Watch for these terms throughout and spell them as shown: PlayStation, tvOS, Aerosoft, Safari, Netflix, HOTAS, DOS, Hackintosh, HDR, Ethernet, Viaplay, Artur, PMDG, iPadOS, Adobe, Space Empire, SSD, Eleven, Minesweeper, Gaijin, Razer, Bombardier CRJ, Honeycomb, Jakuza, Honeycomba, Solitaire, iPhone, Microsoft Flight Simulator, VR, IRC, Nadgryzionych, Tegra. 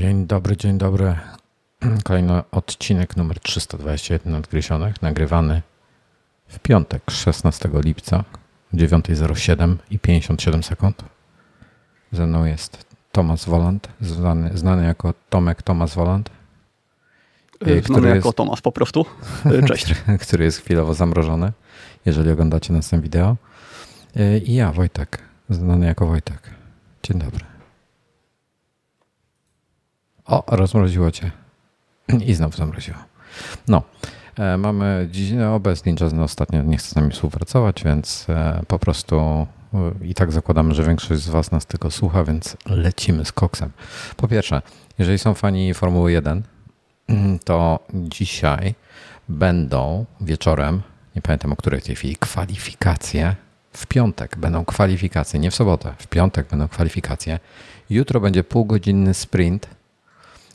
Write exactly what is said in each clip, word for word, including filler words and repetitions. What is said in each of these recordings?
Dzień dobry, dzień dobry. Kolejny odcinek numer trzysta dwadzieścia jeden Nadgryzionych, nagrywany w piątek, szesnastego lipca, dziewiąta zero siedem i pięćdziesiąt siedem sekund. Ze mną jest Tomasz Woland, znany, znany jako Tomek Tomasz Woland. Znany który jako jest, Tomasz po prostu. Cześć. Który jest chwilowo zamrożony, jeżeli oglądacie nas na wideo. I ja, Wojtek, znany jako Wojtek. Dzień dobry. O, rozmroziło cię. I znowu zamroziło. No, e, mamy dziś no, bez Ninja, ostatnio nie chce z nami współpracować, więc e, po prostu e, i tak zakładamy, że większość z was nas tylko słucha, więc lecimy z koksem. Po pierwsze, jeżeli są fani Formuły jeden, to dzisiaj będą wieczorem, nie pamiętam o której w tej chwili, kwalifikacje. W piątek będą kwalifikacje, nie w sobotę, w piątek będą kwalifikacje. Jutro będzie półgodzinny sprint.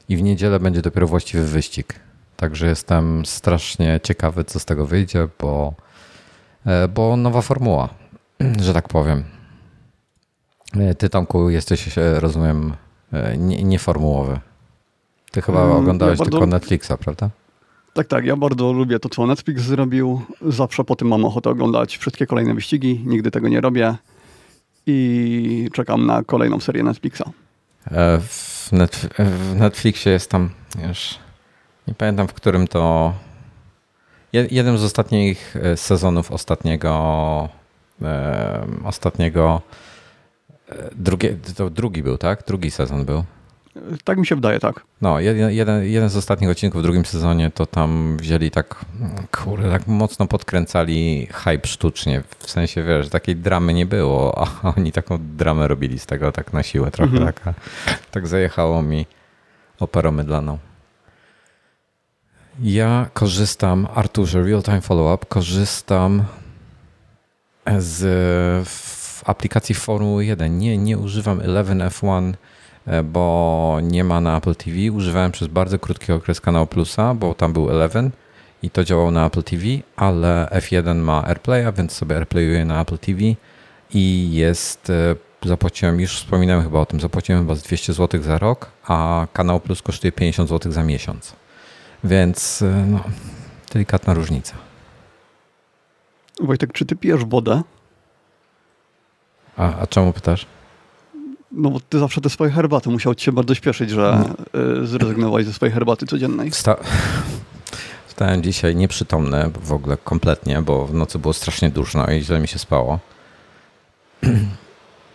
I w niedzielę będzie dopiero właściwy wyścig. Także jestem strasznie ciekawy, co z tego wyjdzie, bo, bo nowa formuła, że tak powiem. Ty, Tomku, jesteś, rozumiem, nieformułowy. Ty chyba um, oglądałeś ja bardzo... tylko Netflixa, prawda? Tak, tak. Ja bardzo lubię to, co Netflix zrobił. Zawsze po tym mam ochotę oglądać wszystkie kolejne wyścigi. Nigdy tego nie robię. I czekam na kolejną serię Netflixa. E, W Netflixie jest tam, już nie pamiętam, w którym to jeden z ostatnich sezonów ostatniego ostatniego drugie, to drugi był, tak? Drugi sezon był. Tak mi się wydaje, tak. No, jeden, jeden z ostatnich odcinków w drugim sezonie to tam wzięli tak, kurde, tak mocno podkręcali hype sztucznie. W sensie, wiesz, takiej dramy nie było, a oni taką dramę robili z tego tak na siłę trochę. Mm-hmm. Tak, tak zajechało mi operą mydlaną. Ja korzystam, Arturze, Real Time Follow-Up, korzystam z w aplikacji Formuły jeden. Nie, nie używam Eleven F jeden, bo nie ma na Apple T V. Używałem przez bardzo krótki okres Kanał Plusa, bo tam był Eleven i to działało na Apple T V, ale F jeden ma AirPlaya, więc sobie AirPlayuję na Apple T V i jest, zapłaciłem, już wspominałem chyba o tym, zapłaciłem chyba z dwieście złotych za rok, a Kanał Plus kosztuje pięćdziesiąt złotych za miesiąc. Więc no, delikatna różnica. Wojtek, czy ty pijesz wodę? A, a czemu pytasz? No bo ty zawsze te swoje herbaty, musiał ci się bardzo śpieszyć, że zrezygnowałeś ze swojej herbaty codziennej. Wsta- Wstałem dzisiaj nieprzytomny w ogóle kompletnie, bo w nocy było strasznie duszno i źle mi się spało.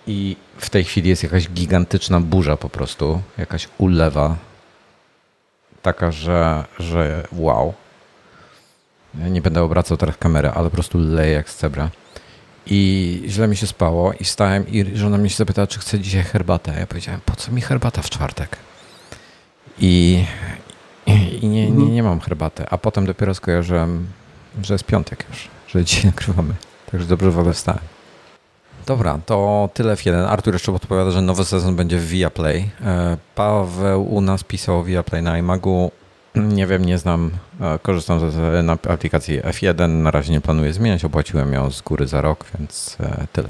I w tej chwili jest jakaś gigantyczna burza po prostu, jakaś ulewa taka, że, że wow. Nie będę obracał teraz kamery, ale po prostu leje jak z cebra. I źle mi się spało i stałem i żona mnie się zapytała, czy chce dzisiaj herbatę. Ja powiedziałem, po co mi herbata w czwartek? I, i, i nie, nie, nie mam herbaty. A potem dopiero skojarzyłem, że jest piątek już, że dzisiaj nagrywamy. Także dobrze w ogóle wstałem. Dobra, to tyle w jeden. Artur jeszcze odpowiada, że nowy sezon będzie w Viaplay. Paweł u nas pisał Viaplay na iMagu. Nie wiem, nie znam, korzystam z, z aplikacji F jeden, na razie nie planuję zmieniać, opłaciłem ją z góry za rok, więc tyle.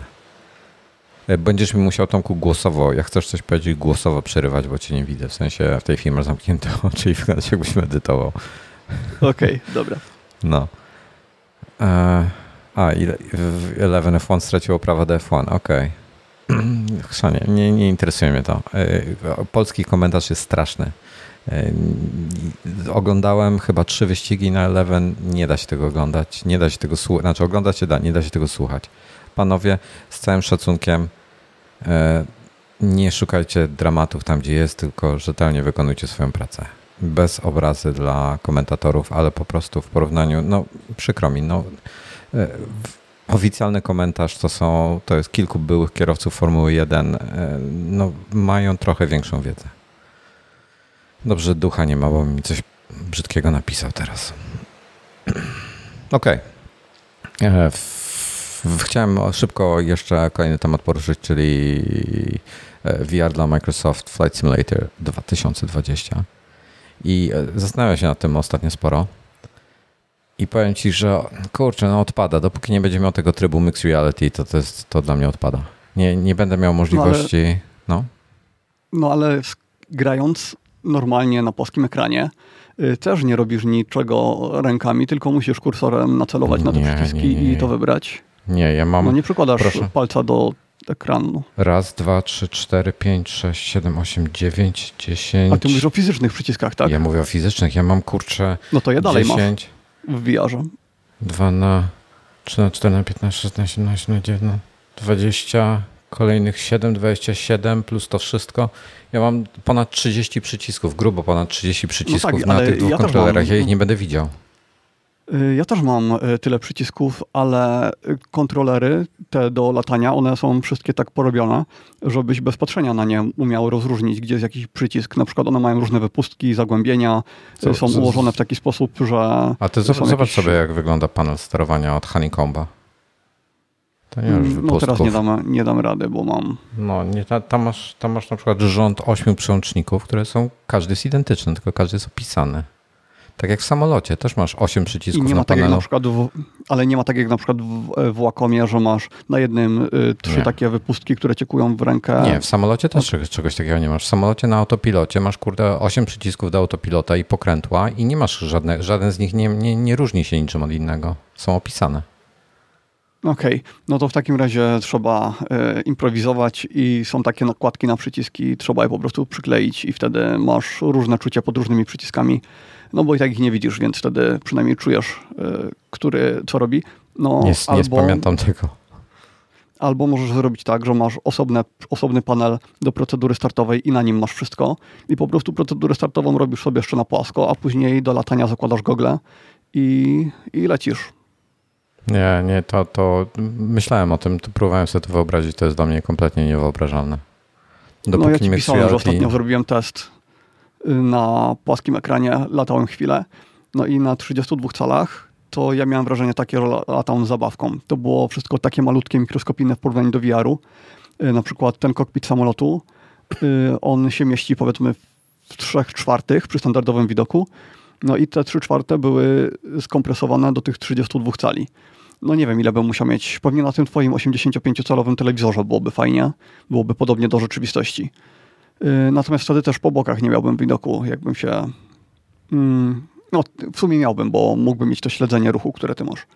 Będziesz mi musiał, Tomku, głosowo, jak chcesz coś powiedzieć, głosowo przerywać, bo cię nie widzę, w sensie w tej chwili masz zamknięte oczy i wkłada się, jakbyś medytował. Okej, okay, dobra. No. A, i Eleven F jeden straciło prawo do F jeden, okej. Okay. Chrzanie, nie, nie interesuje mnie to. Polski komentarz jest straszny. Oglądałem chyba trzy wyścigi na Eleven, nie da się tego oglądać, nie da się tego słuchać, znaczy oglądać się da, nie da się tego słuchać. Panowie, z całym szacunkiem, nie szukajcie dramatów tam, gdzie jest, tylko rzetelnie wykonujcie swoją pracę. Bez obrazy dla komentatorów, ale po prostu w porównaniu, no przykro mi, no oficjalny komentarz to są, to jest kilku byłych kierowców Formuły jeden, no mają trochę większą wiedzę. Dobrze, ducha nie ma, bo mi coś brzydkiego napisał teraz. Okej. Okay. Chciałem szybko jeszcze kolejny temat poruszyć, czyli V R dla Microsoft Flight Simulator dwa tysiące dwadzieścia. I zastanawiam się nad tym ostatnio sporo. I powiem ci, że kurczę, no odpada. Dopóki nie będzie miał tego trybu Mixed Reality, to to, jest, to dla mnie odpada. Nie, nie będę miał możliwości... No, ale, no. No, ale grając... normalnie na płaskim ekranie, też nie robisz niczego rękami, tylko musisz kursorem nacelować na te nie, przyciski nie, nie, nie. i to wybrać. Nie, ja mam... No nie przykładasz Proszę. palca do ekranu. Raz, dwa, trzy, cztery, pięć, sześć, siedem, osiem, dziewięć, dziesięć... A ty mówisz o fizycznych przyciskach, tak? Ja mówię o fizycznych, ja mam kurczę... No to ja dalej dziesięć, masz w V R ze. dwa na... trzy na cztery na piętnaście, szesnaście, siedemnaście na dziewiętnaście, dwadzieścia... Kolejnych siedem, dwadzieścia siedem plus to wszystko. Ja mam ponad trzydzieści przycisków, grubo ponad trzydzieści przycisków no tak, na tych dwóch ja kontrolerach. Mam, ja ich nie będę widział. Ja też mam tyle przycisków, ale kontrolery, te do latania, one są wszystkie tak porobione, żebyś bez patrzenia na nie umiał rozróżnić, gdzie jest jakiś przycisk. Na przykład one mają różne wypustki, zagłębienia, co, są co, ułożone w taki sposób, że... A ty zobacz jakieś... sobie, jak wygląda panel sterowania od Honeycomba. To nie masz wypustków. No teraz nie dam, nie dam rady, bo mam... No, nie, tam, masz, tam masz na przykład rząd ośmiu przełączników, które są... Każdy jest identyczny, tylko każdy jest opisany. Tak jak w samolocie, też masz osiem przycisków nie na ma tak panelu. Jak na przykład w, ale nie ma tak jak na przykład w, w Wacomie, że masz na jednym y, trzy nie. takie wypustki, które cię kują w rękę. Nie, w samolocie też no. czegoś takiego nie masz. W samolocie na autopilocie masz kurde osiem przycisków do autopilota i pokrętła i nie masz żadne, żaden z nich nie, nie, nie różni się niczym od innego. Są opisane. Okej, okay. No to w takim razie trzeba y, improwizować i są takie nakładki na przyciski, trzeba je po prostu przykleić i wtedy masz różne czucia pod różnymi przyciskami, no bo i tak ich nie widzisz, więc wtedy przynajmniej czujesz, y, który co robi. No, nie albo, nie pamiętam tego. Albo możesz zrobić tak, że masz osobne, osobny panel do procedury startowej i na nim masz wszystko i po prostu procedurę startową robisz sobie jeszcze na płasko, a później do latania zakładasz gogle i, i lecisz. Nie, nie, to, to myślałem o tym, to próbowałem sobie to wyobrazić, to jest dla mnie kompletnie niewyobrażalne. Dopóki no ja ci pisałem, że ostatnio zrobiłem test na płaskim ekranie, latałem chwilę, no i na trzydziestu dwóch calach to ja miałem wrażenie takie, że latam z zabawką. To było wszystko takie malutkie, mikroskopijne w porównaniu do V R-u. Na przykład ten kokpit samolotu, on się mieści powiedzmy w trzech czwartych przy standardowym widoku. No i te trzy czwarte były skompresowane do tych trzydziestu dwóch cali. No nie wiem, ile bym musiał mieć. Pewnie na tym twoim osiemdziesięciopięciocalowym telewizorze byłoby fajnie. Byłoby podobnie do rzeczywistości. Yy, natomiast wtedy też po bokach nie miałbym widoku, jakbym się... Yy, no w sumie miałbym, bo mógłbym mieć to śledzenie ruchu, które ty masz.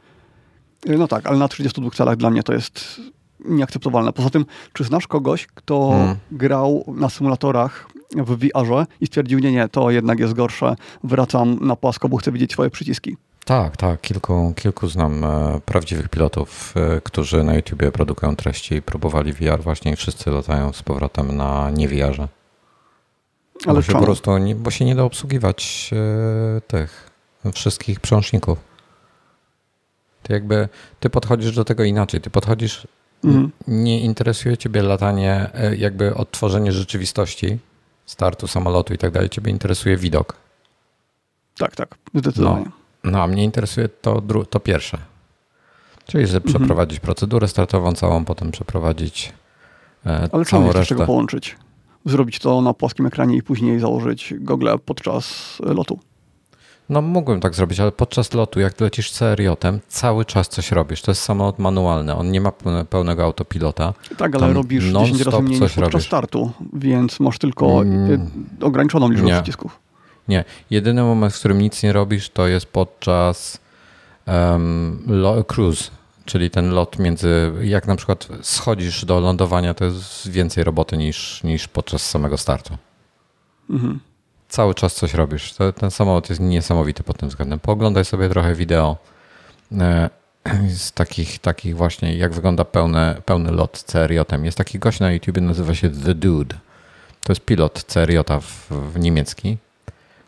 Yy, no tak, ale na trzydziestu dwóch calach dla mnie to jest nieakceptowalne. Poza tym, czy znasz kogoś, kto hmm. grał na symulatorach w V R ze i stwierdził, nie, nie, to jednak jest gorsze, wracam na płasko, bo chcę widzieć swoje przyciski. Tak, tak, kilku, kilku znam e, prawdziwych pilotów, e, którzy na YouTubie produkują treści i próbowali V R właśnie i wszyscy latają z powrotem na nie V R ze. Ale bo się po prostu nie, bo się nie da obsługiwać e, tych wszystkich przełączników. Ty jakby, ty podchodzisz do tego inaczej, ty podchodzisz, mhm. nie interesuje ciebie latanie, e, jakby odtworzenie rzeczywistości, startu samolotu i tak dalej, ciebie interesuje widok. Tak, tak, zdecydowanie. No, no a mnie interesuje to, dru- to pierwsze. Czyli żeby mhm. przeprowadzić procedurę startową całą, potem przeprowadzić e, Ale całą resztę. Ale czemu połączyć? Zrobić to na płaskim ekranie i później założyć gogle podczas lotu. No mógłbym tak zrobić, ale podczas lotu, jak lecisz C R jotem, cały czas coś robisz. To jest samolot manualny, on nie ma pełnego autopilota. Tak, ale tam robisz dziesięć razy mniej niż podczas robisz. startu, więc masz tylko mm. ograniczoną liczbę nie. przycisków. Nie, jedyny moment, w którym nic nie robisz, to jest podczas um, lo- cruise, czyli ten lot między, jak na przykład schodzisz do lądowania, to jest więcej roboty niż, niż podczas samego startu. Mhm. Cały czas coś robisz. Ten samolot jest niesamowity pod tym względem. Pooglądaj sobie trochę wideo z takich, takich właśnie, jak wygląda pełne, pełny lot C R jotem. Jest taki gość na YouTubie, nazywa się The Dude. To jest pilot C R jota w, w niemiecki,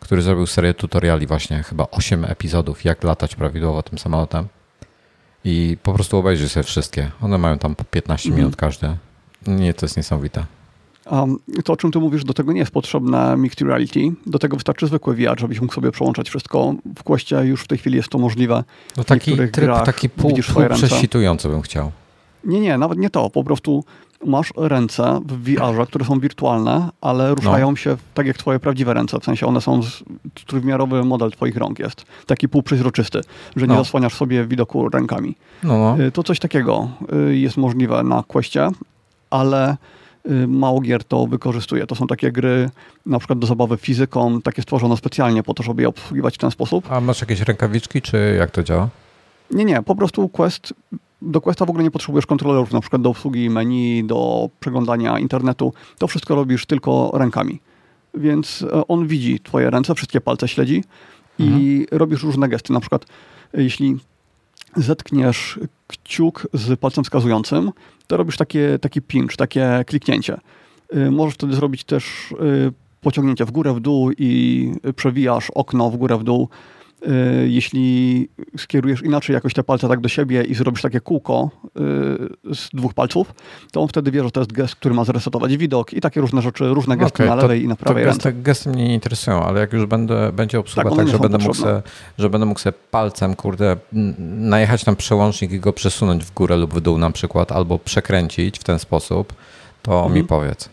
który zrobił serię tutoriali właśnie, chyba osiem epizodów, jak latać prawidłowo tym samolotem. I po prostu obejrzyj sobie wszystkie. One mają tam po piętnaście mm. minut każde. Nie, to jest niesamowite. Um, to, o czym ty mówisz, do tego nie jest potrzebna mixed reality. Do tego wystarczy zwykły V R, żebyś mógł sobie przełączać wszystko. W Questie już w tej chwili jest to możliwe. No taki tryb, taki pół, pół przesitujący bym chciał. Nie, nie, nawet nie to. Po prostu masz ręce w V R ze, które są wirtualne, ale ruszają no. się tak jak twoje prawdziwe ręce. W sensie one są, z, trójwymiarowy model twoich rąk jest. Taki półprzezroczysty, że nie no. zasłaniasz sobie widoku rękami. No. To coś takiego jest możliwe na Questie, ale mało gier to wykorzystuje. To są takie gry na przykład do zabawy fizyką, takie stworzone specjalnie po to, żeby je obsługiwać w ten sposób. A masz jakieś rękawiczki, czy jak to działa? Nie, nie, po prostu Quest... Do Questa w ogóle nie potrzebujesz kontrolerów, na przykład do obsługi menu, do przeglądania internetu. To wszystko robisz tylko rękami. Więc on widzi twoje ręce, wszystkie palce śledzi mhm. i robisz różne gesty. Na przykład jeśli zetkniesz kciuk z palcem wskazującym, to robisz takie, taki pinch, takie kliknięcie. Możesz wtedy zrobić też pociągnięcie w górę, w dół i przewijasz okno w górę, w dół. Jeśli skierujesz inaczej jakoś te palce tak do siebie i zrobisz takie kółko z dwóch palców, to on wtedy wie, że to jest gest, który ma zresetować widok i takie różne rzeczy, różne gesty okay, na lewej to, i na prawej to ręce. Gesty, gesty mnie nie interesują, ale jak już będę, będzie obsługa tak, tak że, będę mógł se, że będę mógł sobie palcem, kurde, najechać na przełącznik i go przesunąć w górę lub w dół na przykład, albo przekręcić w ten sposób, to mhm. mi powiedz.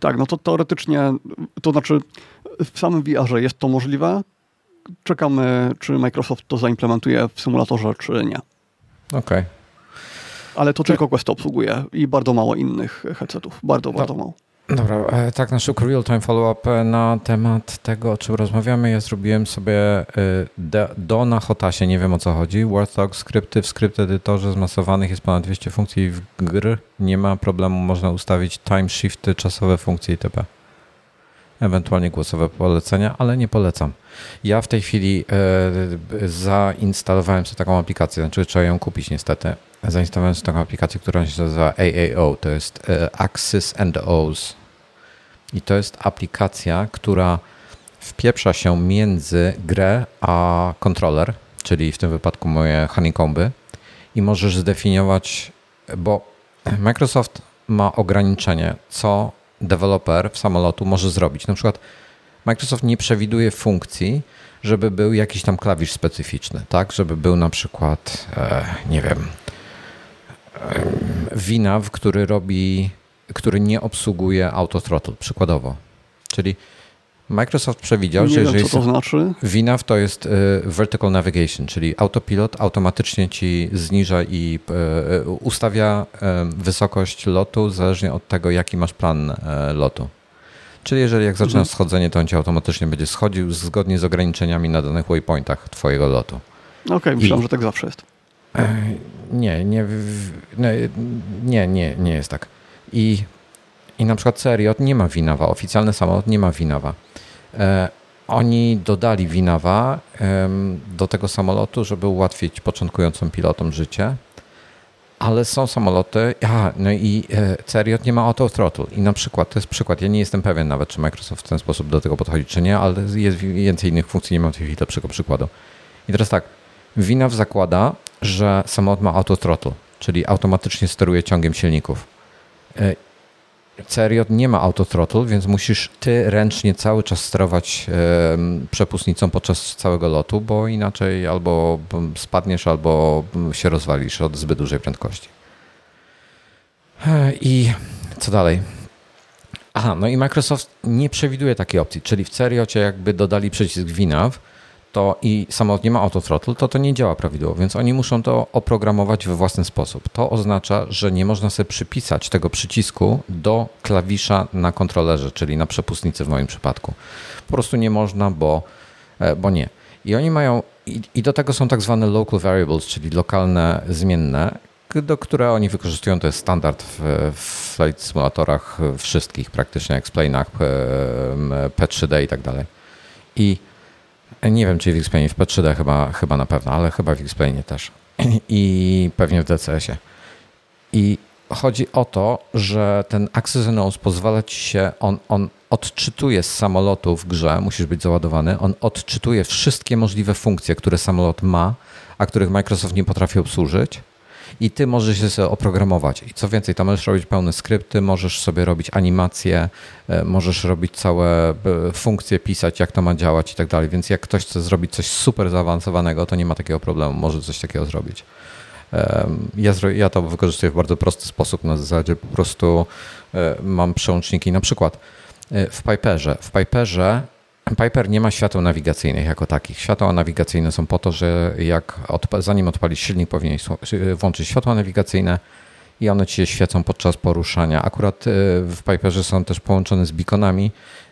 Tak, no to teoretycznie, to znaczy w samym V R-ze jest to możliwe. Czekamy, czy Microsoft to zaimplementuje w symulatorze, czy nie. Okej. Okay. Ale to tylko Quest obsługuje i bardzo mało innych headsetów. Bardzo, no, bardzo mało. Dobra, e, tak na szybko real-time follow-up na temat tego, o czym rozmawiamy. Ja zrobiłem sobie y, de, do na hotasie, nie wiem o co chodzi. Wordtalk, skrypty w skrypt edytorze zmasowanych jest ponad dwieście funkcji w gr. Nie ma problemu, można ustawić time shifty, czasowe funkcje itp. Ewentualnie głosowe polecenia, ale nie polecam. Ja w tej chwili e, zainstalowałem sobie taką aplikację, znaczy trzeba ją kupić niestety. Zainstalowałem sobie taką aplikację, która się nazywa A A O, to jest e, Axis and O's. I to jest aplikacja, która wpieprza się między grę a kontroler, czyli w tym wypadku moje honeycomby i możesz zdefiniować, bo Microsoft ma ograniczenie, co deweloper w samolotu może zrobić. Na przykład Microsoft nie przewiduje funkcji, żeby był jakiś tam klawisz specyficzny, tak? Żeby był na przykład, e, nie wiem, e, VNAV, który robi, który nie obsługuje autothrottle, przykładowo. Czyli Microsoft przewidział, nie że jeżeli... Co to znaczy? VNAV to jest e, vertical navigation, czyli autopilot automatycznie ci zniża i e, ustawia e, wysokość lotu zależnie od tego, jaki masz plan e, lotu. Czyli jeżeli jak zaczynasz mhm. schodzenie, to on ci automatycznie będzie schodził zgodnie z ograniczeniami na danych waypointach twojego lotu. Okej, okay, myślałem, I... że tak zawsze jest. E, nie, nie, nie, nie, nie jest tak. I... I na przykład C R J nie ma VNAVa, oficjalny samolot nie ma VNAVa. E, oni dodali VNAVa e, do tego samolotu, żeby ułatwić początkującym pilotom życie, ale są samoloty, a, no i e, C R J nie ma autothrottle. I na przykład, to jest przykład, ja nie jestem pewien nawet, czy Microsoft w ten sposób do tego podchodzi, czy nie, ale jest więcej innych funkcji, nie mam w tej chwili lepszego przykładu. I teraz tak, VNAV zakłada, że samolot ma autothrottle, czyli automatycznie steruje ciągiem silników. E, C R J nie ma autothrottle, więc musisz ty ręcznie cały czas sterować yy, przepustnicą podczas całego lotu, bo inaczej albo spadniesz, albo się rozwalisz od zbyt dużej prędkości. Yy, I co dalej? Aha, no i Microsoft nie przewiduje takiej opcji, czyli w C R J jakby dodali przycisk VNAV, to i samolot nie ma autothrottle, to to nie działa prawidłowo, więc oni muszą to oprogramować we własny sposób. To oznacza, że nie można sobie przypisać tego przycisku do klawisza na kontrolerze, czyli na przepustnicy w moim przypadku. Po prostu nie można, bo, bo nie. I oni mają, i, i do tego są tak zwane local variables, czyli lokalne zmienne, do które oni wykorzystują, to jest standard w, w flight simulatorach wszystkich praktycznie, explainach, P trzy D i tak dalej. I nie wiem, czy w X-Plane, w P trzy D chyba, chyba na pewno, ale chyba w X-Plane też. I pewnie w D C S-ie. I chodzi o to, że ten Axis and O's pozwala ci się, on, on odczytuje z samolotu w grze, musisz być załadowany, on odczytuje wszystkie możliwe funkcje, które samolot ma, a których Microsoft nie potrafi obsłużyć. I ty możesz się sobie oprogramować. I co więcej, tam możesz robić pełne skrypty, możesz sobie robić animacje, możesz robić całe funkcje, pisać, jak to ma działać i tak dalej. Więc jak ktoś chce zrobić coś super zaawansowanego, to nie ma takiego problemu, może coś takiego zrobić. Ja, ja to wykorzystuję w bardzo prosty sposób, na zasadzie po prostu mam przełączniki. Na przykład w Piperze. W Piperze Piper nie ma świateł nawigacyjnych jako takich. Światła nawigacyjne są po to, że jak odpa- zanim odpalisz silnik, powinieneś włączyć światła nawigacyjne i one ci się świecą podczas poruszania. Akurat w Piperze są też połączone z beaconami,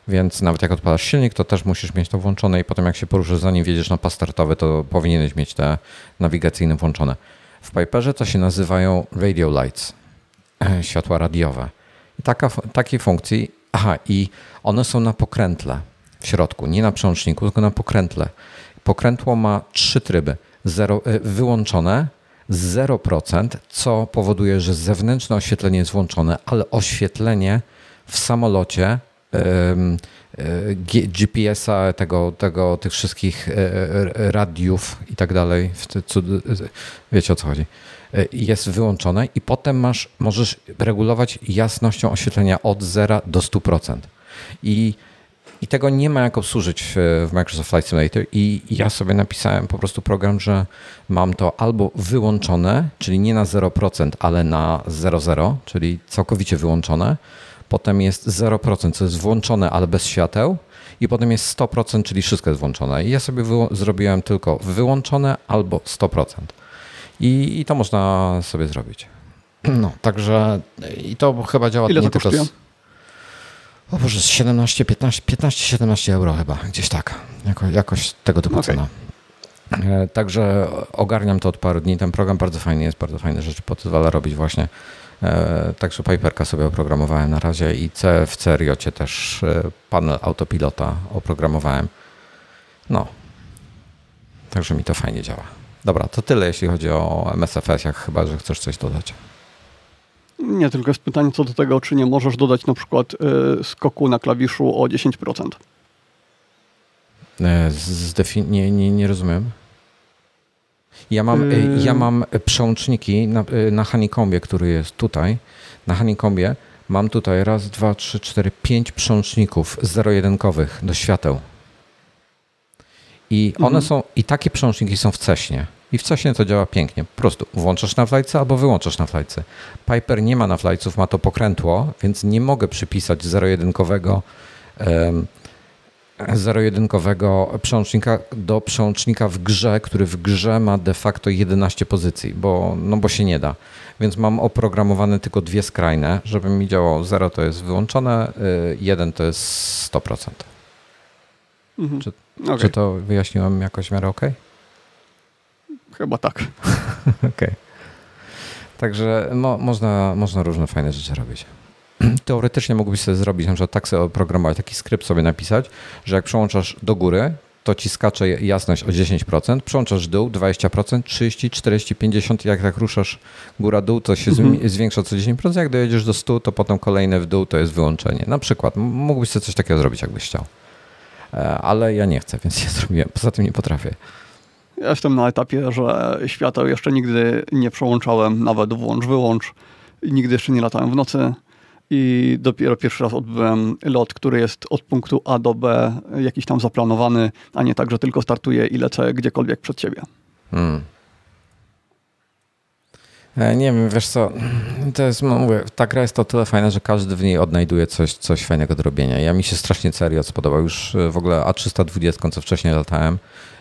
więc nawet jak odpalasz silnik, to też musisz mieć to włączone i potem jak się poruszysz, zanim wjedziesz na pas startowy, to powinieneś mieć te nawigacyjne włączone. W Piperze to się nazywają radio lights, światła radiowe. Taka, takiej funkcji, aha, i one są na pokrętle w środku, nie na przełączniku, tylko na pokrętle. Pokrętło ma trzy tryby, zero, wyłączone, zero procent, co powoduje, że zewnętrzne oświetlenie jest włączone, ale oświetlenie w samolocie, G P S-a, tego, tego, tych wszystkich radiów i tak dalej, wiecie o co chodzi, jest wyłączone i potem masz, możesz regulować jasnością oświetlenia od zera do stu procent. I, i tego nie ma jak obsłużyć w Microsoft Flight Simulator i ja sobie napisałem po prostu program, że mam to albo wyłączone, czyli nie na zero procent, ale na zero przecinek zero, czyli całkowicie wyłączone. Potem jest zero procent, co jest włączone, ale bez świateł. I potem jest sto procent, czyli wszystko jest włączone. I ja sobie wyło- zrobiłem tylko wyłączone albo sto procent. I, i to można sobie zrobić. No, także i to chyba działa. Ile nie to kosztuje? Tylko z, o Boże, z siedemnaście, piętnaście, piętnaście, siedemnaście euro chyba, gdzieś tak. Jako, jakoś tego typu cena. Okay. Także ogarniam to od paru dni. Ten program bardzo fajny jest, bardzo fajne rzeczy pozwala robić właśnie. Także Piperka sobie oprogramowałem na razie i w Ceriocie też panel autopilota oprogramowałem. No, także mi to fajnie działa. Dobra, to tyle jeśli chodzi o M S F S, jak chyba, że chcesz coś dodać. Nie, tylko jest pytanie co do tego, czy nie możesz dodać na przykład yy, skoku na klawiszu o dziesięć procent. Yy, z defini- nie, nie, nie rozumiem. Ja mam, hmm. ja mam przełączniki na, na Honeycombie, który jest tutaj. Na Honeycombie mam tutaj raz, dwa, trzy, cztery, pięć przełączników zero-jedynkowych do świateł. I one hmm. są, i takie przełączniki są w Ceśnie. I w Ceśnie to działa pięknie. Po prostu włączasz na flajce albo wyłączasz na flajce. Piper nie ma na flajców, ma to pokrętło, więc nie mogę przypisać zero-jedynkowego um, zero-jedynkowego przełącznika do przełącznika w grze, który w grze ma de facto jedenaście pozycji, bo, no bo się nie da. Więc mam oprogramowane tylko dwie skrajne, żeby mi działało zero to jest wyłączone, jeden to jest sto procent. Mhm. Czy, okay. czy to wyjaśniłem jakoś w miarę okej? Okay? Chyba tak. Okej. Okay. Także mo, można, można różne fajne rzeczy robić. Teoretycznie mógłbyś sobie zrobić, na przykład tak sobie oprogramować, taki skrypt sobie napisać, że jak przełączasz do góry, to ci skacze jasność o dziesięć procent, przełączasz dół dwadzieścia procent, trzydzieści, czterdzieści, pięćdziesiąt, jak tak ruszasz góra-dół, to się mm-hmm. zwiększa co dziesięć procent, jak dojedziesz do stu, to potem kolejne w dół to jest wyłączenie. Na przykład mógłbyś sobie coś takiego zrobić, jakbyś chciał. Ale ja nie chcę, więc nie zrobiłem. Poza tym nie potrafię. Ja jestem na etapie, że świateł jeszcze nigdy nie przełączałem, nawet włącz-wyłącz. Nigdy jeszcze nie latałem w nocy. I dopiero pierwszy raz odbyłem lot, który jest od punktu A do B jakiś tam zaplanowany, a nie tak, że tylko startuję i lecę gdziekolwiek przed siebie. Hmm. Nie wiem, wiesz co, to jest, no mówię, ta gra jest to tyle fajna, że każdy w niej odnajduje coś, coś fajnego do robienia. Ja mi się strasznie serio spodobał, już w ogóle A trzysta dwadzieścia, co wcześniej latałem,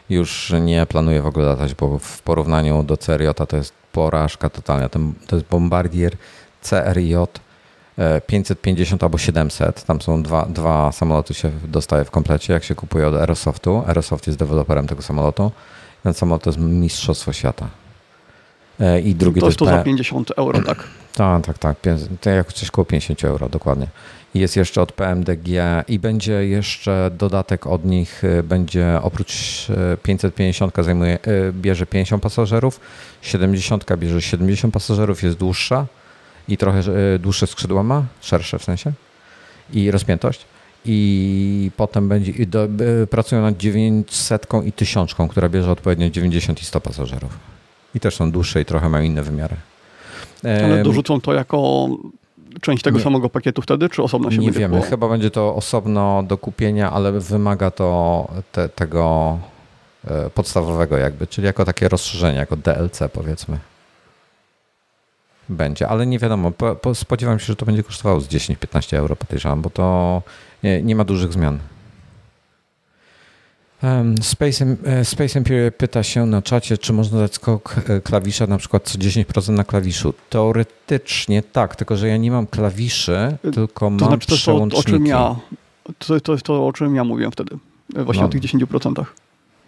już nie planuję w ogóle latać, bo w porównaniu do C R J to jest porażka totalna. To jest Bombardier C R J pięćset pięćdziesiąt albo siedemset, tam są dwa, dwa samoloty się dostaje w komplecie, jak się kupuje od Aerosoftu. Aerosoft jest deweloperem tego samolotu. Ten samolot to jest mistrzostwo świata. I drugi to jest to za pięćdziesiąt euro, tak? Tak, tak, tak. To jak coś koło pięćdziesiąt euro, dokładnie. I jest jeszcze od P M D G i będzie jeszcze dodatek od nich, będzie oprócz pięćset pięćdziesiąt zajmuje, bierze pięćdziesiąt pasażerów, siedemdziesiąt bierze siedemdziesiąt pasażerów, jest dłuższa. I trochę dłuższe skrzydła ma, szersze w sensie, i rozpiętość. I potem będzie i do, pracują nad dziewięćset i tysiąc, która bierze odpowiednio dziewięćdziesiąt i sto pasażerów. I też są dłuższe i trochę mają inne wymiary. Ale dorzucą to jako część tego nie, samego pakietu wtedy, czy osobno się nie będzie wiemy, było? Chyba będzie to osobno do kupienia, ale wymaga to te, tego podstawowego jakby, czyli jako takie rozszerzenie, jako D L C powiedzmy. Będzie, ale nie wiadomo. Po, po spodziewam się, że to będzie kosztowało z dziesięć do piętnastu euro, podejrzewam, bo to nie, nie ma dużych zmian. Space, Space Empire pyta się na czacie, czy można dać skok klawisza na przykład co dziesięć procent na klawiszu. Teoretycznie tak, tylko że ja nie mam klawiszy, tylko mam to znaczy, to przełączniki. To, o czym ja, to jest to, to, o czym ja mówiłem wtedy, właśnie no. o tych dziesięciu procentach.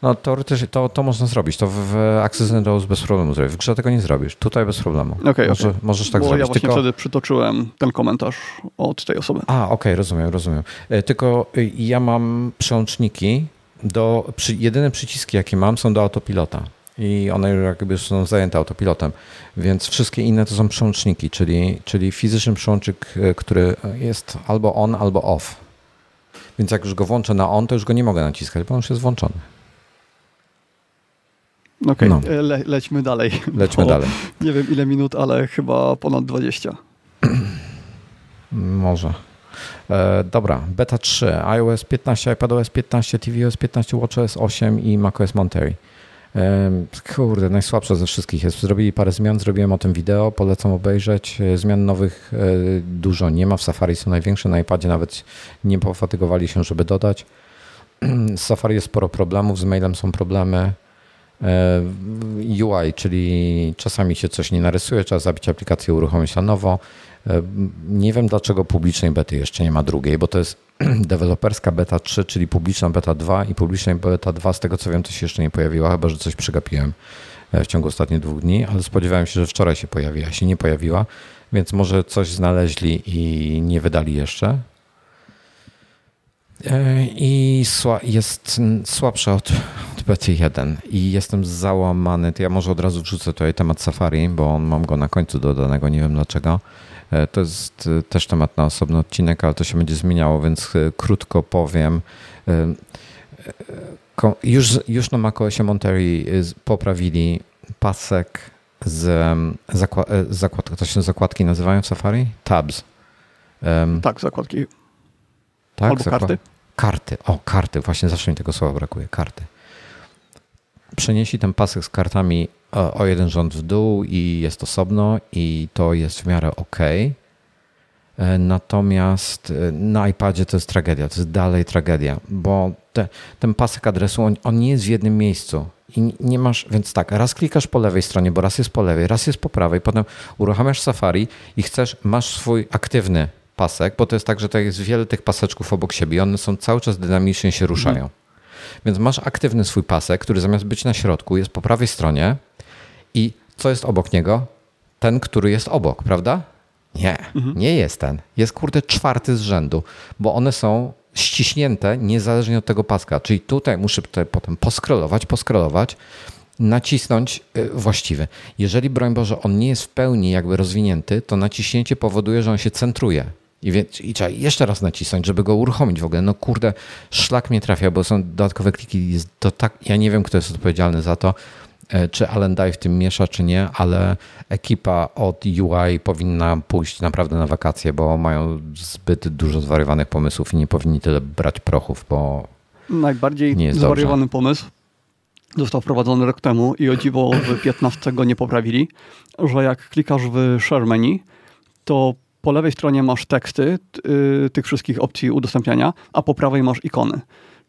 No teoretycznie to, to można zrobić, to w, w Access and Rose bez problemu zrobisz. W grze tego nie zrobisz, tutaj bez problemu. Okay, Może, okay. Możesz tak Bo zrobić. Bo ja właśnie tylko... wtedy przytoczyłem ten komentarz od tej osoby. A, okej, okay, rozumiem, rozumiem. Tylko ja mam przełączniki, do, przy, jedyne przyciski jakie mam są do autopilota i one jakby są zajęte autopilotem, więc wszystkie inne to są przełączniki, czyli, czyli fizyczny przełącznik, który jest albo on, albo off. Więc jak już go włączę na on, to już go nie mogę naciskać, bo on już jest włączony. Okej, okay, no. Le, lećmy dalej. Lećmy dalej. Nie wiem ile minut, ale chyba ponad dwadzieścia. Może. E, dobra, beta trzy, iOS piętnaście, iPadOS piętnaście, tvOS piętnaście, watchOS osiem i macOS Monterey. E, kurde, najsłabsze ze wszystkich jest. Zrobili parę zmian, zrobiłem o tym wideo, polecam obejrzeć. Zmian nowych e, dużo nie ma, w Safari są największe, na iPadzie nawet nie pofatygowali się, żeby dodać. Z Safari jest sporo problemów, z mailem są problemy. U I, czyli czasami się coś nie narysuje, trzeba zabić aplikację, uruchomić na nowo. Nie wiem dlaczego publicznej bety jeszcze nie ma drugiej, bo to jest deweloperska beta trzy, czyli publiczna beta dwa i publiczna beta dwa, z tego co wiem, to się jeszcze nie pojawiła, chyba że coś przegapiłem w ciągu ostatnich dwóch dni, ale spodziewałem się, że wczoraj się pojawiła, się nie pojawiła, więc może coś znaleźli i nie wydali jeszcze. I jest słabsza od, od bety jeden i jestem załamany. To ja może od razu wrzucę tutaj temat Safari, bo mam go na końcu dodanego, nie wiem dlaczego. To jest też temat na osobny odcinek, ale to się będzie zmieniało, więc krótko powiem. Już, już na macOSie Monterey poprawili pasek z zakład, zakład, to się zakładki nazywają w Safari? Tabs. Tak, zakładki. Tak, albo zakład... karty. Karty, o karty, właśnie zawsze mi tego słowa brakuje, karty. Przenieśli ten pasek z kartami o jeden rząd w dół i jest osobno i to jest w miarę ok. Natomiast na iPadzie to jest tragedia, to jest dalej tragedia, bo te, ten pasek adresu, on, on nie jest w jednym miejscu. I nie masz, więc tak, raz klikasz po lewej stronie, bo raz jest po lewej, raz jest po prawej, potem uruchamiasz Safari i chcesz, masz swój aktywny pasek, bo to jest tak, że tak jest wiele tych paseczków obok siebie i one są cały czas dynamicznie się ruszają. Mhm. Więc masz aktywny swój pasek, który zamiast być na środku jest po prawej stronie i co jest obok niego? Ten, który jest obok, prawda? Nie, mhm. nie jest ten. Jest kurde czwarty z rzędu, bo one są ściśnięte niezależnie od tego paska. Czyli tutaj muszę tutaj potem poskrolować, poskrolować, nacisnąć właściwy. Jeżeli, broń Boże, on nie jest w pełni jakby rozwinięty, to naciśnięcie powoduje, że on się centruje. I, więc, I trzeba jeszcze raz nacisnąć, żeby go uruchomić w ogóle. No kurde, szlak mnie trafia, bo są dodatkowe kliki. Jest to tak, ja nie wiem, kto jest odpowiedzialny za to, czy Alan Dye w tym miesza, czy nie, ale ekipa od U I powinna pójść naprawdę na wakacje, bo mają zbyt dużo zwariowanych pomysłów i nie powinni tyle brać prochów, bo najbardziej nie jest zwariowany dobrze. Pomysł został wprowadzony rok temu i o dziwo w piętnastce go nie poprawili, że jak klikasz w Share Menu, to po lewej stronie masz teksty yy, tych wszystkich opcji udostępniania, a po prawej masz ikony.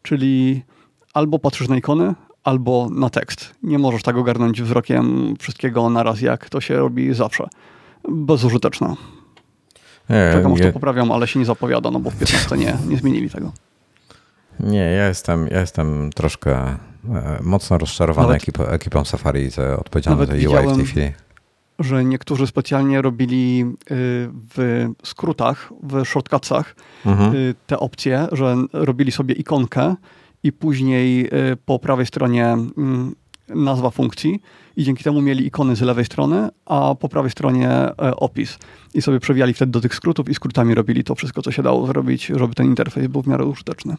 Czyli albo patrzysz na ikony, albo na tekst. Nie możesz tak ogarnąć wzrokiem wszystkiego naraz, jak to się robi zawsze. Bezużyteczne. Czekam, aż to poprawiam, ale się nie zapowiada, no bo w piętnastce nie, nie zmienili tego. Nie, ja jestem, ja jestem troszkę mocno rozczarowany nawet, ekipą, ekipą Safari za odpowiedzialność za U I w tej chwili. Że niektórzy specjalnie robili w skrótach, w shortcutsach mhm. te opcje, że robili sobie ikonkę i później po prawej stronie nazwa funkcji i dzięki temu mieli ikony z lewej strony, a po prawej stronie opis. I sobie przewijali wtedy do tych skrótów i skrótami robili to wszystko, co się dało zrobić, żeby ten interfejs był w miarę użyteczny.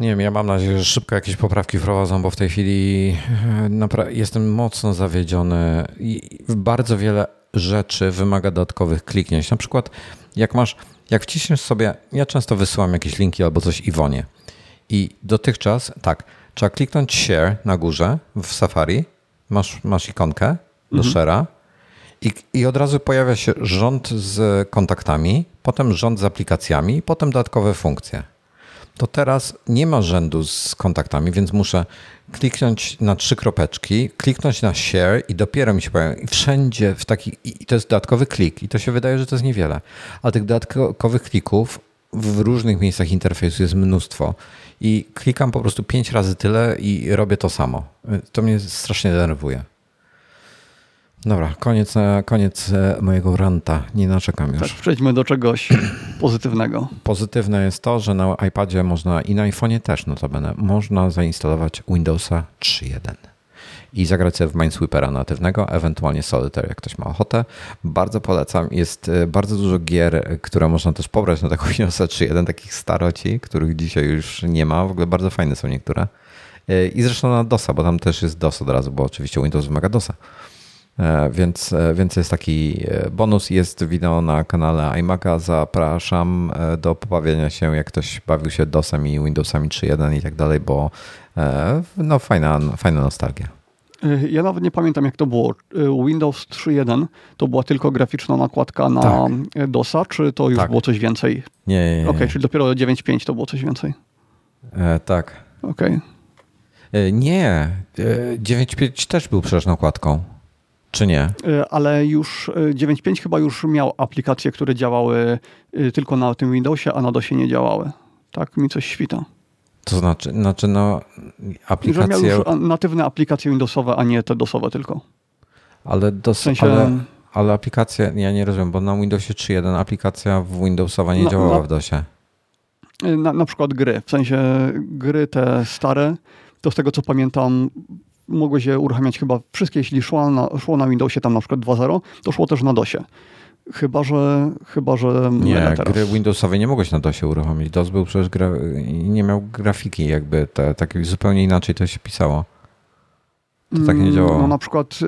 Nie wiem, ja mam nadzieję, że szybko jakieś poprawki wprowadzą, bo w tej chwili napra- jestem mocno zawiedziony i bardzo wiele rzeczy wymaga dodatkowych kliknięć. Na przykład jak masz, jak wciśniesz sobie, ja często wysyłam jakieś linki albo coś Iwonie i dotychczas tak, trzeba kliknąć share na górze w Safari, masz, masz ikonkę do mhm. share'a i, i od razu pojawia się rząd z kontaktami, potem rząd z aplikacjami, potem dodatkowe funkcje. to teraz nie ma rzędu z kontaktami, więc muszę kliknąć na trzy kropeczki, kliknąć na share i dopiero mi się pojawią. I wszędzie w taki, i to jest dodatkowy klik i to się wydaje, że to jest niewiele. A tych dodatkowych klików w różnych miejscach interfejsu jest mnóstwo i klikam po prostu pięć razy tyle i robię to samo. To mnie strasznie denerwuje. Dobra, koniec, koniec mojego ranta. Nie naczekam już. Tak, przejdźmy do czegoś pozytywnego. Pozytywne jest to, że na iPadzie można i na iPhone'ie też notabene można zainstalować Windowsa trzy kropka jeden i zagrać sobie w Minesweepera natywnego, ewentualnie Solitaire, jak ktoś ma ochotę. Bardzo polecam. Jest bardzo dużo gier, które można też pobrać na taką Windowsa trzy kropka jeden, takich staroci, których dzisiaj już nie ma. W ogóle bardzo fajne są niektóre. I zresztą na DOSa, bo tam też jest DOS od razu, bo oczywiście Windows wymaga DOSa. Więc, więc jest taki bonus, jest wideo na kanale iMaca, zapraszam do pobawienia się, jak ktoś bawił się DOSem i Windowsami trzy kropka jeden i tak dalej, bo no fajna, fajna nostalgia. Ja nawet nie pamiętam, jak to było. Windows trzy kropka jeden to była tylko graficzna nakładka na tak. DOSa, czy to już tak. było coś więcej? Nie, nie, nie. Okej, okay, czyli dopiero dziewięć kropka pięć to było coś więcej. E, tak. Okej. Okay. Nie, dziewięć kropka pięć też był przecież nakładką. Czy nie? Ale już dziewięć kropka pięć chyba już miał aplikacje, które działały tylko na tym Windowsie, a na DOSie nie działały. Tak mi coś świta. To znaczy, znaczy no aplikacje... Że miał już natywne aplikacje Windowsowe, a nie te DOSowe tylko. Ale, dos... w sensie... ale, ale aplikacje, ja nie rozumiem, bo na Windowsie trzy kropka jeden aplikacja Windowsowa nie na, działała na... w DOSie. Na, na przykład gry, w sensie gry te stare, to z tego co pamiętam... Mogłeś je uruchamiać chyba wszystkie, jeśli szło na, szło na Windowsie tam na przykład dwa zero, to szło też na DOSie. Chyba, że... Chyba, że nie, gry Windowsowe nie mogłeś na DOSie uruchomić. DOS był przecież... Gra, nie miał grafiki jakby. Te, tak zupełnie inaczej to się pisało. To tak nie działało. No na przykład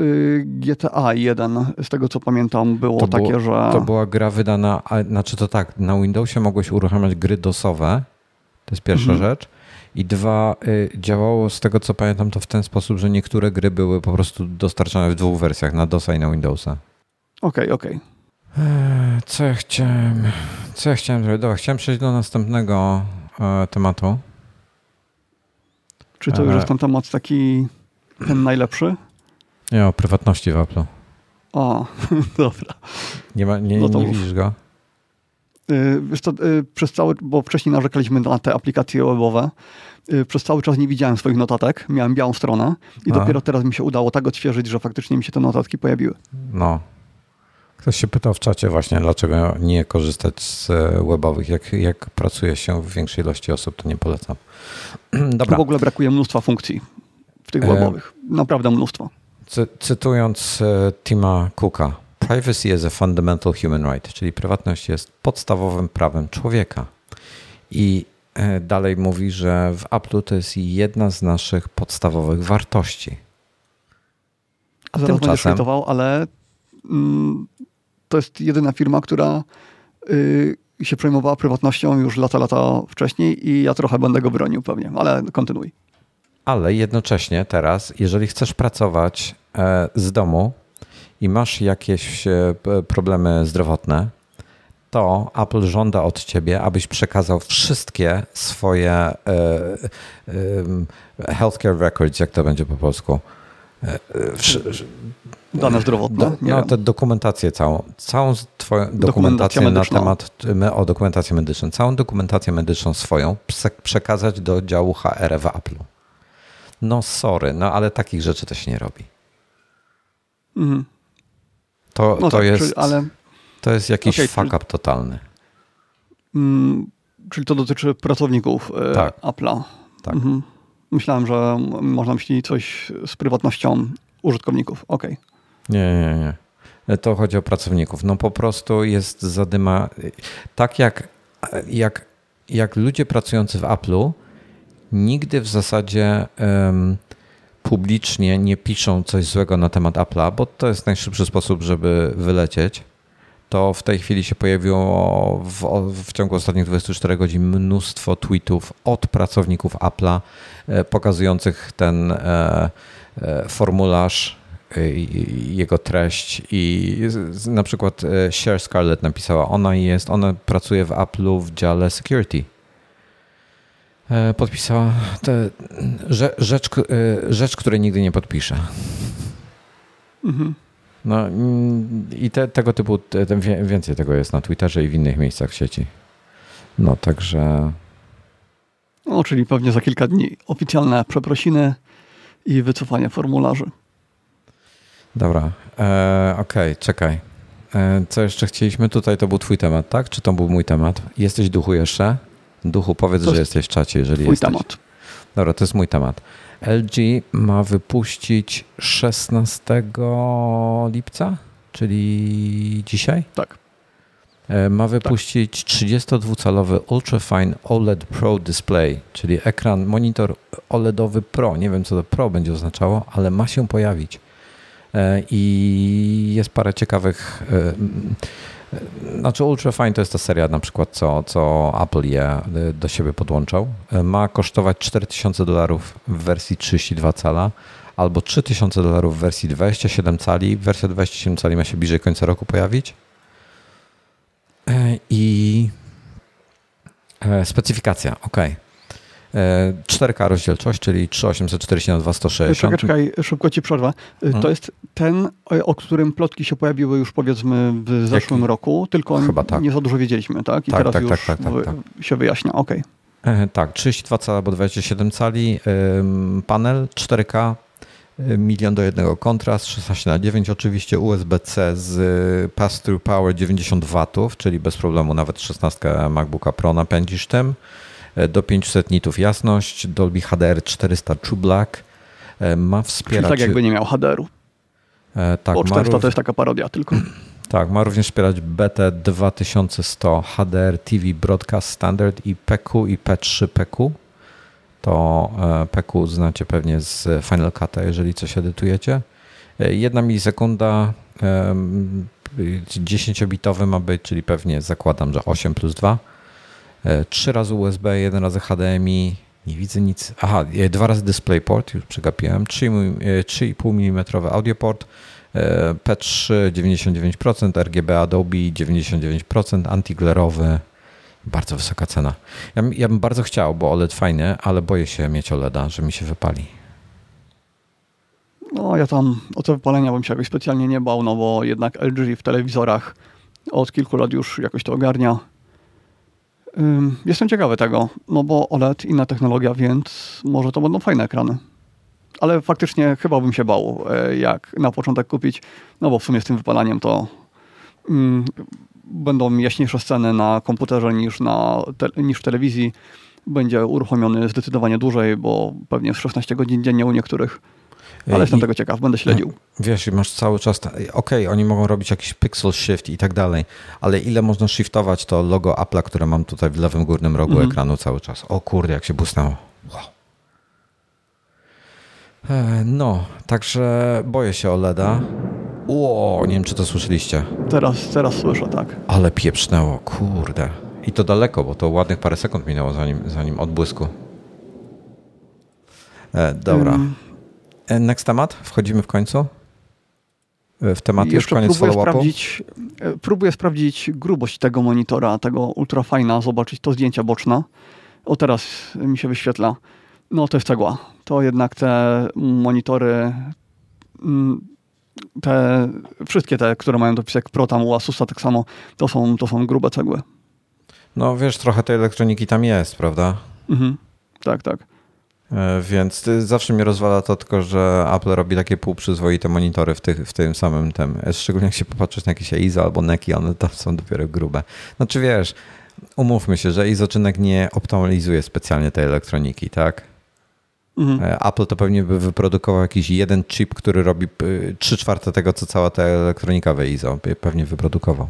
G T A jeden, z tego co pamiętam, było to takie, było, że... To była gra wydana... A, znaczy to tak, na Windowsie mogłeś uruchamiać gry DOSowe. To jest pierwsza mhm. rzecz. I dwa, y, działało z tego co pamiętam to w ten sposób, że niektóre gry były po prostu dostarczane w dwóch wersjach, na DOSa i na Windowsa. Okej, okay, okej. Okay. Co ja chciałem... Co ja chciałem zrobić? Dobra, chciałem przejść do następnego e, tematu. Czy to już e... jest ten temat taki ten najlepszy? Nie, o prywatności w Apple'u. O, dobra. Nie, ma, nie, no nie widzisz go? Wiesz co, przez cały, bo wcześniej narzekaliśmy na te aplikacje webowe, przez cały czas nie widziałem swoich notatek, miałem białą stronę i A. dopiero teraz mi się udało tak odświeżyć, że faktycznie mi się te notatki pojawiły. No. Ktoś się pytał w czacie właśnie, dlaczego nie korzystać z webowych. Jak, jak pracuje się w większej ilości osób, to nie polecam. Dobra. W ogóle brakuje mnóstwa funkcji w tych webowych. Naprawdę mnóstwo. Cy- cytując Tima Cooka, privacy is a fundamental human right, czyli prywatność jest podstawowym prawem człowieka. I dalej mówi, że w Apple'u to jest jedna z naszych podstawowych wartości. A zaraz będziesz świetował, ale mm, to jest jedyna firma, która y, się przejmowała prywatnością już lata, lata wcześniej i ja trochę będę go bronił pewnie, ale kontynuuj. Ale jednocześnie teraz, jeżeli chcesz pracować e, z domu, i masz jakieś problemy zdrowotne, to Apple żąda od ciebie, abyś przekazał wszystkie swoje healthcare records, jak to będzie po polsku. Dane zdrowotne? No, te dokumentację całą. Całą twoją dokumentację na temat, o dokumentację medyczną. Całą dokumentację medyczną swoją przekazać do działu H R w Apple. No sorry, no ale takich rzeczy to się nie robi. Mhm. To, no to, tak, jest, czyli, ale... to jest jakiś okay, fuck up czyli... totalny. Hmm, czyli to dotyczy pracowników tak. Apple'a. Tak. Mhm. Myślałem, że można myśleć coś z prywatnością użytkowników. Okay. Nie, nie, nie. To chodzi o pracowników. No po prostu jest zadyma. Tak jak, jak, jak ludzie pracujący w Apple'u nigdy w zasadzie... Um, publicznie nie piszą coś złego na temat Apple'a, bo to jest najszybszy sposób, żeby wylecieć, to w tej chwili się pojawiło w, w ciągu ostatnich dwudziestu czterech godzin mnóstwo tweetów od pracowników Apple'a pokazujących ten e, e, formularz, e, jego treść i na przykład Cher Scarlett napisała, ona jest, ona pracuje w Apple'u w dziale security. podpisała te rzecz, rzecz, której nigdy nie podpiszę. Mhm. No i te, tego typu, te, więcej tego jest na Twitterze i w innych miejscach w sieci. No także... No, czyli pewnie za kilka dni oficjalne przeprosiny i wycofanie formularzy. Dobra, e, okej, okay, czekaj. E, co jeszcze chcieliśmy? Tutaj to był twój temat, tak? Czy to był mój temat? Jesteś duchu jeszcze? Duchu, powiedz, że jesteś w czacie, jeżeli jesteś. Twój temat. Dobra, to jest mój temat. L G ma wypuścić szesnastego lipca, czyli dzisiaj? Tak. Ma wypuścić trzydziestodwucalowy Ultrafine O L E D Pro Display, czyli ekran, monitor O L E D owy Pro. Nie wiem, co to Pro będzie oznaczało, ale ma się pojawić. I jest parę ciekawych... Znaczy Ultrafine to jest ta seria na przykład, co, co Apple je do siebie podłączał. Ma kosztować cztery tysiące dolarów w wersji trzydzieści dwa cala albo trzy tysiące dolarów w wersji dwadzieścia siedem cali. Wersja dwadzieścia siedem cali ma się bliżej końca roku pojawić. I specyfikacja, ok. cztery K rozdzielczość, czyli trzy tysiące osiemset czterdzieści na dwa tysiące sto sześćdziesiąt. Czekaj, szybko ci przerwę. To hmm? jest ten, o którym plotki się pojawiły już powiedzmy w zeszłym Jaki? roku, tylko Chyba tak. nie za dużo wiedzieliśmy, tak? I tak, teraz tak, już tak, tak, tak, tak. się wyjaśnia, ok. Tak, trzydzieści dwa cala albo dwadzieścia siedem cali, panel cztery K, milion do jednego kontrast, szesnaście na dziewięć, oczywiście U S B C z pass-through power dziewięćdziesiąt watów, czyli bez problemu nawet szesnastkę MacBooka Pro napędzisz tym. Do pięćset nitów jasność, Dolby H D R czterysta True Black. Ma wspierać... Czyli tak jakby nie miał H D R-u. E, tak, Bo czterysta ma... to jest taka parodia tylko. Tak, ma również wspierać B T dwa tysiące sto, H D R T V Broadcast Standard i P Q i P trzy P Q. To P Q znacie pewnie z Final Cut'a, jeżeli coś edytujecie. Jedna milisekunda, dziesięciobitowy ma być, czyli pewnie zakładam, że osiem plus dwa. Trzy razy U S B, jeden razy H D M I, nie widzę nic. Aha, dwa razy DisplayPort, już przegapiłem. trzy i pół milimetra audio port, P trzy dziewięćdziesiąt dziewięć procent, R G B Adobe dziewięćdziesiąt dziewięć procent, antiglerowy. Bardzo wysoka cena. Ja, ja bym bardzo chciał, bo O L E D fajny, ale boję się mieć O L E D a, że mi się wypali. No ja tam o te wypalenia bym się jakoś specjalnie nie bał, no bo jednak L G w telewizorach od kilku lat już jakoś to ogarnia. Jestem ciekawy tego, no bo O L E D, inna technologia, więc może to będą fajne ekrany. Ale faktycznie chyba bym się bał, jak na początek kupić, no bo w sumie z tym wypalaniem to mm, będą jaśniejsze sceny na komputerze niż, na te, niż w telewizji. Będzie uruchomiony zdecydowanie dłużej, bo pewnie szesnaście godzin dziennie u niektórych. Ale jestem I, tego ciekaw, będę śledził. Wiesz, masz cały czas, okej, okay, oni mogą robić jakiś pixel shift i tak dalej, ale ile można shiftować to logo Apple'a, które mam tutaj w lewym górnym rogu mm-hmm. ekranu cały czas. O kurde, jak się błysnęło. Wow. E, no, także boję się O L E D a. Ło, nie wiem, czy to słyszeliście. Teraz, teraz słyszę, tak. Ale pieprznęło, kurde. I to daleko, bo to ładnych parę sekund minęło zanim, zanim odbłysku. E, dobra. Um. Next temat? Wchodzimy w końcu? W temat już koniec follow-upu? Próbuję sprawdzić grubość tego monitora, tego ultrafine'a, zobaczyć to zdjęcia boczne. O, teraz mi się wyświetla. No to jest cegła. To jednak te monitory, te wszystkie te, które mają dopisek Pro, tam u Asusa tak samo, to są, to są grube cegły. No wiesz, trochę tej elektroniki tam jest, prawda? Mhm. Tak, tak. Więc zawsze mnie rozwala to tylko, że Apple robi takie półprzyzwoite monitory w, tych, w tym samym tem. Szczególnie jak się popatrzysz na jakieś EIZO albo NECi, one tam są dopiero grube. Znaczy wiesz, umówmy się, że EIZO czy NEC nie optymalizuje specjalnie tej elektroniki, tak? Mhm. Apple to pewnie by wyprodukował jakiś jeden chip, który robi trzy czwarte tego, co cała ta elektronika w EIZO by pewnie wyprodukował.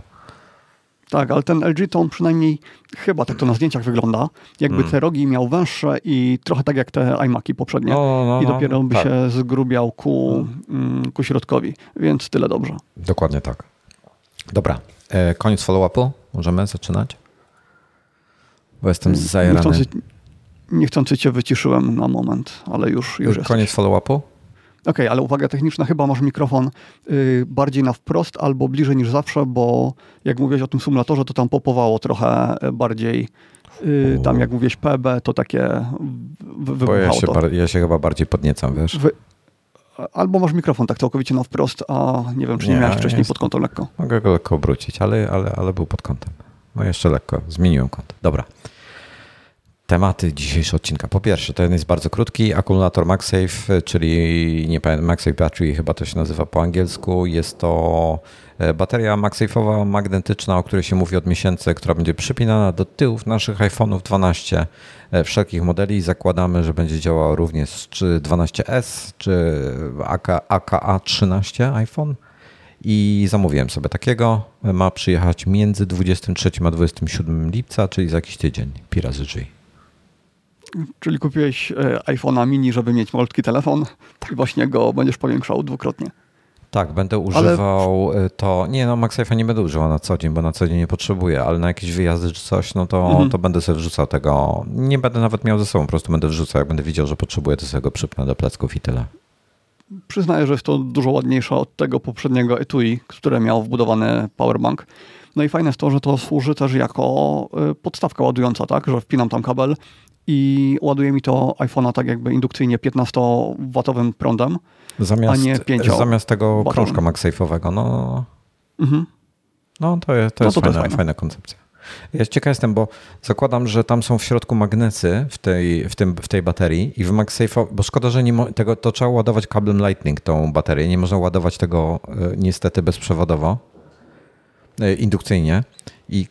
Tak, ale ten L G to on przynajmniej chyba tak to na zdjęciach wygląda. Jakby hmm. te rogi miał węższe i trochę tak jak te iMaki poprzednie. No, no, no, I dopiero by tak. się zgrubiał ku, mm, ku środkowi. Więc tyle dobrze. Dokładnie tak. Dobra, e, koniec follow-upu. Możemy zaczynać? Bo jestem zajarany. Niechcący, niechcący cię wyciszyłem na moment, ale już, już jest. Koniec follow-upu? Okej, okay, ale uwaga techniczna, chyba masz mikrofon yy, bardziej na wprost albo bliżej niż zawsze, bo jak mówiłeś o tym symulatorze, to tam popowało trochę bardziej Yy, tam jak mówiłeś P B, to takie wybuchało. Ja się, bar- ja się chyba bardziej podniecam, wiesz? Wy... Albo masz mikrofon tak całkowicie na wprost, a nie wiem, czy nie, nie miałeś wcześniej jest... pod kątem lekko. Mogę go lekko obrócić, ale, ale, ale był pod kątem. No jeszcze lekko, zmieniłem kąt. Dobra. Tematy dzisiejszego odcinka. Po pierwsze, ten jest bardzo krótki. Akumulator MagSafe, czyli nie pamiętam, MagSafe Battery chyba to się nazywa po angielsku. Jest to bateria MagSafe'owa, magnetyczna, o której się mówi od miesięcy, która będzie przypinana do tyłów naszych iPhone'ów dwanaście wszelkich modeli. Zakładamy, że będzie działała również czy dwanaście S, czy aka trzynaście iPhone. I zamówiłem sobie takiego. Ma przyjechać między dwudziestego trzeciego a dwudziestego siódmego lipca, czyli za jakiś tydzień. Pi razy drzwi. Czyli kupiłeś iPhone'a mini, żeby mieć malutki telefon i właśnie go będziesz powiększał dwukrotnie. Tak, będę używał ale... to... Nie, no MagSafe'a nie będę używał na co dzień, bo na co dzień nie potrzebuję, ale na jakieś wyjazdy czy coś, no to, mhm. to będę sobie wrzucał tego. Nie będę nawet miał ze sobą, po prostu będę wrzucał. Jak będę widział, że potrzebuję, to sobie go przypnę do plecków i tyle. Przyznaję, że jest to dużo ładniejsze od tego poprzedniego etui, które miał wbudowany powerbank. No i fajne jest to, że to służy też jako podstawka ładująca, tak? Że wpinam tam kabel i ładuje mi to iPhone'a tak jakby indukcyjnie piętnastowatowym prądem, zamiast, a nie pięcio. Zamiast tego krążka MagSafe'owego. No, mhm. no to jest, to no to jest, to fajna, jest fajna. fajna koncepcja. Ja ciekaw jestem, bo zakładam, że tam są w środku magnesy w tej, w tym, w tej baterii i w MagSafe'o, bo szkoda, że nie mo- tego, to trzeba ładować kablem Lightning tą baterię. Nie można ładować tego niestety bezprzewodowo, indukcyjnie. I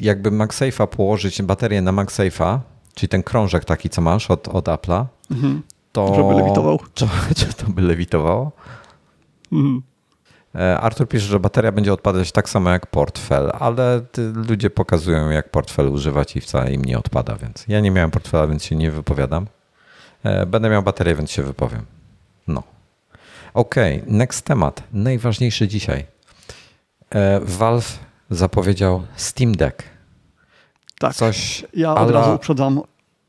jakby MagSafe'a położyć baterię na MagSafe'a, czyli ten krążek taki, co masz od, od Apple'a, mhm. to... Żeby lewitował. To, to by lewitowało. Mhm. Artur pisze, że bateria będzie odpadać tak samo jak portfel, ale ludzie pokazują, jak portfel używać i wcale im nie odpada, więc ja nie miałem portfela, więc się nie wypowiadam. Będę miał baterię, więc się wypowiem. No. Okej, okay, next temat. Najważniejszy dzisiaj. Valve zapowiedział Steam Deck. Tak, coś ja od ala... razu uprzedzam,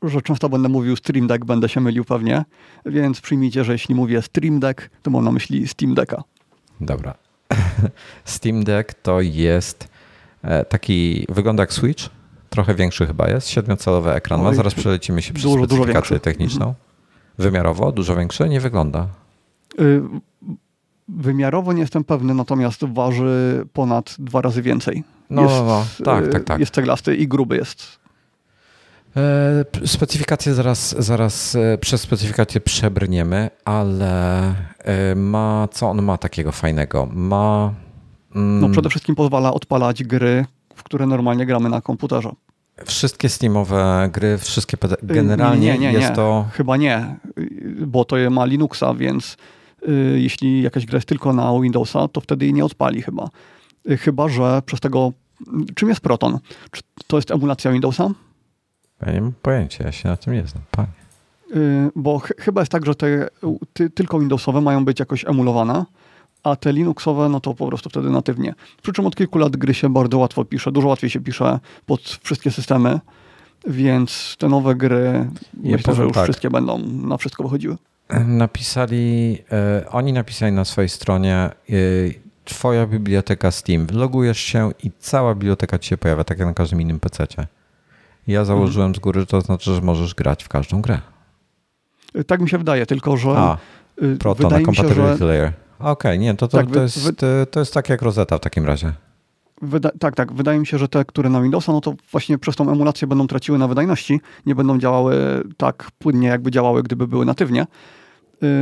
że często będę mówił Stream Deck, będę się mylił pewnie, więc przyjmijcie, że jeśli mówię Stream Deck, to mam na myśli Steam Decka. Dobra. Steam Deck to jest taki, wygląda jak Switch, trochę większy chyba jest, siedmiocalowy ekran ma, zaraz przelecimy się przez dużo, specyfikację dużo techniczną. Mhm. Wymiarowo dużo większy? Nie wygląda. Y- Wymiarowo nie jestem pewny, natomiast waży ponad dwa razy więcej. No, jest, no, no. Tak, tak, tak. Jest ceglasty i gruby jest. E, specyfikację zaraz, zaraz przez specyfikację przebrniemy, ale e, ma, co on ma takiego fajnego? Ma. Mm, no przede wszystkim pozwala odpalać gry, w które normalnie gramy na komputerze. Wszystkie Steamowe gry, wszystkie pede- generalnie nie, nie, nie, nie. jest to... Chyba nie, bo to ma Linuxa, więc... Jeśli jakaś gra jest tylko na Windowsa, to wtedy jej nie odpali chyba. Chyba, że przez tego... Czym jest Proton? Czy to jest emulacja Windowsa? Ja nie mam pojęcia, ja się na tym nie znam. Panie. Bo ch- chyba jest tak, że te ty, tylko Windowsowe mają być jakoś emulowane, a te Linuxowe, no to po prostu wtedy natywnie. Przy czym od kilku lat gry się bardzo łatwo pisze, dużo łatwiej się pisze pod wszystkie systemy, więc te nowe gry, ja myślę, że już tak. Wszystkie będą na wszystko wychodziły. Napisali, y, oni napisali na swojej stronie y, twoja biblioteka Steam. Logujesz się i cała biblioteka ci się pojawia, tak jak na każdym innym pececie. Ja założyłem mm. z góry, że to znaczy, że możesz grać w każdą grę. Tak mi się wydaje, tylko że... A, y, Proton, na Compatibility że... Layer. Okej, okay, nie, to, to, tak, to, jest, wy... to jest tak jak Rosetta w takim razie. Wyda- tak, tak. Wydaje mi się, że te, które na Windowsa, no to właśnie przez tą emulację będą traciły na wydajności, nie będą działały tak płynnie, jakby działały, gdyby były natywnie.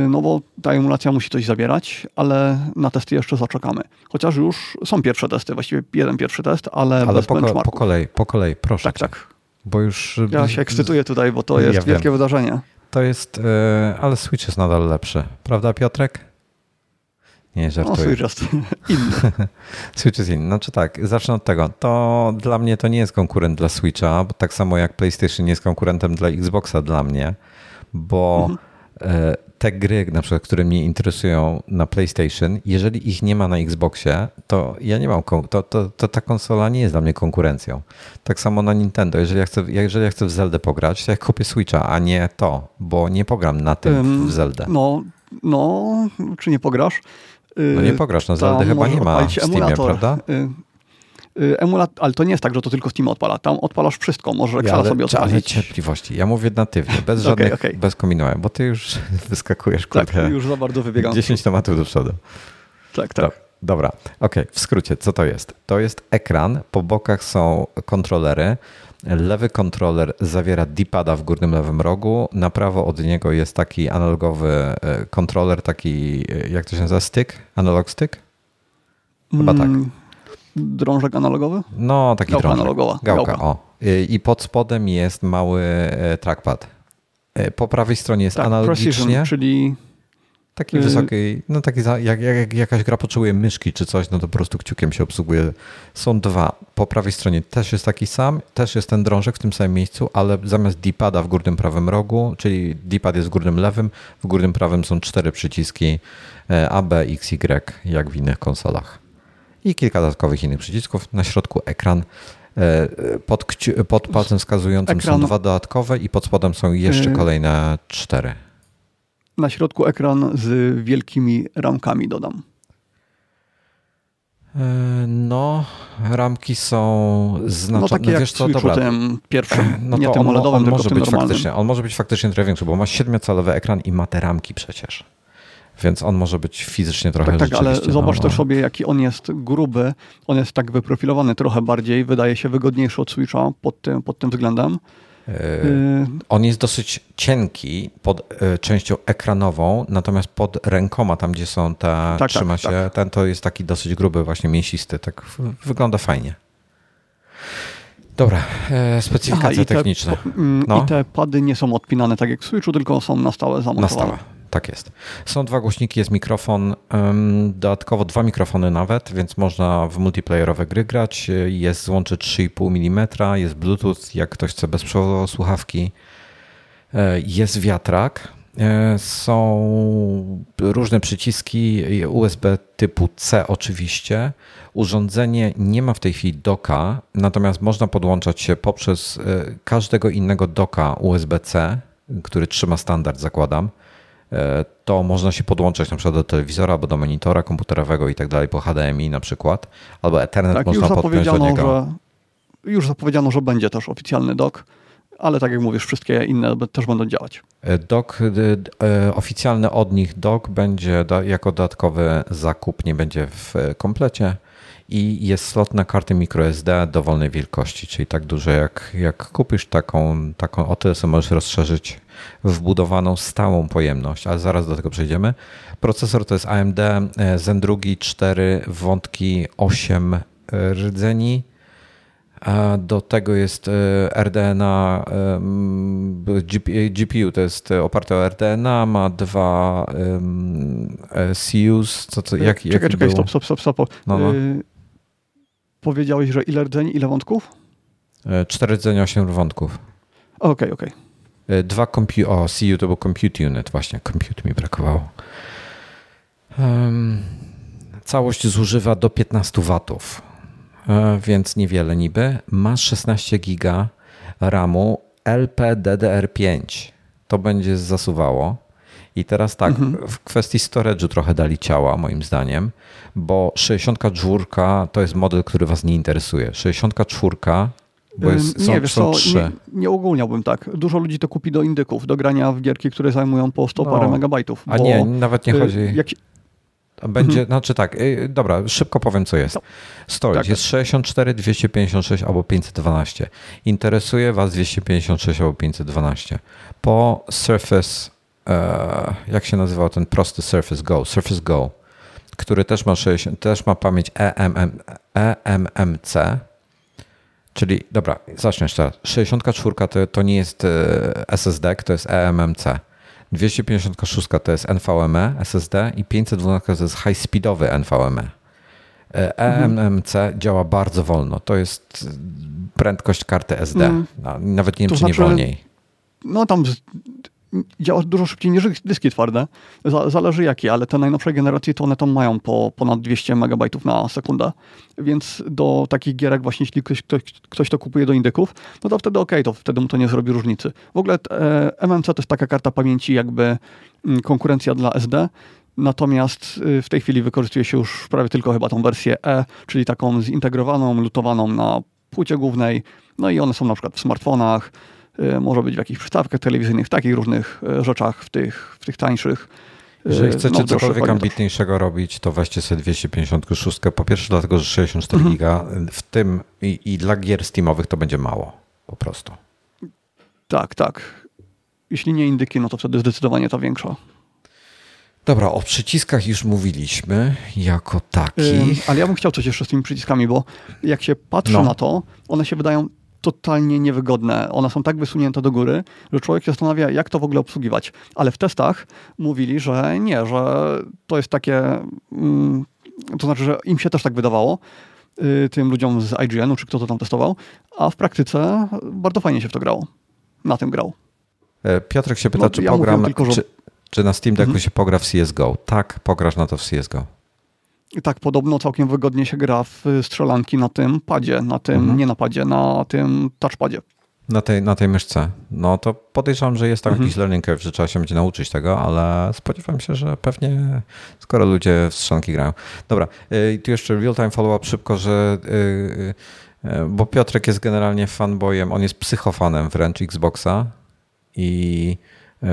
No bo ta emulacja musi coś zabierać, ale na testy jeszcze zaczekamy. Chociaż już są pierwsze testy, właściwie jeden pierwszy test, ale, ale bez po, benchmarku. Po kolei, po kolei, proszę. Tak, cię. tak. Bo już... Ja się ekscytuję tutaj, bo to ja jest wiem. wielkie wydarzenie. To jest... Yy, ale Switch jest nadal lepszy. Prawda, Piotrek? Nie, żartuję. No, Switch jest inny. Switch jest inny. Znaczy tak, zacznę od tego. To dla mnie to nie jest konkurent dla Switcha, bo tak samo jak PlayStation nie jest konkurentem dla Xboxa dla mnie, bo... Mhm. Te gry, na przykład, które mnie interesują na PlayStation, jeżeli ich nie ma na Xboxie, to ja nie mam, to, to, to ta konsola nie jest dla mnie konkurencją. Tak samo na Nintendo. Jeżeli ja chcę, jeżeli ja chcę w Zeldę pograć, to ja kupię Switcha, a nie to, bo nie pogram na tym um, w Zeldę. No, no, czy nie pograsz? No nie pograsz, no Zeldy chyba nie ma w Steamie, emulator, prawda? Y- emulator, ale to nie jest tak, że to tylko Steam odpala. Tam odpalasz wszystko, możesz Excela ja, sobie odpalić. Ale cierpliwości. Ja mówię natywnie, bez żadnych, okay, okay. bez kombinowania, bo ty już wyskakujesz. Tak, kurde, już za bardzo wybiegam. dziesięć tematów do przodu. Tak, tak. Do, dobra, okej, okay. W skrócie, co to jest? To jest ekran, po bokach są kontrolery. Lewy kontroler zawiera D-pada w górnym lewym rogu, na prawo od niego jest taki analogowy kontroler, taki, jak to się nazywa, stick? Analog stick? Chyba tak. Drążek analogowy? No, taki Gałka drążek. Analogowa. Gałka analogowa. Gałka, o. I pod spodem jest mały trackpad. Po prawej stronie jest tak, analogicznie. Precision, czyli... Taki wysoki, no taki, jak, jak jakaś gra potrzebuje myszki czy coś, no to po prostu kciukiem się obsługuje. Są dwa. Po prawej stronie też jest taki sam, też jest ten drążek w tym samym miejscu, ale zamiast D-pada w górnym prawym rogu, czyli D-pad jest w górnym lewym, w górnym prawym są cztery przyciski A, B, X, Y, jak w innych konsolach. I kilka dodatkowych innych przycisków. Na środku ekran. Pod, kciu, pod palcem wskazującym ekran. Są dwa dodatkowe i pod spodem są jeszcze kolejne cztery. Na środku ekran z wielkimi ramkami, dodam. No, ramki są znaczące. No takie jak wiesz co, dobra. Tym pierwszym, no nie tym OLEDowym, tylko może tym być faktycznie, on może być faktycznie trochę większy, bo ma siedmiocalowy ekran i ma te ramki przecież. Więc on może być fizycznie trochę tak, tak, rzeczywiście. Ale zobacz no, też sobie, jaki on jest gruby. On jest tak wyprofilowany trochę bardziej. Wydaje się wygodniejszy od Switcha pod tym, pod tym względem. On jest dosyć cienki pod częścią ekranową, natomiast pod rękoma, tam gdzie są te, tak, trzyma tak, się, tak. ten to jest taki dosyć gruby, właśnie mięsisty, tak wygląda fajnie. Dobra, specyfikacje techniczne. Te, no. I te pady nie są odpinane tak jak w Switchu, tylko są na stałe zamontowane. Na stałe. Tak jest. Są dwa głośniki, jest mikrofon, dodatkowo dwa mikrofony nawet, więc można w multiplayerowe gry grać. Jest złącze trzy i pół milimetra, jest Bluetooth, jak ktoś chce bezprzewodowe słuchawki. Jest wiatrak, są różne przyciski, U S B typu C oczywiście. Urządzenie nie ma w tej chwili doka, natomiast można podłączać się poprzez każdego innego doka U S B C, który trzyma standard, zakładam. To można się podłączać na przykład do telewizora albo do monitora komputerowego i tak dalej po H D M I na przykład, albo Ethernet tak, można podpiąć do niego. Że, już zapowiedziano, że będzie też oficjalny dock, ale tak jak mówisz, wszystkie inne też będą działać. Dock, oficjalny od nich dock będzie jako dodatkowy zakup, nie będzie w komplecie i jest slot na karty microSD dowolnej wielkości, czyli tak duże jak, jak kupisz taką, taką o tyle sobie możesz rozszerzyć wbudowaną stałą pojemność, ale zaraz do tego przejdziemy. Procesor to jest A M D Zen dwa, cztery wątki, osiem rdzeni. Do tego jest R D N A, G P U to jest oparte o R D N A, ma dwa um, C Us. Co, co, jak, czekaj, jaki czekaj, był? stop, stop, stop. stop. No, no. Yy, powiedziałeś, że ile rdzeni, ile wątków? Cztery rdzeni, osiem wątków. Okej, okay, okej. Okay. Dwa compu- o, C U to był compute unit, właśnie, compute mi brakowało. Um, całość zużywa do piętnaście watów, więc niewiele niby. Ma szesnaście giga RAMu L P D D R pięć. To będzie zasuwało. I teraz tak, mhm. w kwestii storage'u trochę dali ciała, moim zdaniem, bo sześćdziesiąt cztery to jest model, który was nie interesuje. sześćdziesiąt cztery Bo jest, są, nie, wiesz są co, trzy. Nie, nie ogólniałbym tak. Dużo ludzi to kupi do indyków, do grania w gierki, które zajmują po sto no. parę megabajtów. A nie, nawet nie chodzi... Jak... Będzie, hmm. Znaczy tak, dobra, szybko powiem co jest. Storage tak. jest sześćdziesiąt cztery, dwieście pięćdziesiąt sześć albo pięćset dwanaście. Interesuje was dwieście pięćdziesiąt sześć albo pięćset dwanaście. Po Surface, jak się nazywał ten prosty Surface Go, Surface Go, który też ma, sześćdziesiąt, też ma pamięć E M M C, czyli, dobra, zacznę jeszcze raz. sześćdziesiąt cztery to, to nie jest S S D, to jest E M M C. dwieście pięćdziesiąt sześć to jest NVMe S S D i pięćset dwanaście to jest high-speedowy NVMe. E M M C mhm. działa bardzo wolno. To jest prędkość karty S D. Mhm. Nawet nie wiem, to czy znaczy, nie wolniej. No tam działa dużo szybciej niż dyski twarde. Zależy jakie, ale te najnowsze generacje to one tam mają po ponad dwieście megabajtów na sekundę. Więc do takich gierek właśnie, jeśli ktoś, ktoś, ktoś to kupuje do indyków, no to wtedy okej, okay, to wtedy mu to nie zrobi różnicy. W ogóle e, M M C to jest taka karta pamięci jakby konkurencja dla S D Natomiast w tej chwili wykorzystuje się już prawie tylko chyba tą wersję E, czyli taką zintegrowaną, lutowaną na płycie głównej. No i one są na przykład w smartfonach, może być w jakichś przystawkach telewizyjnych, takich różnych rzeczach, w tych, w tych tańszych. Jeżeli chcecie no, cokolwiek ambitniejszego robić, to weźcie sobie dwieście pięćdziesiąt sześć. Po pierwsze dlatego, że sześćdziesiąt cztery mhm. giga w tym i, i dla gier steamowych to będzie mało po prostu. Tak, tak. Jeśli nie indyki, no to wtedy zdecydowanie ta większa. Dobra, o przyciskach już mówiliśmy jako takich. Ym, ale ja bym chciał coś jeszcze z tymi przyciskami, bo jak się patrzy no. na to, one się wydają totalnie niewygodne. One są tak wysunięte do góry, że człowiek się zastanawia, jak to w ogóle obsługiwać. Ale w testach mówili, że nie, że to jest takie... Mm, to znaczy, że im się też tak wydawało, y, tym ludziom z I G N-u, czy kto to tam testował, a w praktyce bardzo fajnie się w to grało. Na tym grał. Piotrek się pyta, no, czy ja program... Tylko, że... czy... Czy na Steam Decku mhm. się pogra w C S G O? Tak, pograsz na to w C S G O. I tak, podobno całkiem wygodnie się gra w strzelanki na tym padzie, na tym, mhm. nie na padzie, na tym touchpadzie. Na tej, na tej myszce. No to podejrzewam, że jest tam mhm. jakiś learning curve, że trzeba się będzie nauczyć tego, ale spodziewam się, że pewnie skoro ludzie w strzelanki grają. Dobra, i tu jeszcze real-time follow-up szybko, że... Bo Piotrek jest generalnie fanboyem, on jest psychofanem wręcz Xboxa i...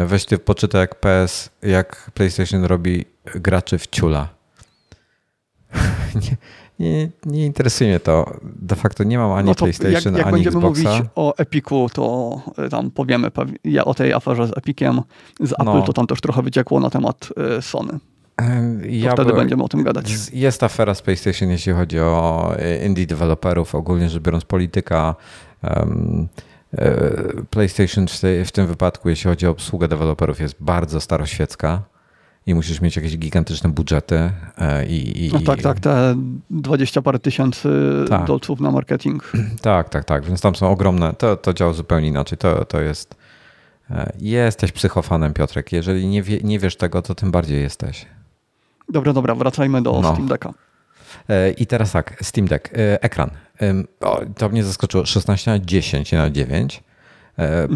Weź ty poczytaj, jak P S, jak PlayStation robi graczy w ciula. nie, nie, nie interesuje mnie to. De facto nie mam ani no PlayStation, jak, jak ani Xboxa. Jak będziemy mówić o Epiku, to tam powiemy ja o tej aferze z Epiciem. Z Apple no. to tam też trochę wyciekło na temat Sony. Ja wtedy by... będziemy o tym gadać. Jest afera z PlayStation, jeśli chodzi o indie deweloperów. Ogólnie rzecz biorąc, polityka... Um, PlayStation w, tej, w tym wypadku, jeśli chodzi o obsługę deweloperów, jest bardzo staroświecka i musisz mieć jakieś gigantyczne budżety. I, i, no tak, tak, te dwadzieścia parę tysięcy tak. dolców na marketing. Tak, tak, tak, więc tam są ogromne, to, to działa zupełnie inaczej, to, to jest, jesteś psychofanem, Piotrek, jeżeli nie, wie, nie wiesz tego, to tym bardziej jesteś. Dobra, dobra, wracajmy do no. Steam Decka. I teraz tak, Steam Deck, ekran. O, to mnie zaskoczyło, szesnaście na dziesięć na dziewięć,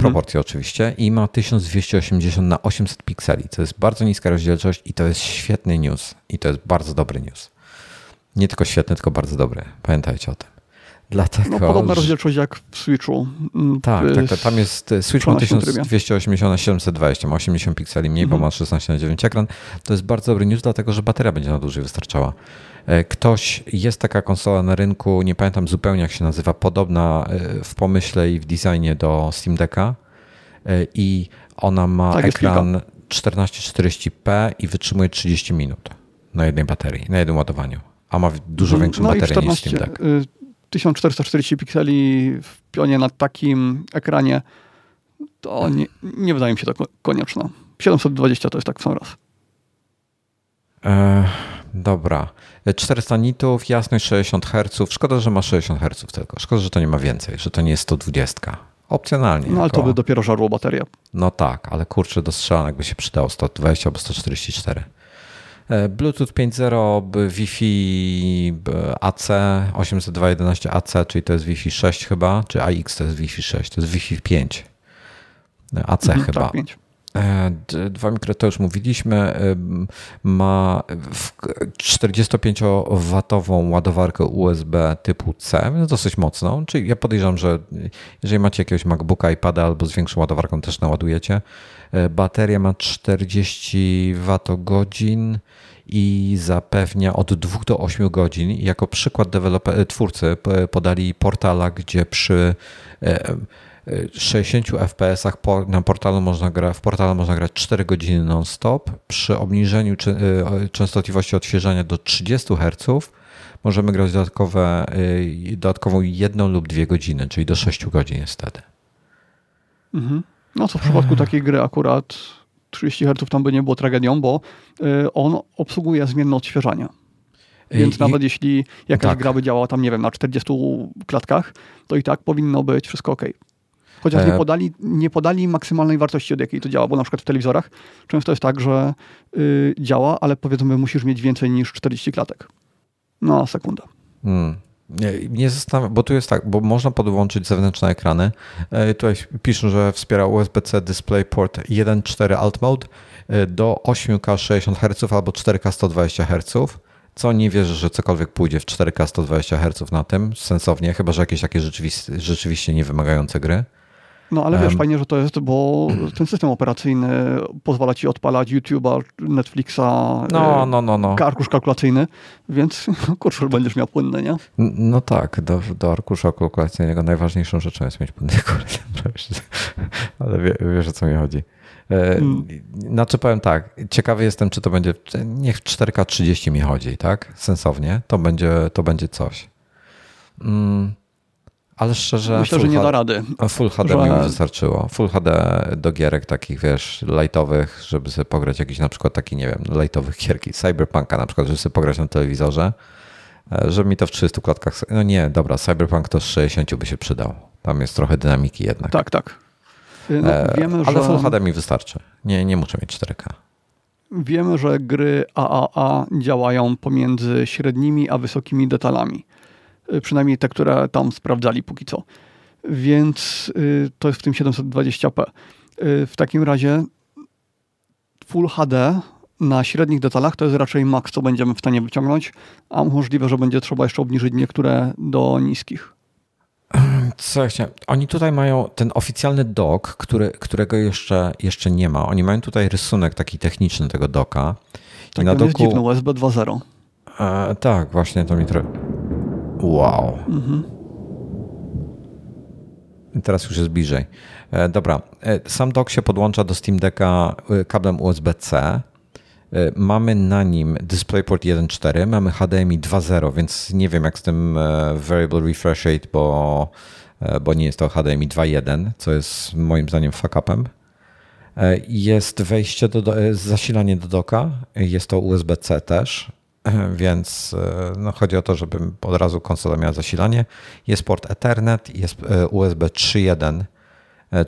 proporcje mhm. oczywiście, i ma tysiąc dwieście osiemdziesiąt na osiemset pikseli, co jest bardzo niska rozdzielczość i to jest świetny news. I to jest bardzo dobry news. Nie tylko świetny, tylko bardzo dobry. Pamiętajcie o tym. Dlatego, no, podobna rozdzielczość jak w Switchu. Tak, tak, tak, tam jest Switch ma tysiąc dwieście osiemdziesiąt na siedemset dwadzieścia, ma osiemdziesiąt pikseli mniej, mhm. bo ma szesnaście na dziewięć ekran. To jest bardzo dobry news, dlatego że bateria będzie na dłużej wystarczała. Ktoś, jest taka konsola na rynku, nie pamiętam zupełnie jak się nazywa, podobna w pomyśle i w designie do Steam Decka i ona ma tak, ekran czternaście czterdzieści p i wytrzymuje trzydzieści minut na jednej baterii, na jednym ładowaniu, a ma dużo no, większą no baterię czternaście niż Steam Deck. tysiąc czterysta czterdzieści pikseli w pionie na takim ekranie, to nie, nie wydaje mi się to konieczne. siedemset dwadzieścia to jest tak w sam raz. E, dobra. czterysta nitów, jasność sześćdziesiąt herców. Szkoda, że ma sześćdziesiąt herców tylko. Szkoda, że to nie ma więcej, że to nie jest sto dwadzieścia. Opcjonalnie. No jako... ale to by dopiero żarło baterię. No tak, ale kurczę, do strzelanek by się przydało sto dwadzieścia albo sto czterdzieści cztery. Bluetooth pięć zero, Wi-Fi A C, osiemset dwa jedenaście A C, czyli to jest Wi-Fi sześć chyba, czy A X to jest Wi-Fi sześć, to jest Wi-Fi pięć. A C mhm, chyba. Tak, pięć. Dwa mikro, to już mówiliśmy, ma czterdziestopięciowatową ładowarkę U S B typu C, więc dosyć mocną, czyli ja podejrzewam, że jeżeli macie jakiegoś MacBooka, iPada albo z większą ładowarką też naładujecie. Bateria ma czterdzieści watogodzin i zapewnia od dwóch do ośmiu godzin. Jako przykład deweloper, twórcy podali portala, gdzie przy sześćdziesięciu F P S-ach na portalu można grać, w portalu można grać cztery godziny non-stop. Przy obniżeniu częstotliwości odświeżania do trzydziestu herców możemy grać dodatkowe, dodatkową jedną lub dwie godziny, czyli do sześciu godzin jest wtedy. Mhm. No co w przypadku takiej gry akurat trzydzieści herców tam by nie było tragedią, bo on obsługuje zmienne odświeżania. Więc I, nawet jeśli jakaś tak. gra by działała tam, nie wiem, na czterdziestu klatkach, to i tak powinno być wszystko okej. Okay. Chociaż nie podali, nie podali maksymalnej wartości, od jakiej to działa, bo na przykład w telewizorach często jest tak, że yy, działa, ale powiedzmy musisz mieć więcej niż czterdzieści klatek na sekundę. Hmm. Nie zastanawiam, bo tu jest tak, bo można podłączyć zewnętrzne ekrany. Tutaj piszą, że wspiera U S B C DisplayPort jeden przecinek cztery Alt Mode do osiem K sześćdziesiąt herców albo cztery K sto dwadzieścia herców, co nie wierzę, że cokolwiek pójdzie w cztery K sto dwadzieścia herców na tym, sensownie, chyba że jakieś takie rzeczywiście, rzeczywiście niewymagające gry. No ale wiesz, um, fajnie, że to jest, bo ten system operacyjny pozwala ci odpalać YouTube'a, Netflixa, no, no, no, no. arkusz kalkulacyjny, więc kurczę, będziesz miał płynny, nie? No tak, do, do arkusza kalkulacyjnego najważniejszą rzeczą jest mieć płynny kurs, ale wie, wiesz, o co mi chodzi. Znaczy powiem tak, ciekawy jestem, czy to będzie, niech cztery K trzydzieści mi chodzi, tak? Sensownie, to będzie, to będzie coś. Mm. Ale szczerze, myślę, że nie da rady. Full H D że... mi już wystarczyło. Full H D do gierek takich, wiesz, lightowych, żeby sobie pograć jakiś na przykład taki, nie wiem, lightowych gierki, Cyberpunka na przykład, żeby sobie pograć na telewizorze, żeby mi to w trzydziestu klatkach... No nie, dobra, Cyberpunk to z sześćdziesięciu by się przydał. Tam jest trochę dynamiki jednak. Tak, tak. No, wiemy, ale że... Full H D mi wystarczy. Nie, nie muszę mieć cztery K. Wiemy, że gry trzy A działają pomiędzy średnimi a wysokimi detalami. Przynajmniej te, które tam sprawdzali póki co. Więc y, to jest w tym siedemset dwadzieścia p. Y, w takim razie Full H D na średnich detalach to jest raczej max, co będziemy w stanie wyciągnąć, a możliwe, że będzie trzeba jeszcze obniżyć niektóre do niskich. Co ja chciałem? Oni tutaj mają ten oficjalny dock, który, którego jeszcze, jeszcze nie ma. Oni mają tutaj rysunek taki techniczny tego docka. Tak, to jest dziwne, U S B dwa zero. E, tak, właśnie to mi trochę... Wow. Mhm. Teraz już jest bliżej. E, dobra. E, sam dock się podłącza do Steam Decka kablem U S B C. E, mamy na nim DisplayPort jeden przecinek cztery, mamy H D M I dwa zero, więc nie wiem jak z tym e, Variable Refresh Rate, bo, e, bo nie jest to H D M I dwa jeden, co jest moim zdaniem fuck upem. E, jest wejście, do, do, zasilanie do docka, jest to U S B C też. Więc no, chodzi o to, żebym od razu konsola miała zasilanie. Jest port Ethernet, jest U S B trzy jeden,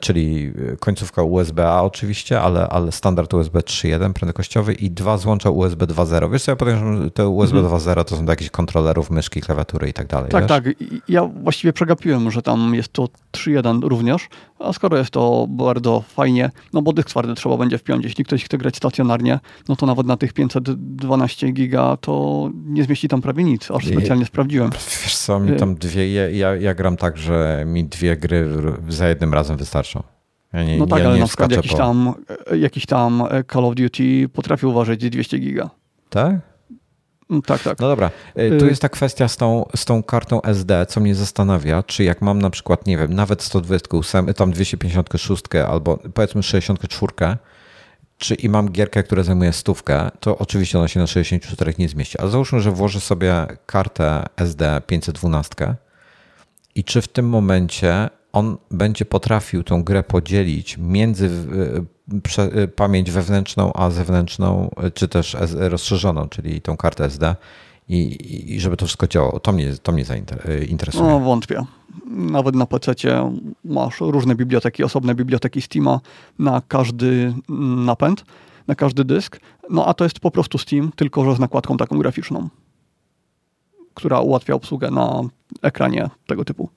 czyli końcówka U S B A oczywiście, ale, ale standard U S B trzy jeden prędkościowy i dwa złącza U S B dwa zero. Wiesz co, ja podejrzewam, że te U S B mhm. dwa zero to są do jakichś kontrolerów, myszki, klawiatury i tak dalej. Tak, wiesz? Tak. Ja właściwie przegapiłem, że tam jest to trzy jeden również, a skoro jest to bardzo fajnie, no bo dysk twardy trzeba będzie wpiąć. Jeśli ktoś chce grać stacjonarnie, no to nawet na tych pięćset dwanaście giga to nie zmieści tam prawie nic, aż specjalnie I, sprawdziłem. Wiesz co, mi tam dwie, ja, ja gram tak, że mi dwie gry za jednym razem wystarczą. Ja nie, no tak, ja ale nie na przykład jakiś, po... tam, jakiś tam Call of Duty potrafi uważać dwieście giga. Tak? Tak, tak. No dobra, tu jest ta kwestia z tą, z tą kartą S D, co mnie zastanawia, czy jak mam na przykład, nie wiem, nawet sto dwadzieścia osiem, tam dwieście pięćdziesiąt sześć albo powiedzmy sześćdziesiąt cztery, czy i mam gierkę, która zajmuje stówkę, to oczywiście ona się na sześćdziesiąt cztery nie zmieści. Ale załóżmy, że włożę sobie kartę S D pięćset dwanaście i czy w tym momencie on będzie potrafił tą grę podzielić między pamięć wewnętrzną a zewnętrzną, czy też rozszerzoną, czyli tą kartę S D i, i żeby to wszystko działało. To mnie, to mnie zainteresuje. No wątpię. Nawet na pececie masz różne biblioteki, osobne biblioteki Steama na każdy napęd, na każdy dysk. No a to jest po prostu Steam, tylko że z nakładką taką graficzną, która ułatwia obsługę na ekranie tego typu.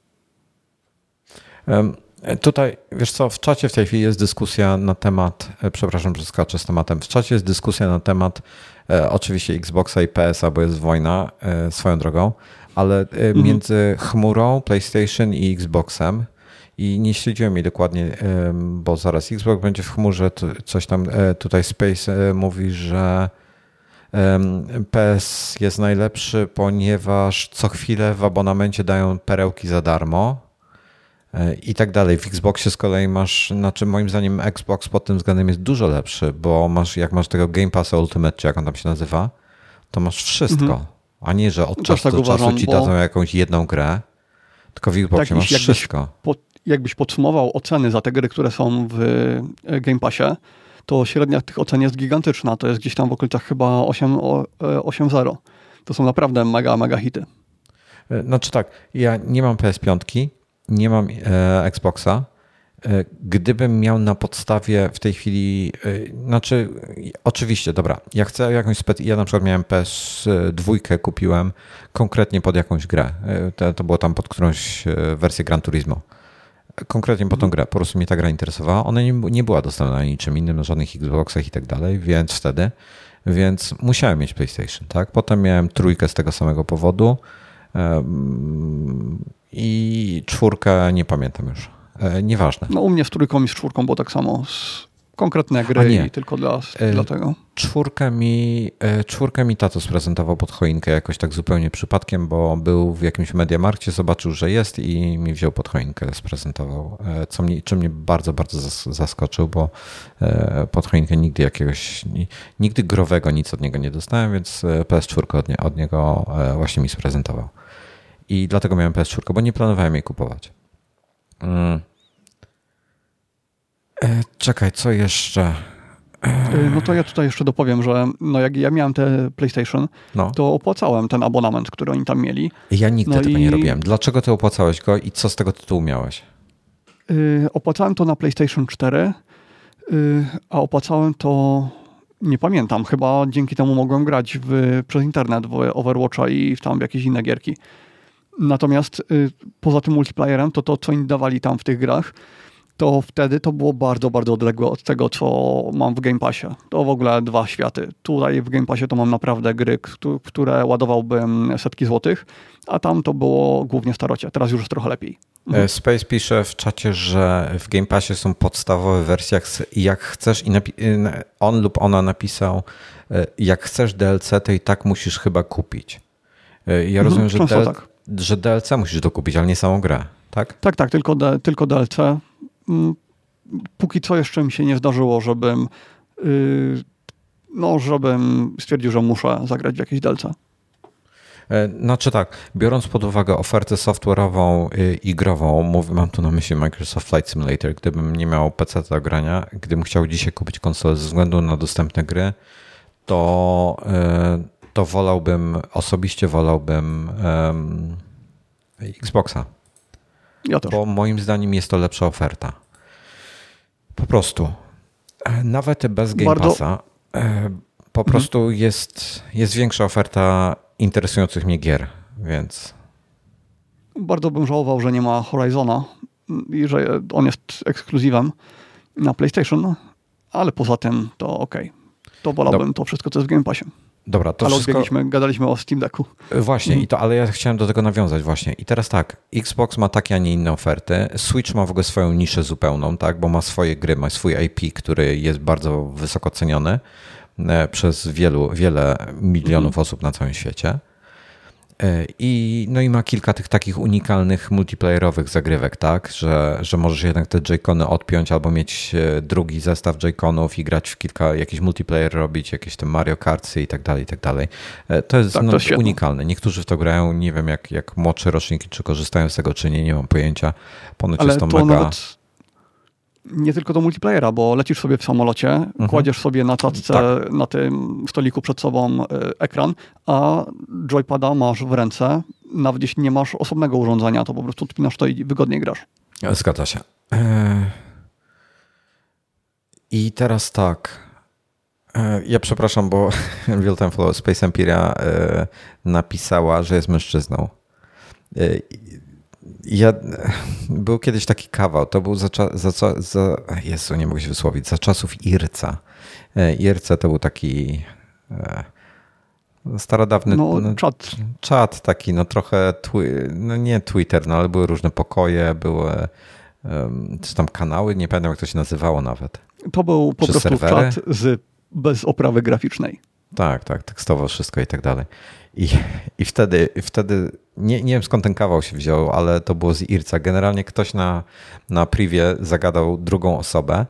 Um. Tutaj, wiesz co, w czacie w tej chwili jest dyskusja na temat, przepraszam, że skaczę z tematem, w czacie jest dyskusja na temat e, oczywiście Xboxa i P S a, bo jest wojna e, swoją drogą, ale e, mm-hmm. między chmurą, PlayStation i Xboxem i nie śledziłem jej dokładnie, e, bo zaraz Xbox będzie w chmurze, to, coś tam e, tutaj Space e, mówi, że e, P S jest najlepszy, ponieważ co chwilę w abonamencie dają perełki za darmo. I tak dalej. W Xboxie z kolei masz, znaczy moim zdaniem Xbox pod tym względem jest dużo lepszy, bo masz, jak masz tego Game Passa Ultimate, czy jak on tam się nazywa, to masz wszystko, mhm. a nie, że od czasu tak do uważam, czasu ci bo... dadzą jakąś jedną grę, tylko w Xboxie tak, masz jakbyś, wszystko. Po, jakbyś podsumował oceny za te gry, które są w Game Passie, to średnia tych ocen jest gigantyczna, to jest gdzieś tam w okolicach chyba osiem zero. To są naprawdę mega, mega hity. Znaczy tak, ja nie mam P S pięć, nie mam e, Xboxa, Gdybym miał na podstawie w tej chwili, znaczy oczywiście, dobra, ja chcę jakąś, ja na przykład miałem P S dwa, kupiłem konkretnie pod jakąś grę, to było tam pod którąś wersję Gran Turismo, konkretnie pod tą grę, po prostu mnie ta gra interesowała, ona nie, nie była dostępna na niczym innym, na żadnych Xboxach i tak dalej, więc wtedy, więc musiałem mieć PlayStation, tak, potem miałem trójkę z tego samego powodu i czwórkę nie pamiętam już. Nieważne. No u mnie z trójką i z czwórką, bo tak samo z konkretne gry i tylko dla, e, dla tego. Czwórkę mi, e, czwórkę mi tato sprezentował pod choinkę jakoś tak zupełnie przypadkiem, bo był w jakimś Mediamarkcie, zobaczył, że jest i mi wziął pod choinkę, sprezentował, e, co mnie, czym mnie bardzo, bardzo zaskoczył, bo e, pod choinkę nigdy jakiegoś, nigdy growego nic od niego nie dostałem, więc P S cztery od, nie, od niego e, właśnie mi sprezentował. I dlatego miałem P S cztery, bo nie planowałem jej kupować. Hmm. E, czekaj, co jeszcze? E... No to ja tutaj jeszcze dopowiem, że no jak ja miałem te PlayStation, no. to opłacałem ten abonament, który oni tam mieli. Ja nigdy no tego i... nie robiłem. Dlaczego ty opłacałeś go i co z tego tytułu miałeś? E, opłacałem to na PlayStation cztery, e, a opłacałem to, nie pamiętam, chyba dzięki temu mogłem grać w, przez internet w Overwatcha i tam w jakieś inne gierki. Natomiast y, poza tym multiplayerem, to to, co oni dawali tam w tych grach, to wtedy to było bardzo, bardzo odległe od tego, co mam w Game Passie. To w ogóle dwa światy. Tutaj w Game Passie to mam naprawdę gry, które ładowałbym setki złotych, a tam to było głównie starocie. Teraz już jest trochę lepiej. Mhm. Space pisze w czacie, że w Game Passie są podstawowe wersje, jak chcesz i napi- on lub ona napisał, jak chcesz D L C, to i tak musisz chyba kupić. Ja rozumiem, mhm, że D L C... Tak. Że D L C musisz dokupić, ale nie samą grę, tak? Tak, tak, tylko, de, tylko D L C. Póki co jeszcze mi się nie zdarzyło, żebym, yy, no, żebym stwierdził, że muszę zagrać w jakieś D L C. Znaczy tak, biorąc pod uwagę ofertę software'ową i grową, mówię, mam tu na myśli Microsoft Flight Simulator, gdybym nie miał P C do grania, gdybym chciał dzisiaj kupić konsolę ze względu na dostępne gry, to... Yy, to wolałbym, osobiście wolałbym um, Xboxa. Ja też. Bo moim zdaniem jest to lepsza oferta. Po prostu. Nawet bez Game Bardzo... Passa po mhm. prostu jest, jest większa oferta interesujących mnie gier, więc... Bardzo bym żałował, że nie ma Horizona i że on jest ekskluzywem na PlayStation, ale poza tym to okej. Okay. To wolałbym Do... to wszystko, co jest w Game Passie. Dobra, to ale wszystko... gadaliśmy o Steam Decku. Właśnie, mm. i to, ale ja chciałem do tego nawiązać właśnie. I teraz tak, Xbox ma takie, a nie inne oferty. Switch ma w ogóle swoją niszę zupełną, tak, bo ma swoje gry, ma swój I P, który jest bardzo wysoko ceniony przez wielu, wiele milionów mm. osób na całym świecie. I, no i ma kilka tych takich unikalnych multiplayerowych zagrywek, tak, że, że możesz jednak te Joy-Cony odpiąć albo mieć drugi zestaw Joy-Conów i grać w kilka, jakiś multiplayer robić, jakieś te Mario Kartsy i tak dalej, i tak dalej. To jest tak, no, to unikalne. Niektórzy w to grają, nie wiem jak, jak młodsze roczniki, czy korzystają z tego, czy nie, nie mam pojęcia. Ponoć ale jest to, to mega... Nawet... Nie tylko do multiplayera, bo lecisz sobie w samolocie, mhm. kładziesz sobie na tacce, tak. na tym stoliku przed sobą ekran, a joypada masz w ręce. Nawet jeśli nie masz osobnego urządzenia, to po prostu odpinasz to i wygodniej grasz. Zgadza się. I teraz tak. Ja przepraszam, bo Real Time Follow Space Empire napisała, że jest mężczyzną. Ja, był kiedyś taki kawał, to był za, za, za Jezu, nie mogę się wysłowić, za czasów Irca. Irce to był taki e, starodawny no, no, czat. czat taki, no trochę, twi, no nie Twitter, no ale były różne pokoje, były um, czy tam kanały, nie pamiętam jak to się nazywało nawet. To był po, po prostu serwery. Czat z, bez oprawy graficznej. Tak, tak, tekstowo wszystko i tak dalej. I, i wtedy, wtedy nie, nie wiem skąd ten kawał się wziął, ale to było z Irca. Generalnie ktoś na, na privie zagadał drugą osobę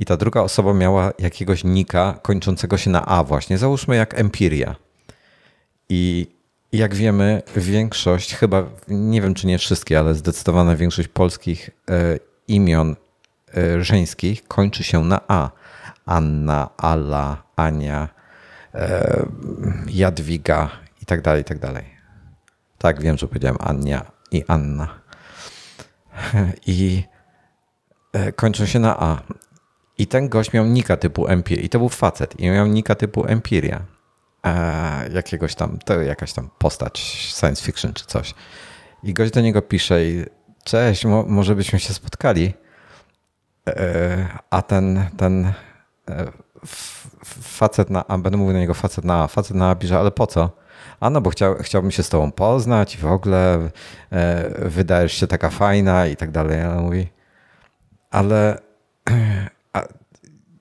i ta druga osoba miała jakiegoś nika kończącego się na A właśnie. Załóżmy jak Empiria. I jak wiemy, większość, chyba nie wiem czy nie wszystkie, ale zdecydowana większość polskich e, imion e, żeńskich kończy się na A. Anna, Ala, Ania, e, Jadwiga, i tak dalej, i tak dalej. Tak, wiem, że powiedziałem Ania i Anna. I kończą się na A. I ten gość miał nika typu Empiria. I to był facet. I miał nika typu Empiria. Eee, jakiegoś tam, to jakaś tam postać science fiction czy coś. I gość do niego pisze i cześć, mo- może byśmy się spotkali. Eee, a ten, ten e, f- facet na A, będę mówił do niego facet na A, facet na A pisze, ale po co? A no bo chciał, chciałbym się z tobą poznać i w ogóle e, wydajesz się taka fajna i tak dalej. Ale mówi, ale... A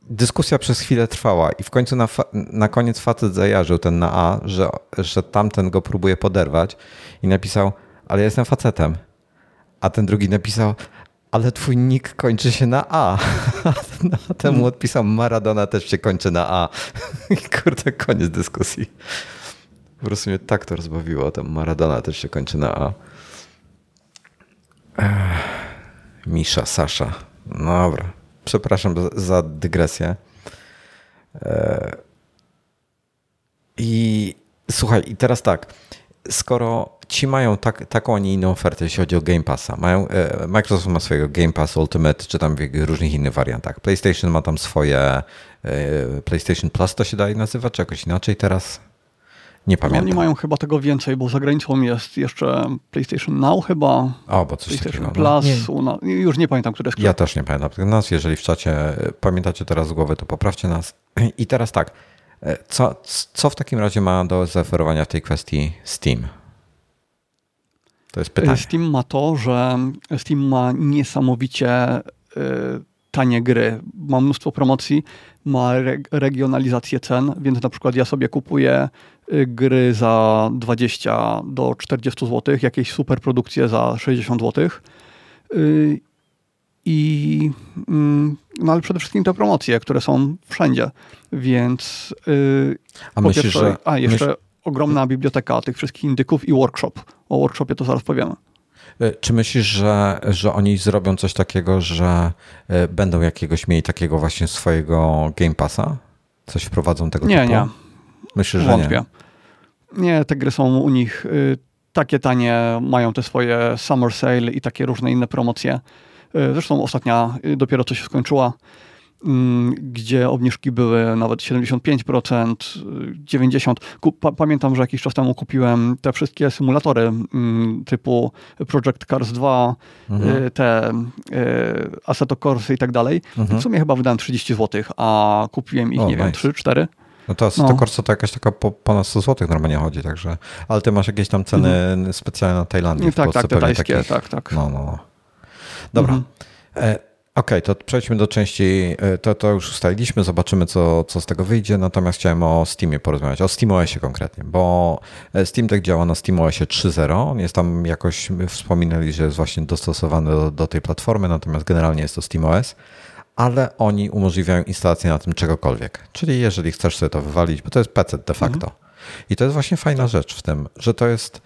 dyskusja przez chwilę trwała i w końcu na, fa- na koniec facet zajarzył ten na A, że, że tamten go próbuje poderwać i napisał, ale ja jestem facetem. A ten drugi napisał, ale twój nick kończy się na A. A ten mu odpisał, Maradona też się kończy na A. I kurde, koniec dyskusji. Po prostu mnie tak to rozbawiło, ten Maradona też się kończy na A. Misza, Sasza. No dobra. Przepraszam za dygresję. I słuchaj, i teraz tak, skoro ci mają tak, taką, a nie inną ofertę, jeśli chodzi o Game Passa, mają, Microsoft ma swojego Game Pass Ultimate, czy tam w różnych innych wariantach. PlayStation ma tam swoje, PlayStation Plus to się dalej nazywa, czy jakoś inaczej teraz? Nie pamiętam. No, oni mają chyba tego więcej, bo za granicą jest jeszcze PlayStation Now chyba. O, bo coś PlayStation takiego. PlayStation Plus. Nie. Już nie pamiętam, które jest. Ja też nie pamiętam. Nas, jeżeli w czacie pamiętacie teraz z głowy, to poprawcie nas. I teraz tak. Co, co w takim razie ma do zaoferowania w tej kwestii Steam? To jest pytanie. Steam ma to, że Steam ma niesamowicie tanie gry. Ma mnóstwo promocji, ma re- regionalizację cen, więc na przykład ja sobie kupuję gry za dwadzieścia do czterdziestu złotych, jakieś super produkcje za sześćdziesiąt złotych. Yy, i, yy, no ale przede wszystkim te promocje, które są wszędzie. Więc yy, a po myślisz, pierwsze, że... A jeszcze myśl... ogromna biblioteka tych wszystkich indyków i workshop. O workshopie to zaraz powiemy. Czy myślisz, że, że oni zrobią coś takiego, że będą jakiegoś mieli takiego właśnie swojego Game Passa? Coś wprowadzą tego nie, typu? Nie, nie. Myślę, że wątpię. Nie. Nie, te gry są u nich y, takie tanie, mają te swoje summer sale i takie różne inne promocje. Y, zresztą ostatnia y, dopiero co się skończyła, y, gdzie obniżki były nawet siedemdziesiąt pięć procent, dziewięćdziesiąt procent. Kup, pa, pamiętam, że jakiś czas temu kupiłem te wszystkie symulatory y, typu Project Cars dwa, mhm. y, te y, Assetto Corsa i tak dalej. Mhm. W sumie chyba wydałem trzydzieści złotych, a kupiłem ich, o, nie nice. wiem, trzy cztery. No to Assetto Corsa to jakaś taka po, ponad sto złotych normalnie chodzi, także. Ale ty masz jakieś tam ceny mhm. specjalne na Tajlandii. W tak, Polsce, tak, tajskie, takich... tak, tak. No, no, no. Dobra. Mhm. E, Okej, okay, to przejdźmy do części, to, to już ustaliliśmy, zobaczymy co, co z tego wyjdzie, natomiast chciałem o Steamie porozmawiać, o SteamOSie konkretnie, bo Steam Deck działa na SteamOSie trzy zero, on jest tam jakoś, wspominali, że jest właśnie dostosowany do, do tej platformy, natomiast generalnie jest to SteamOS. Ale oni umożliwiają instalację na tym czegokolwiek. Czyli jeżeli chcesz sobie to wywalić, bo to jest P C de facto. Mhm. I to jest właśnie fajna rzecz w tym, że to jest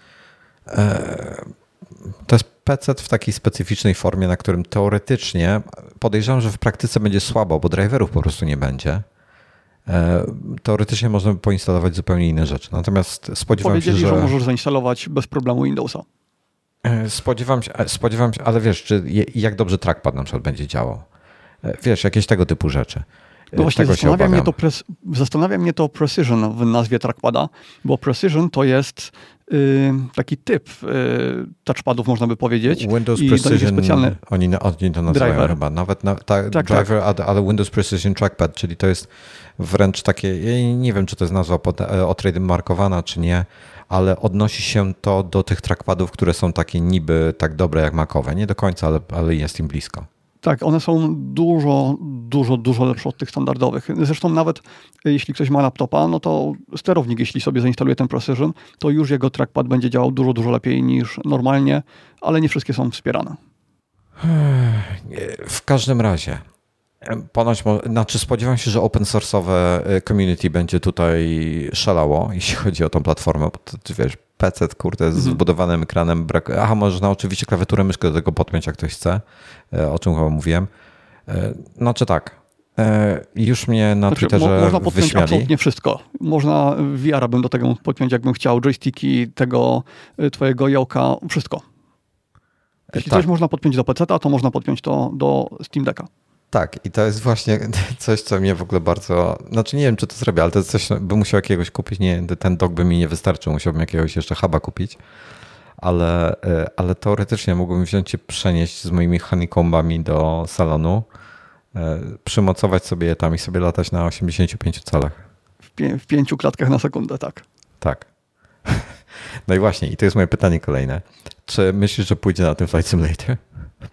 e, to jest P C w takiej specyficznej formie, na którym teoretycznie podejrzewam, że w praktyce będzie słabo, bo driverów po prostu nie będzie. E, teoretycznie można by poinstalować zupełnie inne rzeczy. Natomiast spodziewam się, że... Powiedzieli, że możesz zainstalować bez problemu Windowsa. E, spodziewam się, spodziewam się, ale wiesz, czy je, jak dobrze trackpad na przykład będzie działał. Wiesz, jakieś tego typu rzeczy. No właśnie zastanawia mnie, to pre- zastanawia mnie to Precision w nazwie trackpada, bo Precision to jest yy, taki typ yy, touchpadów, można by powiedzieć. Windows i Precision, specjalny oni, oni to nazywają driver. Chyba. Nawet na, ta, tak, driver, tak. Ale Windows Precision Trackpad, czyli to jest wręcz takie, nie wiem, czy to jest nazwa pod, otrademarkowana, czy nie, ale odnosi się to do tych trackpadów, które są takie niby tak dobre jak macowe. Nie do końca, ale, ale jest im blisko. Tak, one są dużo, dużo, dużo lepsze od tych standardowych. Zresztą nawet jeśli ktoś ma laptopa, no to sterownik, jeśli sobie zainstaluje ten Precision, to już jego trackpad będzie działał dużo, dużo lepiej niż normalnie, ale nie wszystkie są wspierane. W każdym razie, ponoć, znaczy spodziewam się, że open source'owe community będzie tutaj szalało, jeśli chodzi o tą platformę, bo to, ty wiesz, P C, kurde, z mhm. zbudowanym ekranem. Brak... Aha, można oczywiście klawiaturę, myszkę do tego podpiąć, jak ktoś chce, o czym chyba mówiłem. Znaczy tak, już mnie na znaczy, Twitterze mo- Można podpiąć wyśmiali. Absolutnie wszystko. Można V R-a bym do tego podpiąć, jakbym chciał, joysticki, tego twojego jałka, wszystko. Jeśli tak. coś można podpiąć do peceta, to można podpiąć to do Steam Decka. Tak, i to jest właśnie coś, co mnie w ogóle bardzo... Znaczy nie wiem, czy to zrobię, ale to jest coś, bym musiał jakiegoś kupić. Nie, ten dock by mi nie wystarczył, musiałbym jakiegoś jeszcze huba kupić. Ale, ale teoretycznie mógłbym wziąć i przenieść z moimi honeycombami do salonu, przymocować sobie je tam i sobie latać na osiemdziesięciu pięciu calach. W, pię- w pięciu klatkach na sekundę, tak. Tak. No i właśnie, i to jest moje pytanie kolejne. Czy myślisz, że pójdzie na tym Flight Simulator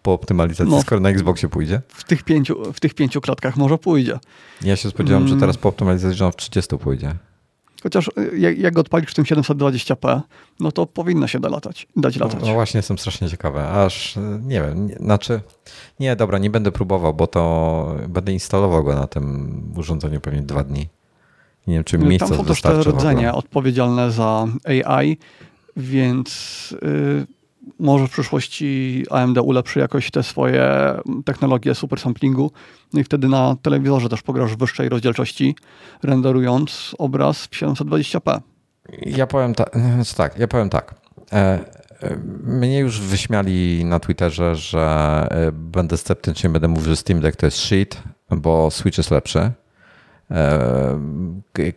po optymalizacji, no, skoro na Xboxie pójdzie? W tych pięciu, w tych pięciu klatkach może pójdzie. Ja się spodziewam, mm. że teraz po optymalizacji, że on w trzydziestu pójdzie. Chociaż jak, jak go odpalisz w tym siedemset dwadzieścia p, no to powinno się da latać, dać latać. No, no właśnie, jestem strasznie ciekawy. Aż nie wiem, nie, znaczy nie, dobra, nie będę próbował, bo to będę instalował go na tym urządzeniu pewnie dwa dni. Nie wiem, czy mi miejsce wystarczy. Tam są też te rdzenie odpowiedzialne za A I, więc yy, może w przyszłości A M D ulepszy jakoś te swoje technologie supersamplingu. No i wtedy na telewizorze też pograsz w wyższej rozdzielczości, renderując obraz w siedemset dwadzieścia p. Ja powiem ta- tak, ja powiem tak. E- Mnie już wyśmiali na Twitterze, że będę sceptycznie, będę mówił, że Steam Deck to jest shit, bo Switch jest lepszy.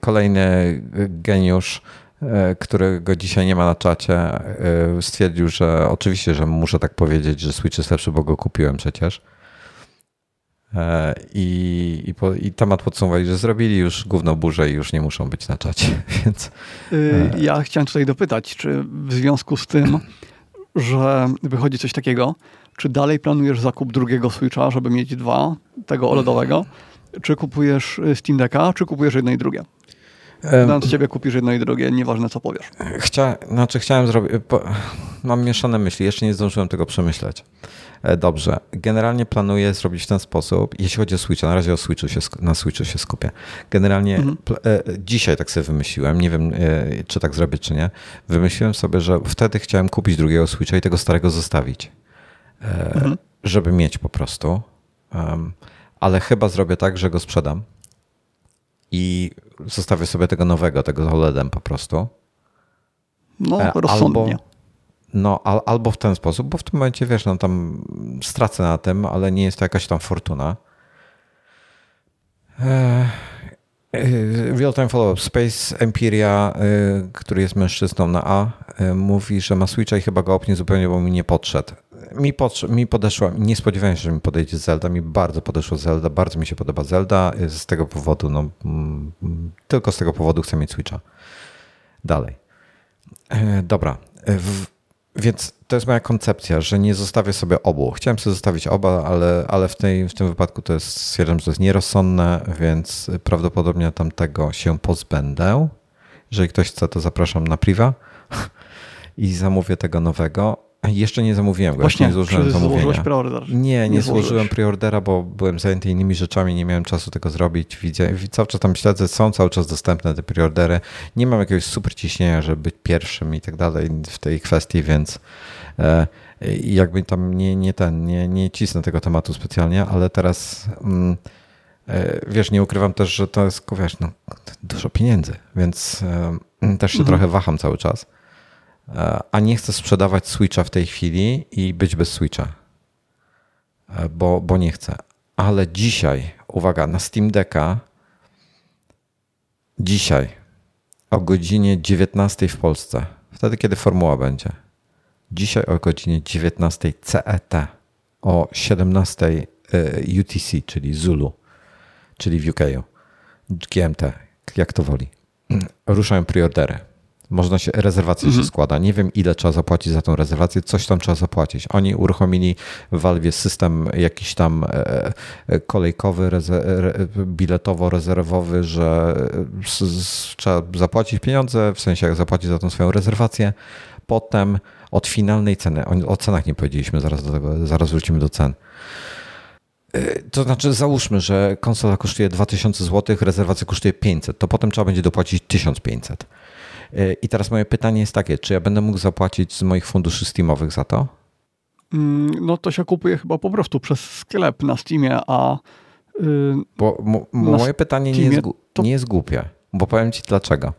Kolejny geniusz, którego dzisiaj nie ma na czacie, stwierdził, że oczywiście, że muszę tak powiedzieć, że Switch jest lepszy, bo go kupiłem przecież. I, i, po, i temat podsumowali, że zrobili już gówno burzę i już nie muszą być na czacie. Więc... Ja chciałem tutaj dopytać, czy w związku z tym, że wychodzi coś takiego, czy dalej planujesz zakup drugiego Switcha, żeby mieć dwa, tego OLEDowego? Czy kupujesz Steam Decka, czy kupujesz jedno i drugie? Znając ciebie, kupisz jedno i drugie, nieważne co powiesz. Chcia, znaczy chciałem zrobić... Po, mam mieszane myśli, jeszcze nie zdążyłem tego przemyśleć. Dobrze, generalnie planuję zrobić w ten sposób, jeśli chodzi o Switcha, na razie o Switchu się, na Switchu się skupię. Generalnie mhm. pl, e, dzisiaj tak sobie wymyśliłem, nie wiem e, czy tak zrobię, czy nie. Wymyśliłem sobie, że wtedy chciałem kupić drugiego Switcha i tego starego zostawić, e, mhm. żeby mieć po prostu... Um, ale chyba zrobię tak, że go sprzedam i zostawię sobie tego nowego, tego z OLEDem po prostu. No, rozsądnie. Albo, no, al, albo w ten sposób, bo w tym momencie, wiesz, no tam stracę na tym, ale nie jest to jakaś tam fortuna. Real Time Follow-up. Space Empire, który jest mężczyzną na A, mówi, że ma Switcha i chyba go opnie zupełnie, bo mi nie podszedł. Mi, pod, mi podeszła, nie spodziewałem się, że mi podejdzie Zelda, mi bardzo podeszła Zelda, bardzo mi się podoba Zelda, z tego powodu, no tylko z tego powodu chcę mieć Switcha. Dalej. Dobra, w, więc to jest moja koncepcja, że nie zostawię sobie obu. Chciałem sobie zostawić oba, ale, ale w, tej, w tym wypadku to jest, stwierdzam, że to jest nierozsądne, więc prawdopodobnie tamtego się pozbędę. Jeżeli ktoś chce, to zapraszam na priwa i zamówię tego nowego. Jeszcze nie zamówiłem go, właśnie, jeszcze nie złożyłem zamówienia. Nie, nie, nie złożyłem preordera, bo byłem zajęty innymi rzeczami, nie miałem czasu tego zrobić. Widzę, cały czas tam śledzę, są cały czas dostępne te preordery. Nie mam jakiegoś super ciśnienia, żeby być pierwszym i tak dalej w tej kwestii, więc e, jakby tam nie, nie ten, nie, nie cisnę tego tematu specjalnie, ale teraz mm, e, wiesz, nie ukrywam też, że to jest, wiesz, no, dużo pieniędzy, więc e, też się mhm. trochę waham cały czas. A nie chcę sprzedawać Switcha w tej chwili i być bez Switcha, bo, bo nie chcę. Ale dzisiaj, uwaga, na Steam Decka, dzisiaj o godzinie dziewiętnastej w Polsce, wtedy kiedy formuła będzie, dzisiaj o godzinie dziewiętnastej C E T, o siedemnastej U T C, czyli Zulu, czyli w U K, G M T, jak to woli, ruszają preordery. Można się, rezerwacje mhm. się składa. Nie wiem, ile trzeba zapłacić za tą rezerwację. Coś tam trzeba zapłacić. Oni uruchomili w Valve system jakiś tam kolejkowy, rezer- biletowo-rezerwowy, że s- s- trzeba zapłacić pieniądze, w sensie jak zapłacić za tą swoją rezerwację. Potem od finalnej ceny, o, o cenach nie powiedzieliśmy, zaraz do tego, zaraz wrócimy do cen. To znaczy załóżmy, że konsola kosztuje dwa tysiące złotych, rezerwacja kosztuje pięćset. To potem trzeba będzie dopłacić tysiąc pięćset. I teraz moje pytanie jest takie, czy ja będę mógł zapłacić z moich funduszy Steamowych za to? No to się kupuje chyba po prostu przez sklep na Steamie, a... Yy, bo mo, mo, moje pytanie nie jest, to... nie jest głupie, bo powiem ci dlaczego.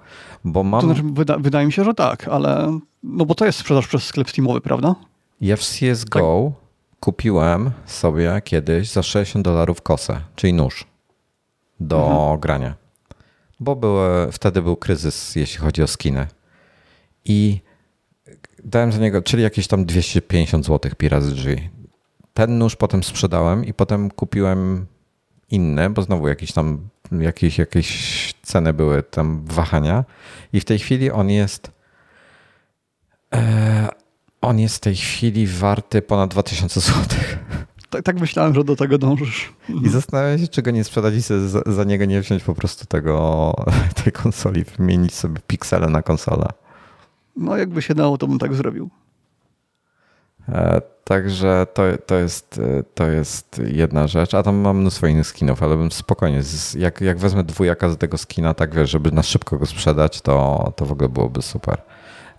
Bo mam... To znaczy, wyda, wydaje mi się, że tak, ale... No bo to jest sprzedaż przez sklep Steamowy, prawda? Ja w C S G O tak. kupiłem sobie kiedyś za sześćdziesiąt dolarów kosę, czyli nóż do mhm. grania. Bo były, wtedy był kryzys, jeśli chodzi o skiny. I dałem za niego, czyli jakieś tam dwieście pięćdziesiąt złotych pi razy drzwi. Ten nóż potem sprzedałem i potem kupiłem inny, bo znowu jakieś tam jakieś, jakieś ceny były, tam wahania. I w tej chwili on jest e, on jest w tej chwili warty ponad dwa tysiące złotych. Tak, tak myślałem, że do tego dążysz. I zastanawiam się, czy go nie sprzedać i za, za niego nie wziąć po prostu tego, tej konsoli, wymienić sobie piksele na konsolę. No jakby się dało, to bym tak zrobił. E, także to, to, jest, to jest jedna rzecz. A tam mam mnóstwo innych skinów, ale bym spokojnie, z, jak, jak wezmę dwójaka z tego skina, tak wiesz, żeby na szybko go sprzedać, to, to w ogóle byłoby super.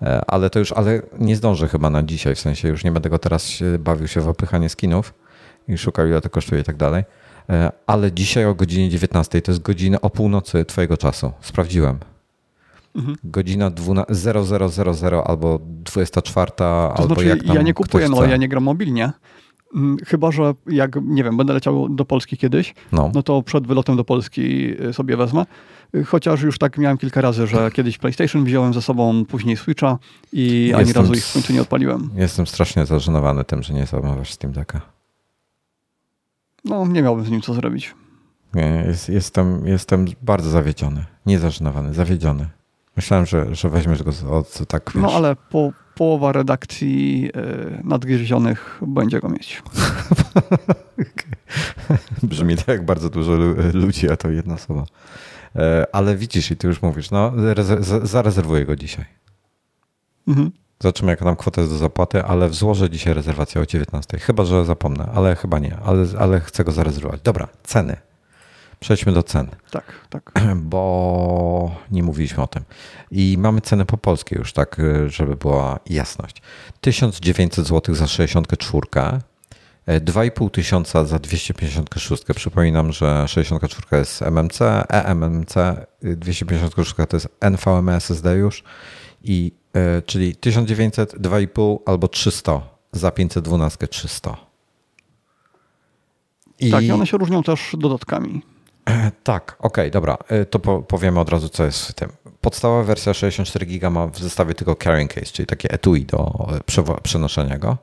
E, ale to już, ale nie zdążę chyba na dzisiaj, w sensie już nie będę go teraz się, bawił się w opychanie skinów i szukał, ile to kosztuje i tak dalej. E, ale dzisiaj o godzinie dziewiętnastej, to jest godzina o północy twojego czasu. Sprawdziłem. Mhm. Godzina dwunasta zero zero albo dwudziesta czwarta, to albo znaczy, jak tam ja nie kupuję, no ja nie gram mobilnie. Chyba że jak, nie wiem, będę leciał do Polski kiedyś, no, no to przed wylotem do Polski sobie wezmę. Chociaż już tak miałem kilka razy, że kiedyś PlayStation wziąłem ze sobą, później Switcha i jestem, ani razu ich w końcu nie odpaliłem. Jestem strasznie zażenowany tym, że nie zamawiasz Steam Decka. No, nie miałbym z nim co zrobić. Nie, jest, jestem, jestem bardzo zawiedziony. Nie zażenowany, zawiedziony. Myślałem, że, że weźmiesz go od tak... Wiesz. No ale po, połowa redakcji yy, nadgryzionych będzie go mieć. Brzmi tak jak bardzo dużo ludzi, a to jedna osoba. Yy, ale widzisz i ty już mówisz, no rezer- zarezerwuję go dzisiaj. Mhm. Zobaczymy, jaka tam kwota jest do zapłaty, ale złożę dzisiaj rezerwację o dziewiętnastej. Chyba, że zapomnę, ale chyba nie. Ale, ale chcę go zarezerwować. Dobra, ceny. Przejdźmy do cen. Tak, tak. Bo nie mówiliśmy o tym. I mamy cenę po polskie już, tak, żeby była jasność. tysiąc dziewięćset złotych za sześćdziesiąt cztery, dwa i pół tysiąca za dwieście pięćdziesiąt sześć. Przypominam, że sześćdziesiąt cztery jest M M C, E M M C, dwieście pięćdziesiąt sześć to jest N V M e S S D już, i czyli tysiąc dziewięćset, dwa i pół albo trzysta za pięćset dwanaście trzysta. I... Tak, i one się różnią też dodatkami. Tak, okej, okay, dobra. To po, powiemy od razu, co jest w tym. Podstawowa wersja sześćdziesiąt cztery giga ma w zestawie tylko carrying case, czyli takie etui do przenoszenia go.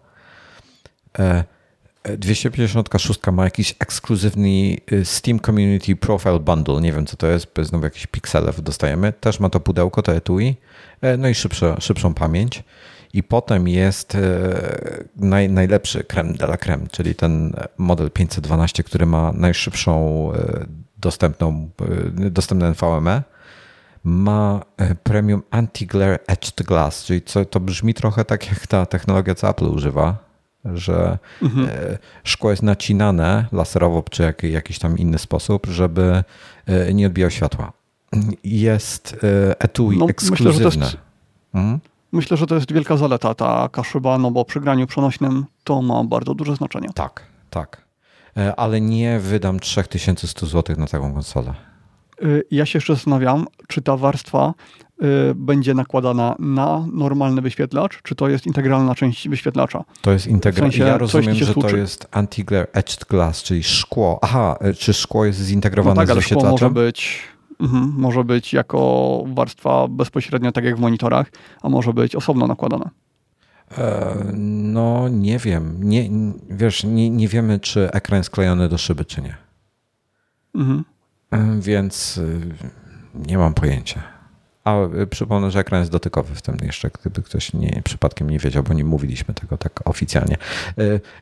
dwieście pięćdziesiąt sześć ma jakiś ekskluzywny Steam Community Profile Bundle. Nie wiem, co to jest, bo znowu jakieś piksele dostajemy. Też ma to pudełko, to etui. No i szybsze, szybszą pamięć. I potem jest naj, najlepszy creme de la creme, czyli ten model pięćset dwanaście, który ma najszybszą dostępną, dostępne N V M e, ma premium anti-glare etched glass, czyli co, to brzmi trochę tak jak ta technologia, co Apple używa, że mhm. szkło jest nacinane laserowo czy jak, jakiś tam inny sposób, żeby nie odbijał światła. Jest etui no, ekskluzywne. Myślę, że to jest... hmm? Myślę, że to jest wielka zaleta ta kaszyba, no bo przy graniu przenośnym to ma bardzo duże znaczenie. Tak, tak. Ale nie wydam trzy tysiące sto złotych na taką konsolę. Ja się jeszcze zastanawiam, czy ta warstwa będzie nakładana na normalny wyświetlacz, czy to jest integralna część wyświetlacza. To jest integralna. W sensie ja rozumiem, że stłuczy. To jest anti-glare etched glass, czyli szkło. Aha, czy szkło jest zintegrowane no tak, z wyświetlaczem? Szkło może być... Mhm. Może być jako warstwa bezpośrednio, tak jak w monitorach, a może być osobno nakładana. E, no nie wiem. Nie, wiesz, nie, nie wiemy, czy ekran jest klejony do szyby, czy nie. Mhm. Więc nie mam pojęcia. A przypomnę, że ekran jest dotykowy w tym jeszcze, gdyby ktoś nie, przypadkiem nie wiedział, bo nie mówiliśmy tego tak oficjalnie.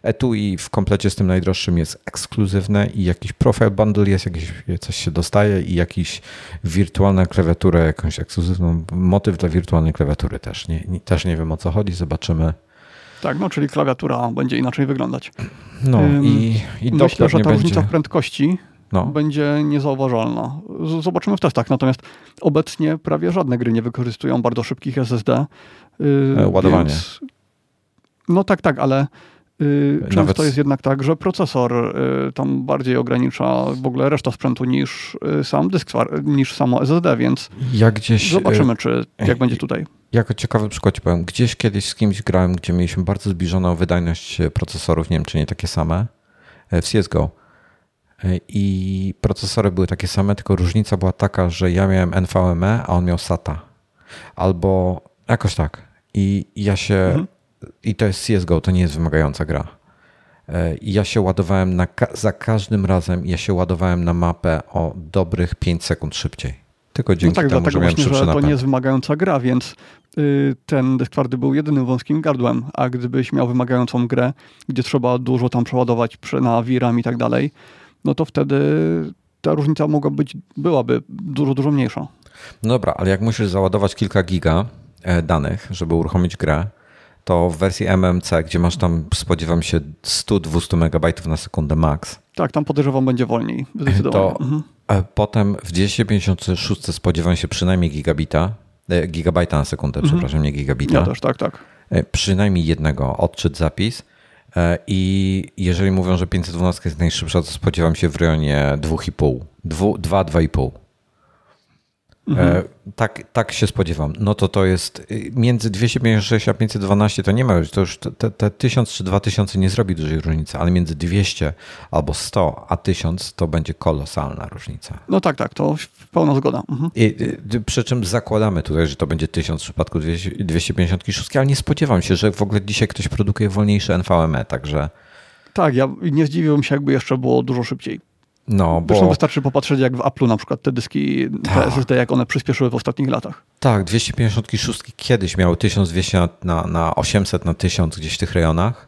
Etui w komplecie z tym najdroższym jest ekskluzywne i jakiś profile bundle jest, jakieś, coś się dostaje i jakiś wirtualna klawiatura, jakąś ekskluzywną, motyw dla wirtualnej klawiatury też. Nie, nie, też nie wiem, o co chodzi, zobaczymy. Tak, no czyli klawiatura będzie inaczej wyglądać. No um, i, i myślę, że ta będzie... różnica w prędkości... No. Będzie niezauważalna. Zobaczymy w testach. Natomiast obecnie prawie żadne gry nie wykorzystują bardzo szybkich S S D. Yy, Ładowanie. Więc... No tak, tak, ale yy, często Nawet... jest jednak tak, że procesor yy, tam bardziej ogranicza w ogóle reszta sprzętu niż yy, sam dysk, niż samo S S D, więc ja gdzieś, zobaczymy, czy jak yy, będzie tutaj. jako ciekawy przykład ci powiem, gdzieś kiedyś z kimś grałem, gdzie mieliśmy bardzo zbliżoną wydajność procesorów, nie wiem czy nie takie same, w C S G O. I procesory były takie same, tylko różnica była taka, że ja miałem N V M e, a on miał S A T A. Albo jakoś tak. I ja się... Mhm. I to jest C S G O, to nie jest wymagająca gra. I ja się ładowałem na, za każdym razem, ja się ładowałem na mapę o dobrych pięć sekund szybciej. Tylko dzięki no tak, temu, dlatego że właśnie, że to nie jest wymagająca gra, więc yy, ten dysk twardy był jedynym wąskim gardłem, a gdybyś miał wymagającą grę, gdzie trzeba dużo tam przeładować na V RAM i tak dalej, no to wtedy ta różnica mogła być, byłaby dużo, dużo mniejsza. No dobra, ale jak musisz załadować kilka giga danych, żeby uruchomić grę, to w wersji M M C, gdzie masz tam, spodziewam się, sto do dwustu megabajtów na sekundę max. Tak, tam podejrzewam będzie wolniej, zdecydowanie. To mhm. Potem w tysiąc dwieście pięćdziesiąt sześć spodziewam się przynajmniej gigabita, gigabajta na sekundę, mhm. przepraszam, nie gigabita. Ja też, tak, tak. Przynajmniej jednego odczyt, zapis. I jeżeli mówią, że pięćset dwanaście jest najszybsza, to spodziewam się w rejonie dwa i pół. Mhm. Tak, tak się spodziewam. No to to jest między dwieście pięćdziesiąt sześć a pięćset dwanaście to nie ma już, to już te, te tysiąc czy dwa tysiące nie zrobi dużej różnicy, ale między dwieście albo sto a tysiąc to będzie kolosalna różnica. No tak, tak, to pełna zgoda. Mhm. I, przy czym zakładamy tutaj, że to będzie tysiąc w przypadku dwieście pięćdziesiąt sześć, ale nie spodziewam się, że w ogóle dzisiaj ktoś produkuje wolniejsze N V M e, także... Tak, ja nie zdziwiłbym się, jakby jeszcze było dużo szybciej. No, bo... Zresztą wystarczy popatrzeć, jak w Apple'u na przykład te dyski, te S S D, jak one przyspieszyły w ostatnich latach. Tak, dwieście pięćdziesiąt sześć kiedyś miały tysiąc dwieście na, na osiemset na tysiąc gdzieś w tych rejonach.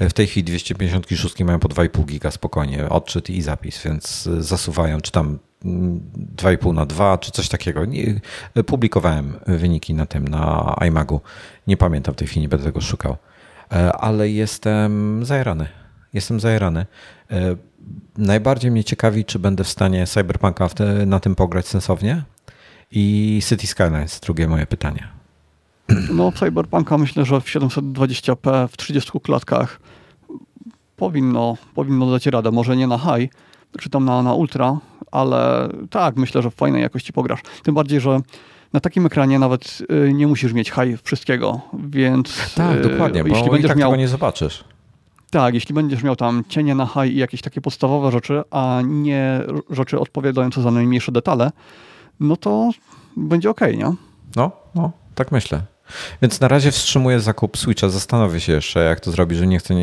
W tej chwili dwieście pięćdziesiąt sześć mają po dwa i pół giga spokojnie, odczyt i zapis, więc zasuwają czy tam dwa i pół na dwa czy coś takiego. Nie, publikowałem wyniki na tym, na iMagu. Nie pamiętam w tej chwili, nie będę tego szukał. Ale jestem zajarany. Jestem zajarany. Najbardziej mnie ciekawi, czy będę w stanie Cyberpunka na tym pograć sensownie. I City Skylines, drugie moje pytanie. No Cyberpunka myślę, że w siedemset dwadzieścia p w trzydziestu klatkach powinno, powinno dać radę. Może nie na high, czy tam na, na ultra, ale tak, myślę, że w fajnej jakości pograsz. Tym bardziej, że na takim ekranie nawet nie musisz mieć high wszystkiego, więc... Tak, dokładnie, bo jeśli będziesz tak miał... tego nie zobaczysz. Tak, jeśli będziesz miał tam cienie na high i jakieś takie podstawowe rzeczy, a nie rzeczy odpowiadające za najmniejsze detale, no to będzie okej, nie? No, no, tak myślę. Więc na razie wstrzymuję zakup Switcha, zastanowię się jeszcze, jak to zrobić, że nie chcę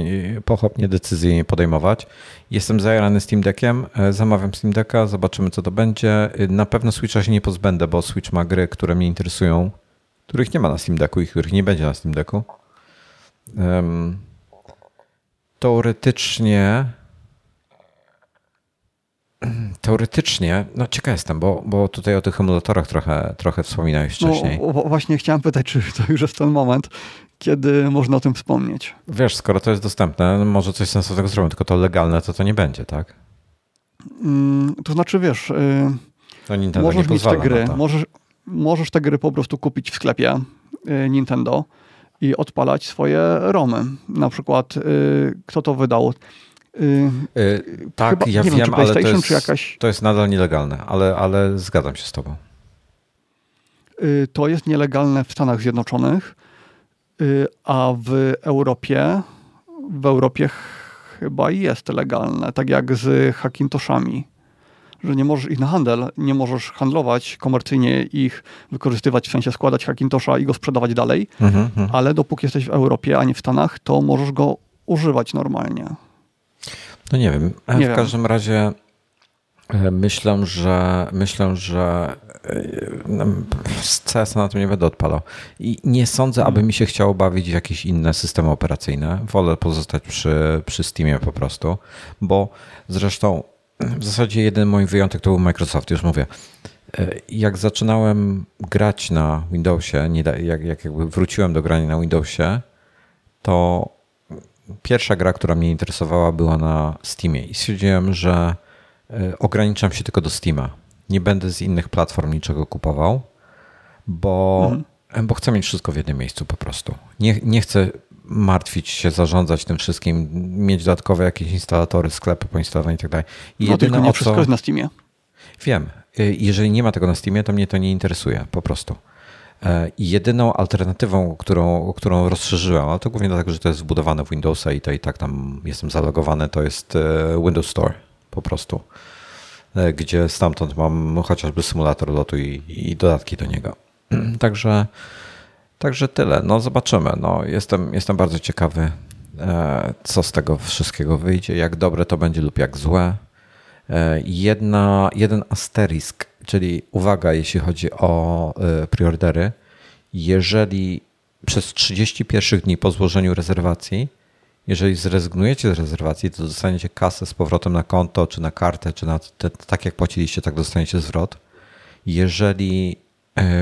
pochopnie decyzji podejmować. Jestem zajarany Steam Deckiem, zamawiam Steam Decka, zobaczymy co to będzie. Na pewno Switcha się nie pozbędę, bo Switch ma gry, które mnie interesują, których nie ma na Steam Decku i których nie będzie na Steam Decku. Um, Teoretycznie, teoretycznie, no ciekaw jestem, bo, bo tutaj o tych emulatorach trochę, trochę wspominałeś wcześniej. No, właśnie chciałem pytać, czy to już jest ten moment, kiedy można o tym wspomnieć. Wiesz, skoro to jest dostępne, może coś sensownego zrobią, tylko to legalne, to to nie będzie, tak? Mm, to znaczy, wiesz, yy, no możesz mieć te gry, możesz, możesz te gry po prostu kupić w sklepie yy, Nintendo i odpalać swoje romy. Na przykład, y, kto to wydał? Y, y, tak, chyba, ja nie wiem, wiem ale to jest, jakaś... to jest nadal nielegalne, ale, ale zgadzam się z tobą. Y, to jest nielegalne w Stanach Zjednoczonych, y, a w Europie, w Europie chyba jest legalne, tak jak z Hackintoshami, że nie możesz ich na handel, nie możesz handlować komercyjnie, ich wykorzystywać, w sensie składać Hackintosha i go sprzedawać dalej, mm-hmm. ale dopóki jesteś w Europie, a nie w Stanach, to możesz go używać normalnie. No nie wiem. Nie w wiem. każdym razie myślę, że myślę, że C S na tym nie będę odpalał. I nie sądzę, hmm. aby mi się chciało bawić w jakieś inne systemy operacyjne. Wolę pozostać przy, przy Steamie po prostu, bo zresztą w zasadzie jeden mój wyjątek to był Microsoft, już mówię. Jak zaczynałem grać na Windowsie, nie da, jak, jak jakby wróciłem do grania na Windowsie, to pierwsza gra, która mnie interesowała, była na Steamie i stwierdziłem, że ograniczam się tylko do Steama. Nie będę z innych platform niczego kupował, bo, mhm. bo chcę mieć wszystko w jednym miejscu po prostu. Nie, nie chcę martwić się, zarządzać tym wszystkim, mieć dodatkowe jakieś instalatory, sklepy poinstalowane i tak dalej. I no tylko nie o wszystko co... jest na Steamie. Wiem. Jeżeli nie ma tego na Steamie, to mnie to nie interesuje po prostu. I jedyną alternatywą, którą, którą rozszerzyłem, ale to głównie dlatego, że to jest wbudowane w Windowsa i to i tak tam jestem zalogowany, to jest Windows Store po prostu, gdzie stamtąd mam chociażby symulator lotu i, i dodatki do niego. Także, także tyle. No zobaczymy. No, jestem, jestem bardzo ciekawy, co z tego wszystkiego wyjdzie, jak dobre to będzie lub jak złe. Jedna, jeden asterisk, czyli uwaga, jeśli chodzi o preordery, jeżeli przez trzydzieści jeden dni po złożeniu rezerwacji, jeżeli zrezygnujecie z rezerwacji, to dostaniecie kasę z powrotem na konto, czy na kartę, czy na te, tak jak płaciliście, tak dostaniecie zwrot. Jeżeli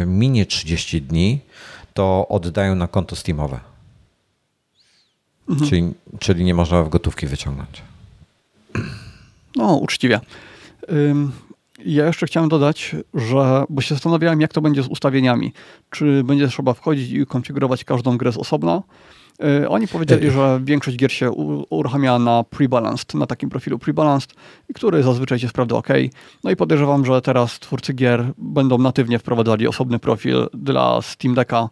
minie trzydzieści dni, to oddają na konto Steamowe. Mhm. Czyli, czyli nie można w gotówki wyciągnąć. No, uczciwie. Ym, ja jeszcze chciałem dodać, że bo się zastanawiałem, jak to będzie z ustawieniami. Czy będzie trzeba wchodzić i konfigurować każdą grę z osobna? Yy, oni powiedzieli, że większość gier się u, uruchamia na pre-balanced, na takim profilu pre-balanced, który zazwyczaj się sprawdza ok. No i podejrzewam, że teraz twórcy gier będą natywnie wprowadzali osobny profil dla Steam Decka,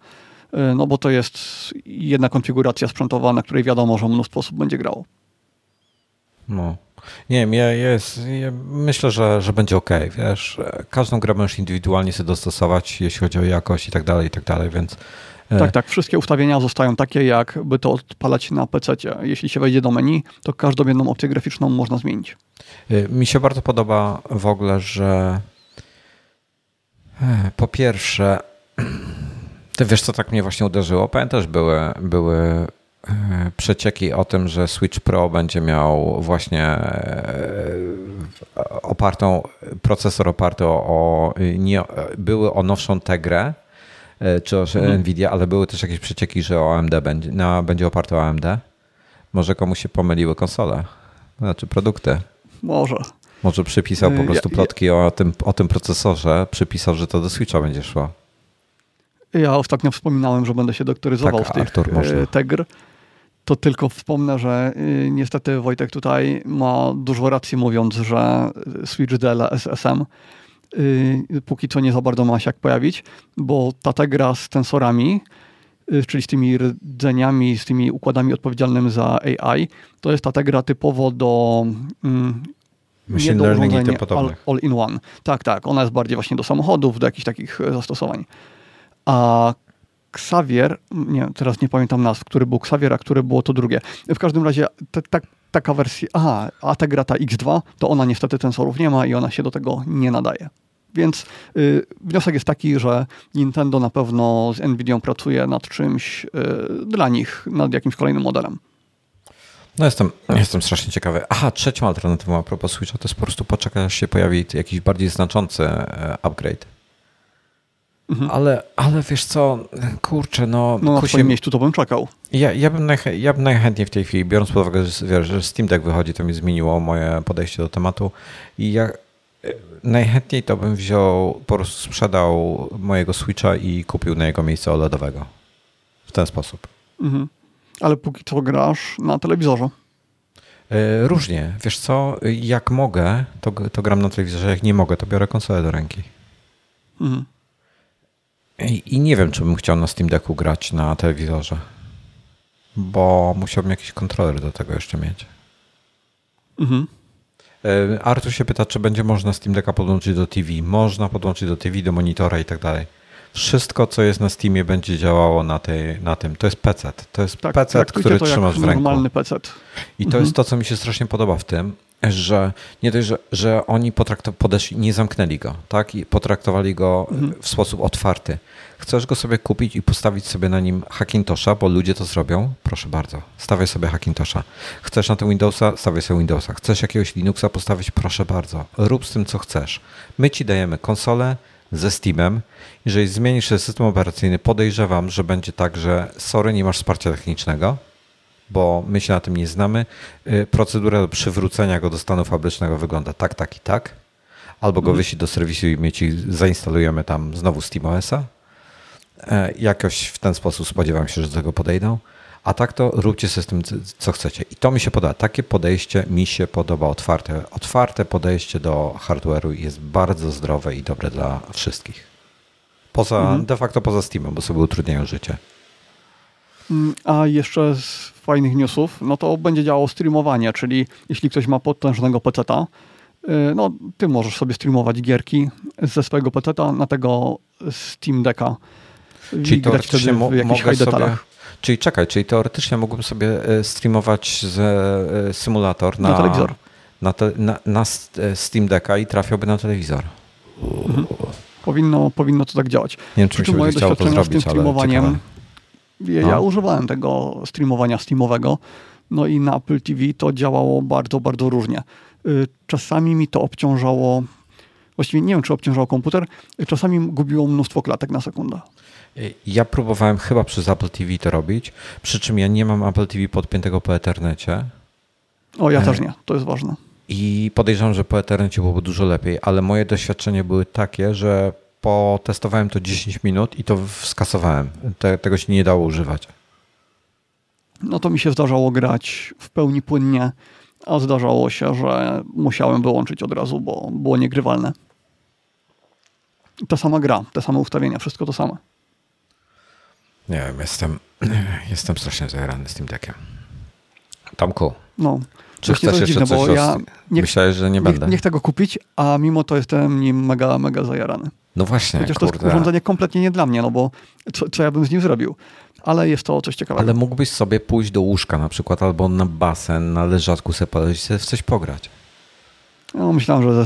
yy, no bo to jest jedna konfiguracja sprzętowa, na której wiadomo, że mnóstwo osób będzie grało. No. Nie wiem, ja, ja jest, ja myślę, że, że będzie okej, okay, wiesz, każdą grę możesz indywidualnie sobie dostosować, jeśli chodzi o jakość i tak dalej, i tak dalej, więc... Tak, tak, wszystkie ustawienia zostają takie, jakby to odpalać na pececie. Jeśli się wejdzie do menu, to każdą jedną opcję graficzną można zmienić. Mi się bardzo podoba w ogóle, że po pierwsze, ty wiesz, co tak mnie właśnie uderzyło, pamiętasz, były... były przecieki o tym, że Switch Pro będzie miał właśnie opartą, procesor oparty o, o nie, były o nowszą Tegrę, czy o mhm. Nvidia, ale były też jakieś przecieki, że o A M D będzie, no, będzie oparty o A M D. Może komuś się pomyliły konsole, znaczy produkty. Może. Może przypisał po prostu ja, plotki ja... O, tym, o tym procesorze, przypisał, że to do Switcha będzie szło. Ja ostatnio wspominałem, że będę się doktoryzował tak, z tych Artur, można. Tegr. To tylko wspomnę, że niestety Wojtek tutaj ma dużo racji mówiąc, że Switch D L S S S S M póki co nie za bardzo ma się jak pojawić, bo ta Tegra z sensorami, czyli z tymi rdzeniami, z tymi układami odpowiedzialnymi za A I, to jest ta Tegra typowo do... Mm, machine learning i tym podobnych. All, all in one. Tak, tak. Ona jest bardziej właśnie do samochodów, do jakichś takich zastosowań. A Xavier, nie, teraz nie pamiętam nazw, który był Xavier, a które było to drugie. W każdym razie te, ta, taka wersja, aha, a ta gra ta X dwa, to ona niestety sensorów nie ma i ona się do tego nie nadaje. Więc y, wniosek jest taki, że Nintendo na pewno z Nvidią pracuje nad czymś y, dla nich, nad jakimś kolejnym modelem. No jestem, jestem strasznie ciekawy. Aha, trzecią alternatywą a propos Switcha to jest po prostu poczekać, aż się pojawi jakiś bardziej znaczący upgrade. Mhm. Ale, ale wiesz co, kurczę, no... No na kusie... swoim miejscu to bym czekał. Ja, ja, bym najch... ja bym najchętniej w tej chwili, biorąc pod uwagę, że, wiesz, że Steam Deck wychodzi, to mi zmieniło moje podejście do tematu i ja najchętniej to bym wziął, po prostu sprzedał mojego Switcha i kupił na jego miejsce O L E D owego. W ten sposób. Mhm. Ale póki co grasz na telewizorze. Yy, różnie. Wiesz co, jak mogę, to, to gram na telewizorze, jak nie mogę, to biorę konsolę do ręki. Mhm. I nie wiem, czy bym chciał na Steam Decku grać na telewizorze, bo musiałbym jakiś kontroler do tego jeszcze mieć. Mhm. Artur się pyta, czy będzie można Steam Decka podłączyć do T V. Można podłączyć do T V, do monitora i tak dalej. Wszystko, co jest na Steamie, będzie działało na, tej, na tym. To jest P C. To jest tak, P C, który to trzymasz w ręku. Normalny P C. I to mhm. jest to, co mi się strasznie podoba w tym, że nie dość, że, że oni potrakto- podeszli, nie zamknęli go, tak? I potraktowali go mhm. w sposób otwarty. Chcesz go sobie kupić i postawić sobie na nim Hackintosha, bo ludzie to zrobią? Proszę bardzo, stawiaj sobie Hackintosha. Chcesz na tym Windowsa? Stawiaj sobie Windowsa. Chcesz jakiegoś Linuxa postawić? Proszę bardzo. Rób z tym, co chcesz. My ci dajemy konsolę ze Steamem. Jeżeli zmienisz system operacyjny, podejrzewam, że będzie tak, że sorry, nie masz wsparcia technicznego, bo my się na tym nie znamy. Procedura przywrócenia go do stanu fabrycznego wygląda tak, tak i tak. Albo go wyślij do serwisu i my ci zainstalujemy tam znowu SteamOS-a. Jakoś w ten sposób spodziewam się, że do tego podejdą. A tak to róbcie system, co chcecie. I to mi się podoba. Takie podejście mi się podoba otwarte. Otwarte podejście do hardware'u jest bardzo zdrowe i dobre dla wszystkich. Poza, mhm. de facto poza Steamem, bo sobie utrudniają życie. A jeszcze z fajnych newsów, no to będzie działało streamowanie, czyli jeśli ktoś ma potężnego peceta, no ty możesz sobie streamować gierki ze swojego peceta na tego Steam Decka. Czyli grać wtedy w jakichś high detalach. Czyli czekaj, czyli teoretycznie mógłbym sobie streamować z e, symulator na, na telewizor. Na, te, na, na Steam Decka i trafiałby na telewizor. Mhm. Powinno, powinno to tak działać. Nie wiem, czy mi się moje doświadczenia to zrobić, z tym streamowaniem. Ja no. używałem tego streamowania Steamowego, no i na Apple T V to działało bardzo, bardzo różnie. Czasami mi to obciążało, właściwie nie wiem, czy obciążało komputer, czasami gubiło mnóstwo klatek na sekundę. Ja próbowałem chyba przez Apple T V to robić, przy czym ja nie mam Apple T V podpiętego po Ethernecie. O, ja też nie, to jest ważne. I podejrzewam, że po Ethernecie byłoby dużo lepiej, ale moje doświadczenia były takie, że potestowałem to dziesięć minut i to skasowałem. Te, tego się nie dało używać. No to mi się zdarzało grać w pełni płynnie, a zdarzało się, że musiałem wyłączyć od razu, bo było niegrywalne. Ta sama gra, te same ustawienia, wszystko to samo. Nie wiem, jestem, jestem strasznie zajarany z tym deckiem. Tomku, no, czy chcesz jeszcze dziwne, coś bo ja nie, myślałeś, że nie, nie będę. Nie chcę go kupić, a mimo to jestem nim mega, mega zajarany. No właśnie, chociaż kurde. To jest urządzenie kompletnie nie dla mnie, no bo co, co ja bym z nim zrobił? Ale jest to coś ciekawego. Ale mógłbyś sobie pójść do łóżka na przykład, albo na basen, na leżaczku sobie podejść, w coś pograć. No myślałem, że ze,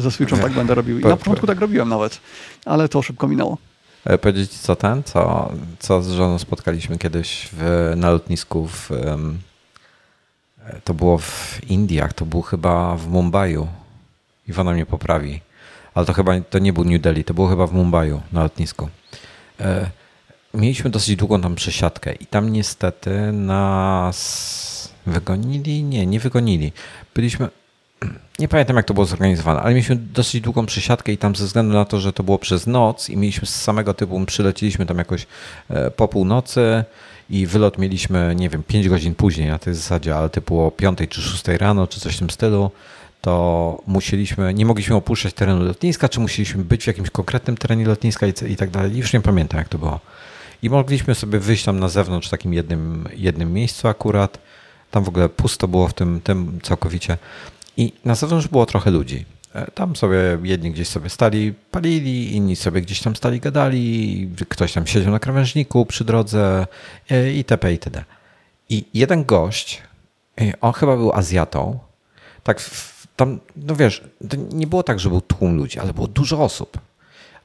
ze Switchem tak będę robił. I na początku tak robiłem nawet, ale to szybko minęło. Powiedzieć co ten, co, co z żoną spotkaliśmy kiedyś w, na lotnisku w, to było w Indiach, to było chyba w Mumbaiu. Iwona mnie poprawi. Ale to chyba to nie był New Delhi, to było chyba w Mumbaiu na lotnisku. Mieliśmy dosyć długą tam przesiadkę i tam niestety nas wygonili? Nie, nie wygonili. Byliśmy, nie pamiętam jak to było zorganizowane, ale mieliśmy dosyć długą przesiadkę i tam ze względu na to, że to było przez noc i mieliśmy z samego typu, przyleciliśmy tam jakoś po północy i wylot mieliśmy, nie wiem, pięć godzin później na tej zasadzie, ale typu o piątej czy szóstej rano czy coś w tym stylu. To musieliśmy, nie mogliśmy opuszczać terenu lotniska, czy musieliśmy być w jakimś konkretnym terenie lotniska i, i tak dalej. Już nie pamiętam, jak to było. I mogliśmy sobie wyjść tam na zewnątrz w takim jednym, jednym miejscu akurat. Tam w ogóle pusto było w tym, tym całkowicie. I na zewnątrz było trochę ludzi. Tam sobie jedni gdzieś sobie stali, palili, inni sobie gdzieś tam stali, gadali. Ktoś tam siedział na krawężniku przy drodze itp. itd. I jeden gość, on chyba był Azjatą, tak w tam, no wiesz, to nie było tak, że był tłum ludzi, ale było dużo osób.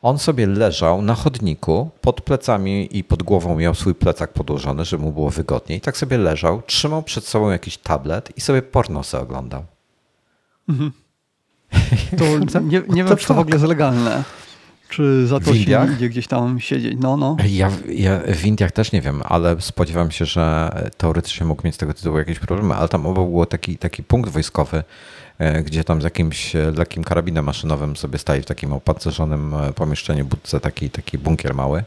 On sobie leżał na chodniku pod plecami i pod głową miał swój plecak podłożony, żeby mu było wygodniej. I tak sobie leżał, trzymał przed sobą jakiś tablet i sobie porno se oglądał. Mhm. To nie, nie wiem, to czy to w ogóle jest legalne. Czy za to w Indiach? Się idzie gdzieś tam siedzieć? No, no. Ja, ja w Indiach też nie wiem, ale spodziewam się, że teoretycznie mógł mieć z tego tytułu jakieś problemy, ale tam obok był taki, taki punkt wojskowy, gdzie tam z jakimś lekkim karabinem maszynowym sobie stali w takim opancerzonym pomieszczeniu, budce, taki, taki bunkier mały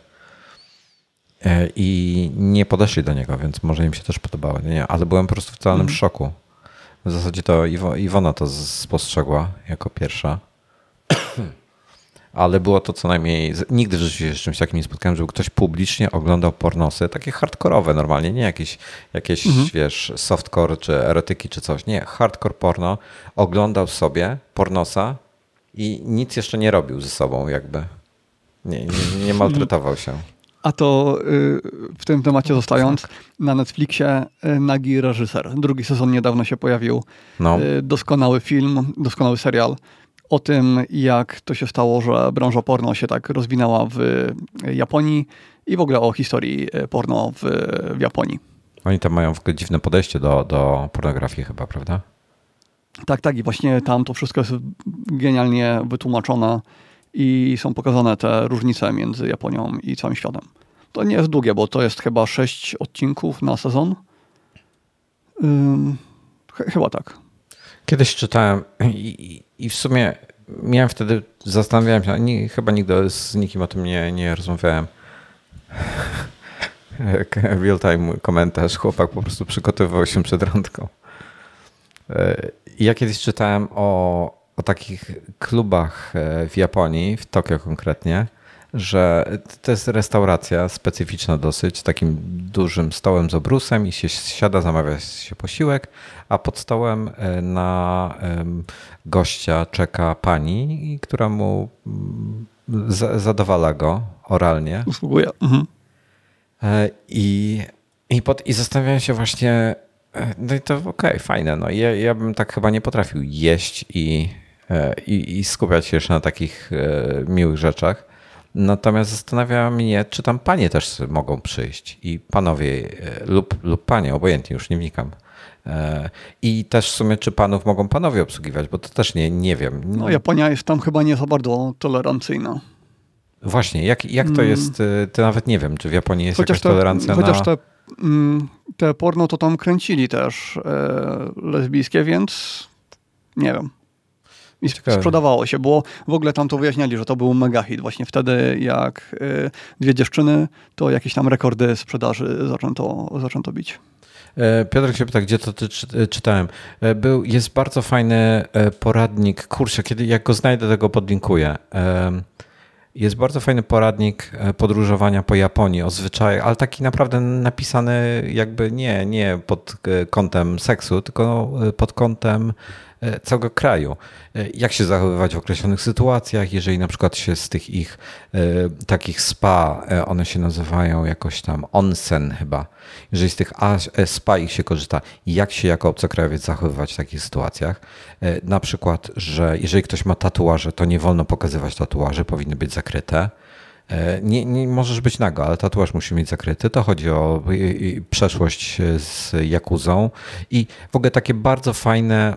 i nie podeszli do niego, więc może im się też podobało, nie, ale byłem po prostu w totalnym mm. szoku. W zasadzie to Iwo, Iwona to spostrzegła jako pierwsza, ale było to co najmniej, nigdy w życiu się z czymś takim nie spotkałem, żeby ktoś publicznie oglądał pornosy, takie hardkorowe normalnie, nie jakieś, jakieś mhm. wiesz, softcore czy erotyki czy coś, nie, hardcore porno, oglądał sobie pornosa i nic jeszcze nie robił ze sobą jakby, nie, nie, nie maltretował się. A to yy, w tym temacie zostając, tak. Na Netflixie yy, Nagi reżyser, drugi sezon niedawno się pojawił, no. yy, doskonały film, doskonały serial, o tym, jak to się stało, że branża porno się tak rozwinęła w Japonii i w ogóle o historii porno w, w Japonii. Oni tam mają w ogóle dziwne podejście do, do pornografii chyba, prawda? Tak, tak. I właśnie tam to wszystko jest genialnie wytłumaczone i są pokazane te różnice między Japonią i całym światem. To nie jest długie, bo to jest chyba sześć odcinków na sezon. Hmm, ch- chyba tak. Kiedyś czytałem i, i w sumie miałem wtedy, zastanawiałem się, nie, chyba nigdy z nikim o tym nie, nie rozmawiałem. Real time komentarz, chłopak po prostu przygotowywał się przed randką. Ja kiedyś czytałem o, o takich klubach w Japonii, w Tokio konkretnie, że to jest restauracja specyficzna dosyć, z takim dużym stołem z obrusem i się siada, zamawia się posiłek, a pod stołem na gościa czeka pani, która mu zadowala go oralnie. Usługuje. Mhm. I, i, pod, i zastanawiam się właśnie, no i to okej, okay, fajne. No ja, ja bym tak chyba nie potrafił jeść i, i, i skupiać się jeszcze na takich miłych rzeczach. Natomiast zastanawia mnie, czy tam panie też mogą przyjść i panowie lub, lub panie, obojętnie, już nie wnikam. I też w sumie, czy panów mogą panowie obsługiwać, bo to też nie, nie wiem. No Japonia jest tam chyba nie za bardzo tolerancyjna. Właśnie, jak, jak to hmm. jest, to nawet nie wiem, czy w Japonii jest chociaż jakaś te, tolerancja chociaż na... Chociaż te, te porno to tam kręcili też e, lesbijskie, więc nie wiem. I ciekawe. Sprzedawało się, bo w ogóle tam to wyjaśniali, że to był mega hit. Właśnie wtedy, jak y, dwie dziewczyny, to jakieś tam rekordy sprzedaży zaczęto, zaczęto bić. Piotrek się pyta, gdzie to ty czytałem. Był, jest bardzo fajny poradnik, kurczę, kiedy, jak go znajdę, to go podlinkuję. Jest bardzo fajny poradnik podróżowania po Japonii, o zwyczajach, ale taki naprawdę napisany jakby nie, nie pod kątem seksu, tylko pod kątem całego kraju. Jak się zachowywać w określonych sytuacjach, jeżeli na przykład się z tych ich takich spa, one się nazywają jakoś tam onsen chyba, jeżeli z tych spa ich się korzysta, jak się jako obcokrajowiec zachowywać w takich sytuacjach. Na przykład, że jeżeli ktoś ma tatuaże, to nie wolno pokazywać tatuaży, powinny być zakryte. Nie, nie możesz być nago, ale tatuaż musi mieć zakryty. To chodzi o przeszłość z Jakuzą i w ogóle takie bardzo fajne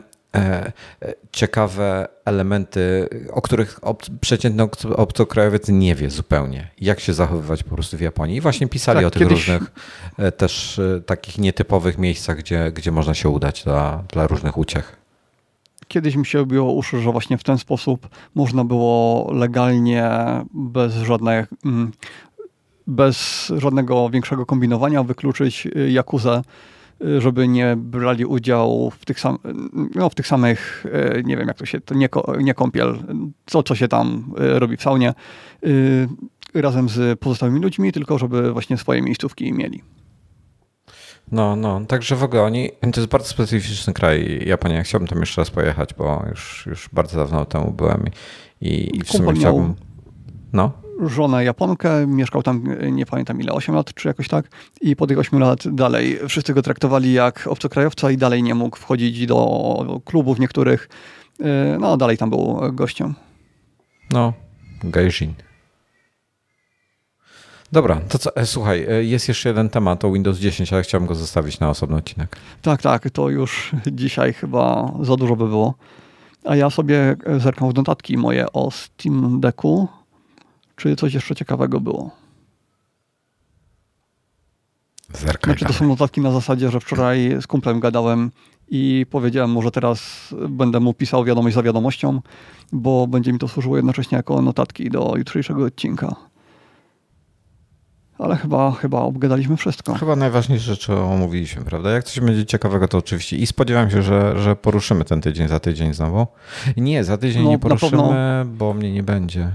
ciekawe elementy, o których ob- przeciętny obcokrajowiec nie wie zupełnie, jak się zachowywać po prostu w Japonii. I właśnie pisali tak, o tych kiedyś... różnych też takich nietypowych miejscach, gdzie, gdzie można się udać dla, dla różnych uciech. Kiedyś mi się obiło uszy, że właśnie w ten sposób można było legalnie, bez żadnej, bez żadnego większego kombinowania wykluczyć jakuzę, żeby nie brali udziału w tych, sam, no, w tych samych, nie wiem jak to się, to nie, nie kąpiel, co, co się tam robi w saunie, razem z pozostałymi ludźmi, tylko żeby właśnie swoje miejscówki mieli. No, no, także w ogóle oni, to jest bardzo specyficzny kraj, Japonia, chciałbym tam jeszcze raz pojechać, bo już, już bardzo dawno temu byłem i, i w sumie chciałbym... No. Żonę Japonkę, mieszkał tam, nie pamiętam ile, osiem lat czy jakoś tak i po tych ośmiu lat dalej wszyscy go traktowali jak obcokrajowca i dalej nie mógł wchodzić do klubów niektórych. No, dalej tam był gościem. No, gaijin. Dobra, to co, słuchaj, jest jeszcze jeden temat o Windows dziesięć, ale chciałem go zostawić na osobny odcinek. Tak, tak, to już dzisiaj chyba za dużo by było. A ja sobie zerkam w notatki moje o Steam Decku. Czy coś jeszcze ciekawego było? Zerkaj. Znaczy, to są notatki na zasadzie, że wczoraj z kumplem gadałem i powiedziałem mu, że teraz będę mu pisał wiadomość za wiadomością, bo będzie mi to służyło jednocześnie jako notatki do jutrzejszego odcinka. Ale chyba, chyba obgadaliśmy wszystko. Chyba najważniejsze rzeczy omówiliśmy, prawda? Jak coś będzie ciekawego, to oczywiście. I spodziewam się, że, że poruszymy ten tydzień za tydzień znowu. Nie, za tydzień no, nie poruszymy, pewno... bo mnie nie będzie.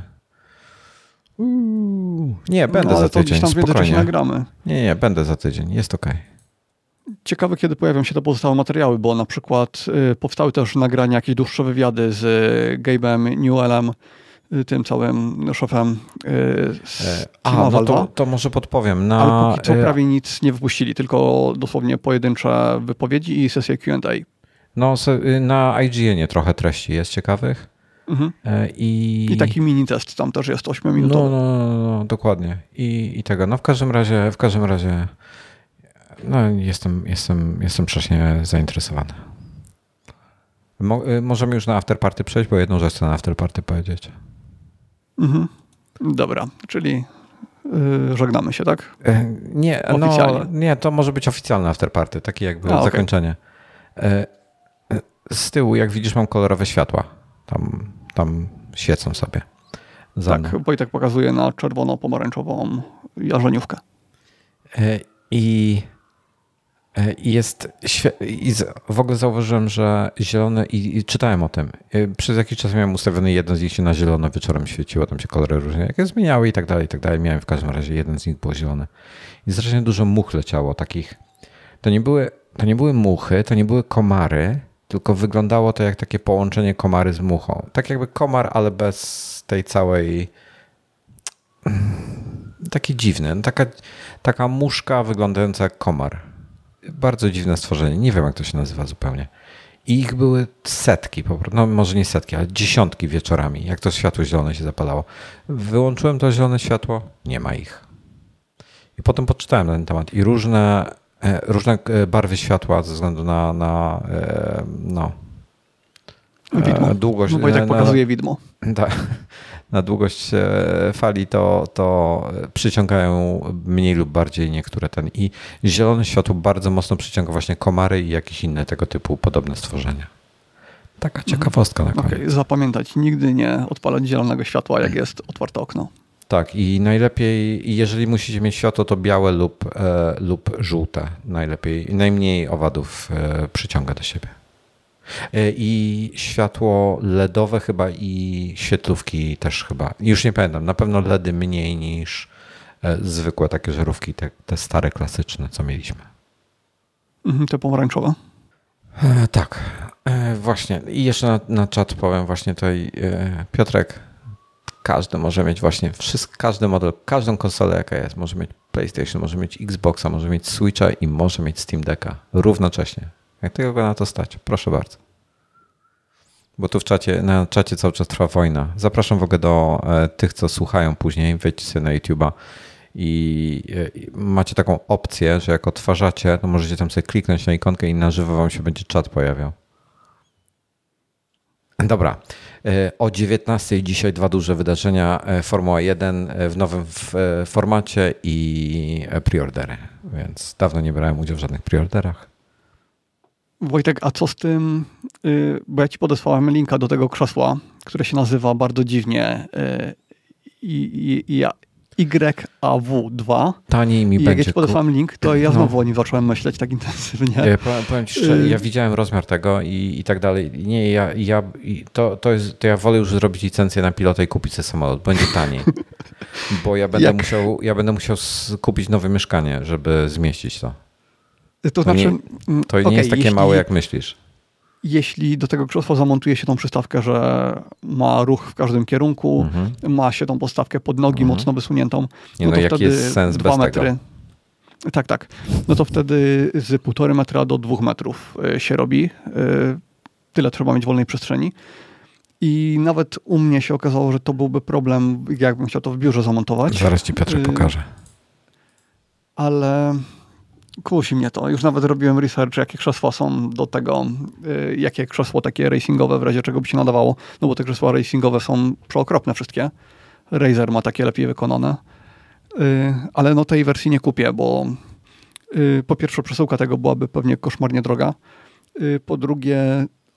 Uuu. Nie, będę no, za tydzień, tam spokojnie. Nagramy. Nie, nie, będę za tydzień, jest okej. Okay. Ciekawe, kiedy pojawią się te pozostałe materiały, bo na przykład y, powstały też nagrania, jakieś dłuższe wywiady z y, Gabe'em Newellem, y, tym całym szefem y, z A, no Valve'a. To, to może podpowiem. Na... Ale póki co prawie nic nie wypuścili, tylko dosłownie pojedyncze wypowiedzi i sesje Q and A. No, na I G N-ie trochę treści jest ciekawych. Mhm. I... I taki mini test tam też jest ośmiominutowy. No, no, no, no dokładnie. I, i tego. No w każdym razie, w każdym razie no jestem, jestem, jestem strasznie zainteresowany. Mo- możemy już na afterparty przejść, bo jedną rzecz chcę na afterparty powiedzieć. Mhm. Dobra, czyli yy, żegnamy się, tak? Yy, nie, no, nie, to może być oficjalne afterparty, takie jakby A, zakończenie. Okay. Yy, z tyłu, jak widzisz, mam kolorowe światła. Tam, tam siedzą sobie. Za tak, Wojtek pokazuje na czerwono-pomarańczową jarzeniówkę. I Jest i w ogóle zauważyłem, że zielone i, i czytałem o tym. Przez jakiś czas miałem ustawiony jeden z nich się na zielono, wieczorem świeciło, tam się kolory różne jakie zmieniały i tak dalej, i tak dalej. Miałem w każdym razie jeden z nich było zielony. I strasznie dużo much leciało takich. To nie były, to nie były muchy, to nie były komary, tylko wyglądało to jak takie połączenie komary z muchą. Tak jakby komar, ale bez tej całej... Taki dziwny. No taka, taka muszka wyglądająca jak komar. Bardzo dziwne stworzenie. Nie wiem, jak to się nazywa zupełnie. I ich były setki, no może nie setki, ale dziesiątki wieczorami, jak to światło zielone się zapalało. Wyłączyłem to zielone światło, nie ma ich. I potem poczytałem na ten temat. I różne, różne barwy światła ze względu na, na no, widmo. Długość. No bo i tak pokazuje widmo. Tak. Na długość fali to, to przyciągają mniej lub bardziej niektóre ten. I zielone światło bardzo mocno przyciąga właśnie komary i jakieś inne tego typu podobne stworzenia. Taka ciekawostka na koniec. Okay, zapamiętać, nigdy nie odpalać zielonego światła, jak jest otwarte okno. Tak, i najlepiej, jeżeli musicie mieć światło, to białe lub, e, lub żółte. Najlepiej, najmniej owadów e, przyciąga do siebie. I światło LEDowe chyba i świetlówki też chyba. Już nie pamiętam. Na pewno LEDy mniej niż zwykłe takie żarówki, te, te stare, klasyczne, co mieliśmy. Te pomarańczowe? E, tak. E, właśnie. I jeszcze na, na czat powiem właśnie tutaj e, Piotrek. Każdy może mieć właśnie wszystko, każdy model, każdą konsolę jaka jest. Może mieć PlayStation, może mieć Xboxa, może mieć Switcha i może mieć Steam Decka równocześnie. Jak tylko go na to stać, proszę bardzo. Bo tu w czacie, na czacie cały czas trwa wojna. Zapraszam w ogóle do tych, co słuchają później, wejdźcie sobie na YouTube'a i macie taką opcję, że jak odtwarzacie, to możecie tam sobie kliknąć na ikonkę i na żywo wam się będzie czat pojawiał. Dobra, o dziewiętnastej dzisiaj dwa duże wydarzenia. Formuła jeden w nowym formacie i preordery, więc dawno nie brałem udziału w żadnych preorderach. Wojtek, a co z tym, bo ja ci podesłałem linka do tego krzesła, które się nazywa bardzo dziwnie Y A W dwa. Taniej mi będzie. Jak ja ci podesłałem link, to ja znowu o nim zacząłem myśleć tak intensywnie. Powiem ci szczerze, ja widziałem rozmiar tego i tak dalej. Nie, ja, ja to, to, jest, to ja wolę już zrobić licencję na pilota i kupić sobie samolot. Będzie taniej. Bo ja będę musiał, ja będę musiał kupić nowe mieszkanie, żeby zmieścić to. To, to, nie, znaczy, to nie okay, jest takie jeśli, małe, jak myślisz. Jeśli do tego krzesła zamontuje się tą przystawkę, że ma ruch w każdym kierunku, mm-hmm. ma się tą podstawkę pod nogi mm-hmm. mocno wysuniętą, nie no, no to jaki wtedy jest sens dwa bez metry. Tego? Tak, tak. No to wtedy z półtory metra do dwóch metrów się robi. Tyle trzeba mieć wolnej przestrzeni. I nawet u mnie się okazało, że to byłby problem, jakbym chciał to w biurze zamontować. Zaraz ci Piotrek pokaże. Ale... Kusi mnie to. Już nawet robiłem research, jakie krzesła są do tego, y, jakie krzesło takie racingowe, w razie czego by się nadawało. No bo te krzesła racingowe są przeokropne wszystkie. Razer ma takie lepiej wykonane. Y, ale no tej wersji nie kupię, bo y, po pierwsze przesyłka tego byłaby pewnie koszmarnie droga. Y, po drugie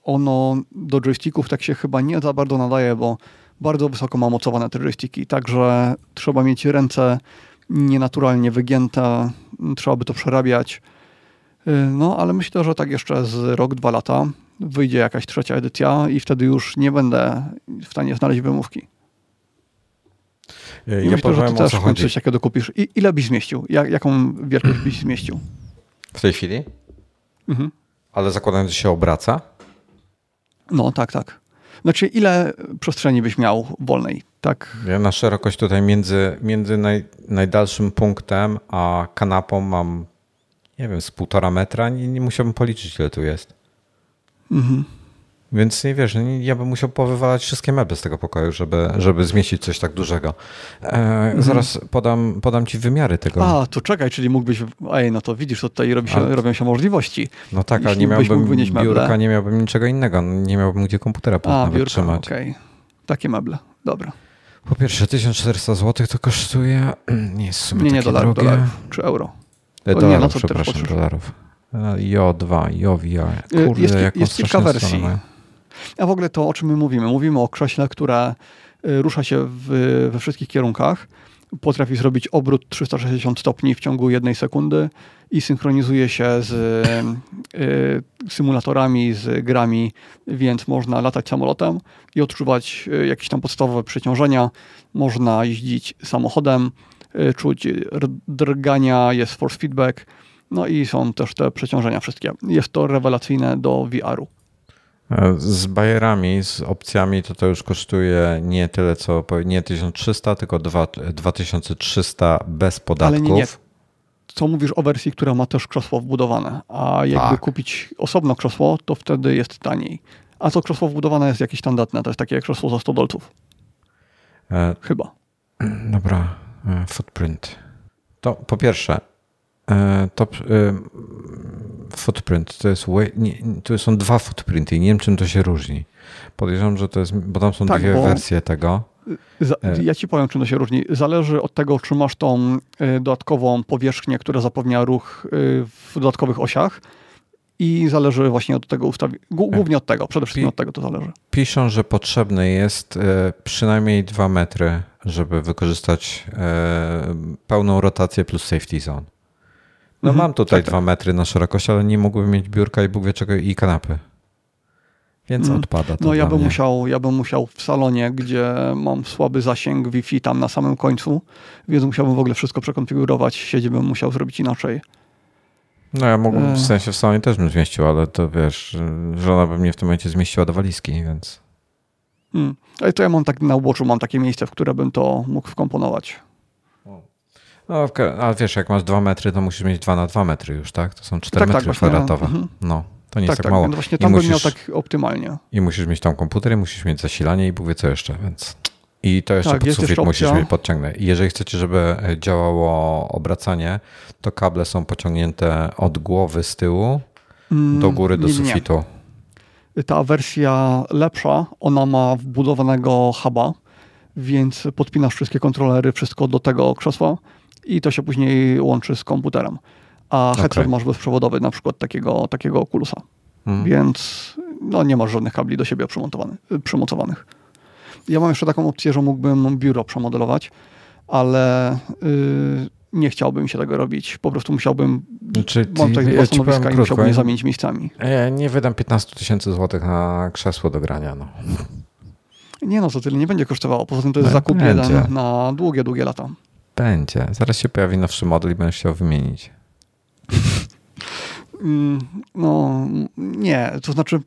ono do joysticków tak się chyba nie za bardzo nadaje, bo bardzo wysoko ma mocowane te joysticki. Także trzeba mieć ręce nienaturalnie wygięta, trzeba by to przerabiać. No, ale myślę, że tak jeszcze z rok, dwa lata wyjdzie jakaś trzecia edycja i wtedy już nie będę w stanie znaleźć wymówki. Ja myślę, powiem, że ty też kończysz, jakie dokupisz. I, ile byś zmieścił? Jak, jaką wielkość byś zmieścił? W tej chwili? Mhm. Ale zakładając, że się obraca? No, tak, tak. Znaczy, ile przestrzeni byś miał wolnej? Tak. Ja na szerokość tutaj między, między naj, najdalszym punktem a kanapą mam, nie wiem, z półtora metra. Nie, nie musiałbym policzyć, ile tu jest. Mhm. Więc nie wiesz, nie, ja bym musiał powywalać wszystkie meble z tego pokoju, żeby, żeby zmieścić coś tak dużego. E, mhm. Zaraz podam, podam ci wymiary tego. A, to czekaj, czyli mógłbyś... Ej, no to widzisz, to tutaj robi się, ale... robią się możliwości. No tak, ale nie miałbym biurka, nie miałbym niczego innego. Nie miałbym gdzie komputera potem wytrzymać. Okej. Okay. Takie meble. Dobra. Po pierwsze, tysiąc czterysta złotych to kosztuje. Nie jest w sumie nie, nie, takie dolarów, drogie. Dolarów, czy euro? E, dolarów, nie, no przepraszam, dolarów. J O dwa, J O V I. Kurde, jest, jaką jest kilka wersji. A w ogóle to, o czym my mówimy? Mówimy o krześle, które rusza się w, we wszystkich kierunkach. potrafi zrobić obrót trzysta sześćdziesiąt stopni w ciągu jednej sekundy i synchronizuje się z y, symulatorami, z grami, więc można latać samolotem i odczuwać jakieś tam podstawowe przeciążenia, można jeździć samochodem, y, czuć drgania, jest force feedback, no i są też te przeciążenia wszystkie. Jest to rewelacyjne do V R-u. Z bajerami, z opcjami to to już kosztuje nie tyle co, nie tysiąc trzysta, tylko dwa tysiące trzysta bez podatków. Ale nie, nie. Co mówisz o wersji, która ma też krzesło wbudowane, a jakby tak. kupić osobno krzesło, to wtedy jest taniej. A co krzesło wbudowane jest jakieś standardne, to jest takie krzesło za sto dolców. E, Chyba. Dobra, footprint. To po pierwsze, Top, footprint, to jest nie, to są dwa footprinty i nie wiem, czym to się różni. Podejrzewam, że to jest, bo tam są tak, dwie wersje tego. Za, ja ci powiem, czym to się różni. Zależy od tego, czy masz tą dodatkową powierzchnię, która zapewnia ruch w dodatkowych osiach i zależy właśnie od tego ustawienia. Głównie od tego, przede wszystkim Pi- od tego to zależy. Piszą, że potrzebne jest przynajmniej dwa metry, żeby wykorzystać pełną rotację plus safety zone. No mhm, mam tutaj tak, dwa tak. metry na szerokość, ale nie mógłbym mieć biurka i Bóg wie czego i kanapy. Więc mm. odpada to. No ja bym musiał, ja bym musiał w salonie, gdzie mam słaby zasięg Wi-Fi tam na samym końcu, więc musiałbym w ogóle wszystko przekonfigurować, siedzibę musiał zrobić inaczej. No ja mógłbym, w sensie w salonie też bym zmieścił, ale to wiesz, żona by mnie w tym momencie zmieściła do walizki, więc... Mm. Ale to ja mam tak na uboczu, mam takie miejsce, w które bym to mógł wkomponować. No, ale wiesz, jak masz dwa metry, to musisz mieć dwa na dwa metry już, tak? To są cztery tak, metry tak, kwadratowe. Mhm. No, to nie tak, jest tak, tak mało. No właśnie tam I musisz, bym miał tak optymalnie. I musisz mieć tam komputer, i musisz mieć zasilanie i Bóg wie co jeszcze, więc... I to jeszcze tak, pod sufit musisz mieć podciągnąć. I jeżeli chcecie, żeby działało obracanie, to kable są pociągnięte od głowy z tyłu mm, do góry do nie, sufitu. Nie. Ta wersja lepsza, ona ma wbudowanego huba, więc podpinasz wszystkie kontrolery, wszystko do tego krzesła. I to się później łączy z komputerem. A headset okay. masz bezprzewodowy, na przykład takiego, takiego Oculusa. Mm. Więc no, nie masz żadnych kabli do siebie przymocowanych. Ja mam jeszcze taką opcję, że mógłbym biuro przemodelować, ale yy, nie chciałbym się tego robić. Po prostu musiałbym... Znaczy, mam tutaj dwa ja stanowiska i krótko, musiałbym je zamienić miejscami. Ja nie wydam piętnaście tysięcy złotych na krzesło do grania. No. Nie no, to tyle nie będzie kosztowało. Poza tym to jest no, zakup będzie. jeden na długie, długie lata. Będzie. Zaraz się pojawi nowszy model i będę chciał wymienić. No nie, to znaczy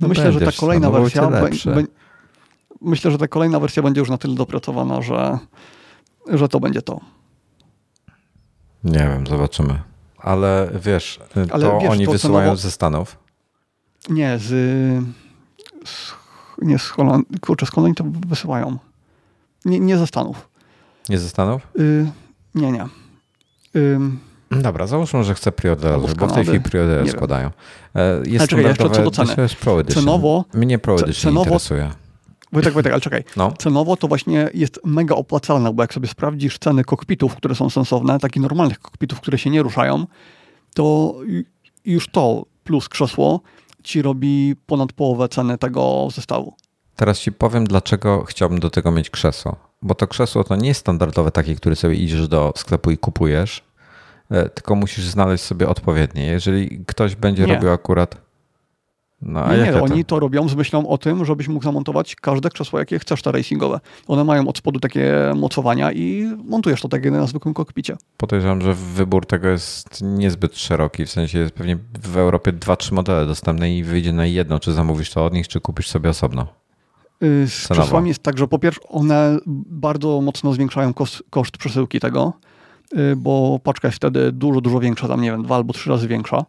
no myślę, że ta kolejna no, wersja be, be, myślę, że ta kolejna wersja będzie już na tyle dopracowana, że, że to będzie to. Nie wiem, zobaczymy. Ale wiesz, Ale to wiesz, oni to wysyłają cenowo... ze Stanów? Nie, z, z, nie, z Holandii. Kurczę, skąd oni to wysyłają? Nie, nie ze Stanów. Nie ze Stanów? Yy, nie, nie. Yy. Dobra, załóżmy, że chcę preorder, bo w tej chwili preorder składają. Jest ale czekaj, jeszcze co do ceny. Cenowo, Mnie Pro Edition cenowo, interesuje. Wojtek, Wojtek, ale czekaj. No. Cenowo to właśnie jest mega opłacalne, bo jak sobie sprawdzisz ceny kokpitów, które są sensowne, takich normalnych kokpitów, które się nie ruszają, to już to plus krzesło ci robi ponad połowę ceny tego zestawu. Teraz ci powiem, dlaczego chciałbym do tego mieć krzesło. Bo to krzesło to nie jest standardowe takie, które sobie idziesz do sklepu i kupujesz, tylko musisz znaleźć sobie odpowiednie. Jeżeli ktoś będzie nie. robił akurat... No, a nie, nie, oni to robią z myślą o tym, żebyś mógł zamontować każde krzesło, jakie chcesz, te racingowe. One mają od spodu takie mocowania i montujesz to tak na zwykłym kokpicie. Podejrzewam, że wybór tego jest niezbyt szeroki, w sensie jest pewnie w Europie dwa trzy modele dostępne i wyjdzie na jedno, czy zamówisz to od nich, czy kupisz sobie osobno. Z Cenowo. krzesłami jest tak, że po pierwsze one bardzo mocno zwiększają koszt, koszt przesyłki tego, bo paczka jest wtedy dużo, dużo większa, tam nie wiem, dwa albo trzy razy większa.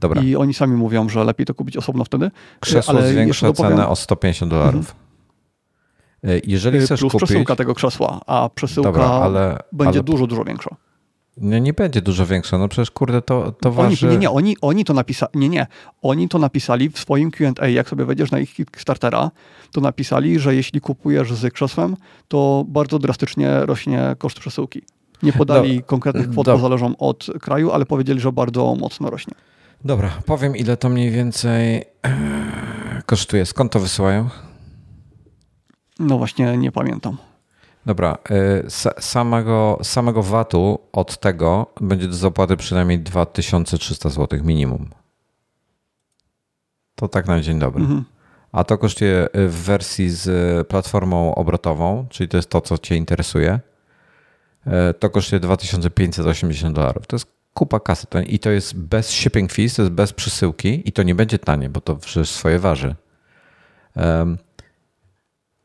Dobra. I oni sami mówią, że lepiej to kupić osobno wtedy. Krzesło ale zwiększa cenę o sto pięćdziesiąt dolarów. Mhm. Jeżeli chcesz Plus kupić... przesyłka tego krzesła, a przesyłka Dobra, ale, będzie ale... dużo, dużo większa. Nie, nie będzie dużo większa, no przecież kurde to, to waży... Oni, nie, nie, oni, oni to napisali, nie, nie, oni to napisali w swoim Q and A, jak sobie wejdziesz na ich Kickstartera, to napisali, że jeśli kupujesz z krzesłem, to bardzo drastycznie rośnie koszt przesyłki. Nie podali do, konkretnych kwot, do. bo zależą od kraju, ale powiedzieli, że bardzo mocno rośnie. Dobra, powiem ile to mniej więcej kosztuje, skąd to wysyłają? No właśnie nie pamiętam. Dobra, samego, samego vatu od tego będzie do zapłaty przynajmniej dwa tysiące trzysta złotych minimum. To tak na dzień dobry. Mhm. A to kosztuje w wersji z platformą obrotową, czyli to jest to, co cię interesuje. To kosztuje dwa tysiące pięćset osiemdziesiąt dolarów. To jest kupa kasy. I to jest bez shipping fees, to jest bez przesyłki i to nie będzie tanie, bo to przecież swoje waży. Um,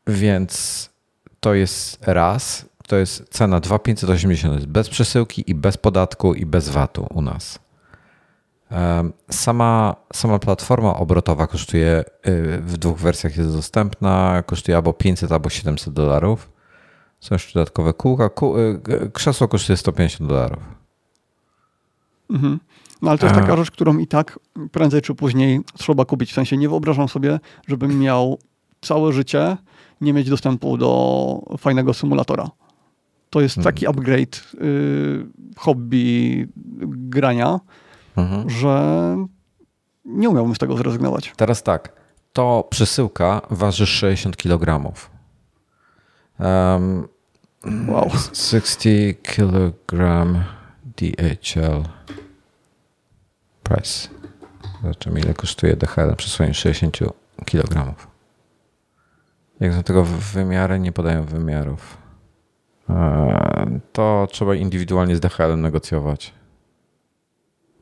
więc to jest raz, to jest cena dwa tysiące pięćset osiemdziesiąt, to jest bez przesyłki i bez podatku i bez vatu u nas. Um, sama, sama platforma obrotowa kosztuje, yy, w dwóch wersjach jest dostępna, kosztuje albo pięćset, albo siedemset dolarów. Są jeszcze dodatkowe kółka. Kół, yy, krzesło kosztuje sto pięćdziesiąt dolarów. Mhm. No ale to jest taka rzecz, którą i tak prędzej czy później trzeba kupić. W sensie nie wyobrażam sobie, żebym miał całe życie nie mieć dostępu do fajnego symulatora. To jest taki mhm. upgrade yy, hobby grania, mhm. że nie umiałbym z tego zrezygnować. Teraz tak, to przesyłka waży sześćdziesiąt kilogramów. Um, wow. sześćdziesiąt kilogramów D H L price. Zobaczymy, ile kosztuje D H L na przesłaniu sześćdziesiąt kilogramów. Jak do tego wymiary, nie podają wymiarów. To trzeba indywidualnie z D H L-em negocjować.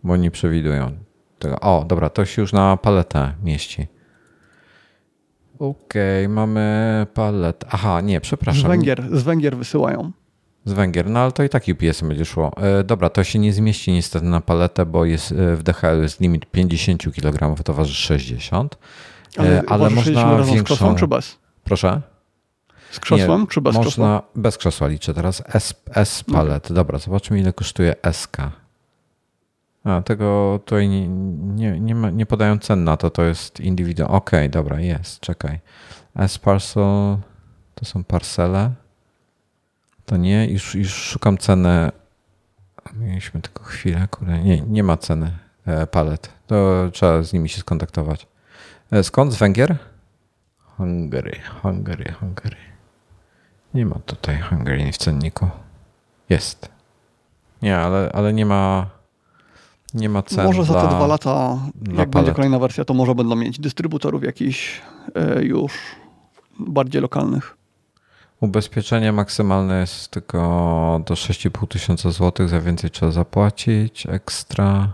Bo nie przewidują tego. O, dobra, to się już na paletę mieści. Okej, okay, mamy paletę. Aha, nie, przepraszam. Z Węgier, z Węgier wysyłają. Z Węgier, no ale to i tak U P S-em będzie szło. E, dobra, to się nie zmieści niestety na paletę, bo jest w D H L jest limit pięćdziesiąt kilogramów, to waży sześćdziesiąt. E, ale ale można większą... Z krzesłem czy bez? Proszę? Z krzesłem nie, czy bez można... krzesła? Bez krzesła liczę teraz. S, S palet. Okay. Dobra, zobaczmy, ile kosztuje S K. A, tego tutaj nie, nie, nie, ma, nie podają cen na to, to jest indywidualne. Okej, okay, dobra, jest, czekaj. S-parcel, to są parcele. To nie, już, już szukam ceny. Mieliśmy tylko chwilę, kurde, nie, nie ma ceny e, palet. To trzeba z nimi się skontaktować. E, skąd? Z Węgier? Hungary, Hungary, Hungary. Nie ma tutaj Hungary w cenniku. Jest. Nie, ale, ale nie ma... Nie ma cen. Może za te dwa lata, jak palet. Będzie kolejna wersja, to może będą mieć dystrybutorów jakichś y, już bardziej lokalnych. Ubezpieczenie maksymalne jest tylko do sześć i pół tysiąca złotych, za więcej trzeba zapłacić ekstra.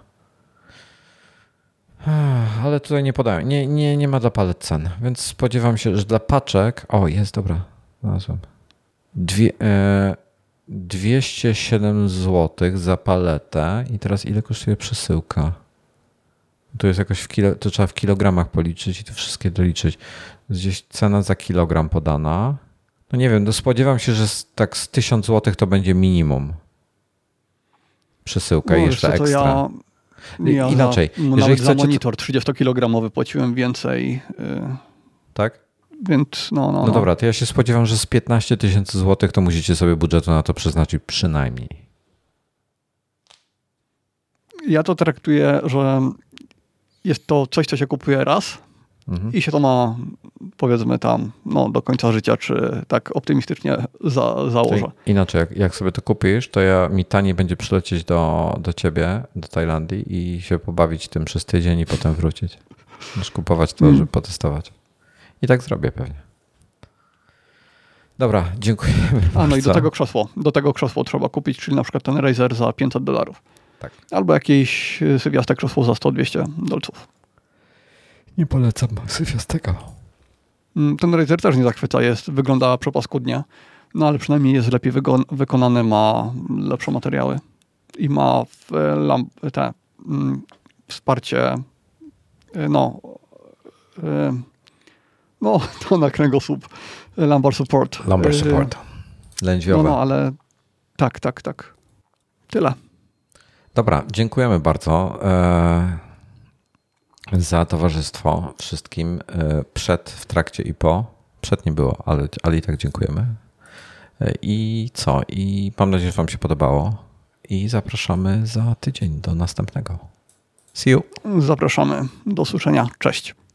Ale tutaj nie podają. Nie, nie, nie ma dla palet cen, więc spodziewam się, że dla paczek. O, jest, dobra, znalazłem. Dwie... Y, dwieście siedem złotych za paletę i teraz ile kosztuje przesyłka? To jest jakoś w kilo, to trzeba w kilogramach policzyć i to wszystkie doliczyć. Gdzieś cena za kilogram podana. No nie wiem, no spodziewam się, że z, tak z tysiąc złotych to będzie minimum. Przesyłka no, i jeszcze ekstra. Ja, ja inaczej. Za, jeżeli nawet chcecie, za monitor trzydziestokilogramowy płaciłem więcej. Yy. Tak? Więc no, no, no dobra, to ja się spodziewam, że z piętnaście tysięcy złotych to musicie sobie budżetu na to przeznaczyć przynajmniej. Ja to traktuję, że jest to coś, co się kupuje raz mhm. i się to ma, powiedzmy tam, no do końca życia, czy tak optymistycznie za, założę. Czyli inaczej, jak, jak sobie to kupisz, to ja mi taniej będzie przylecieć do, do ciebie, do Tajlandii i się pobawić tym przez tydzień i potem wrócić. Możesz kupować to, żeby potestować. I tak zrobię pewnie. Dobra, dziękuję. A no i do tego krzesło. Do tego krzesło trzeba kupić, czyli na przykład ten Razer za pięćset dolarów. Tak. Albo jakieś syfiaste krzesło za sto dwieście dolców. Nie polecam syfiastego. Ten Razer też nie zachwyca, jest, wygląda przepaskudnie, no ale przynajmniej jest lepiej wygo- wykonany, ma lepsze materiały i ma w lamp- te, mm, wsparcie no... Y- No, to na kręgosłup. Lumbar support. Lumbar support. Lędźwiowe. No, no, ale tak, tak, tak. Tyle. Dobra, dziękujemy bardzo e, za towarzystwo wszystkim e, przed, w trakcie i po. Przed nie było, ale, ale i tak dziękujemy. E, I co? I mam nadzieję, że wam się podobało. I zapraszamy za tydzień do następnego. See you. Zapraszamy. Do usłyszenia. Cześć.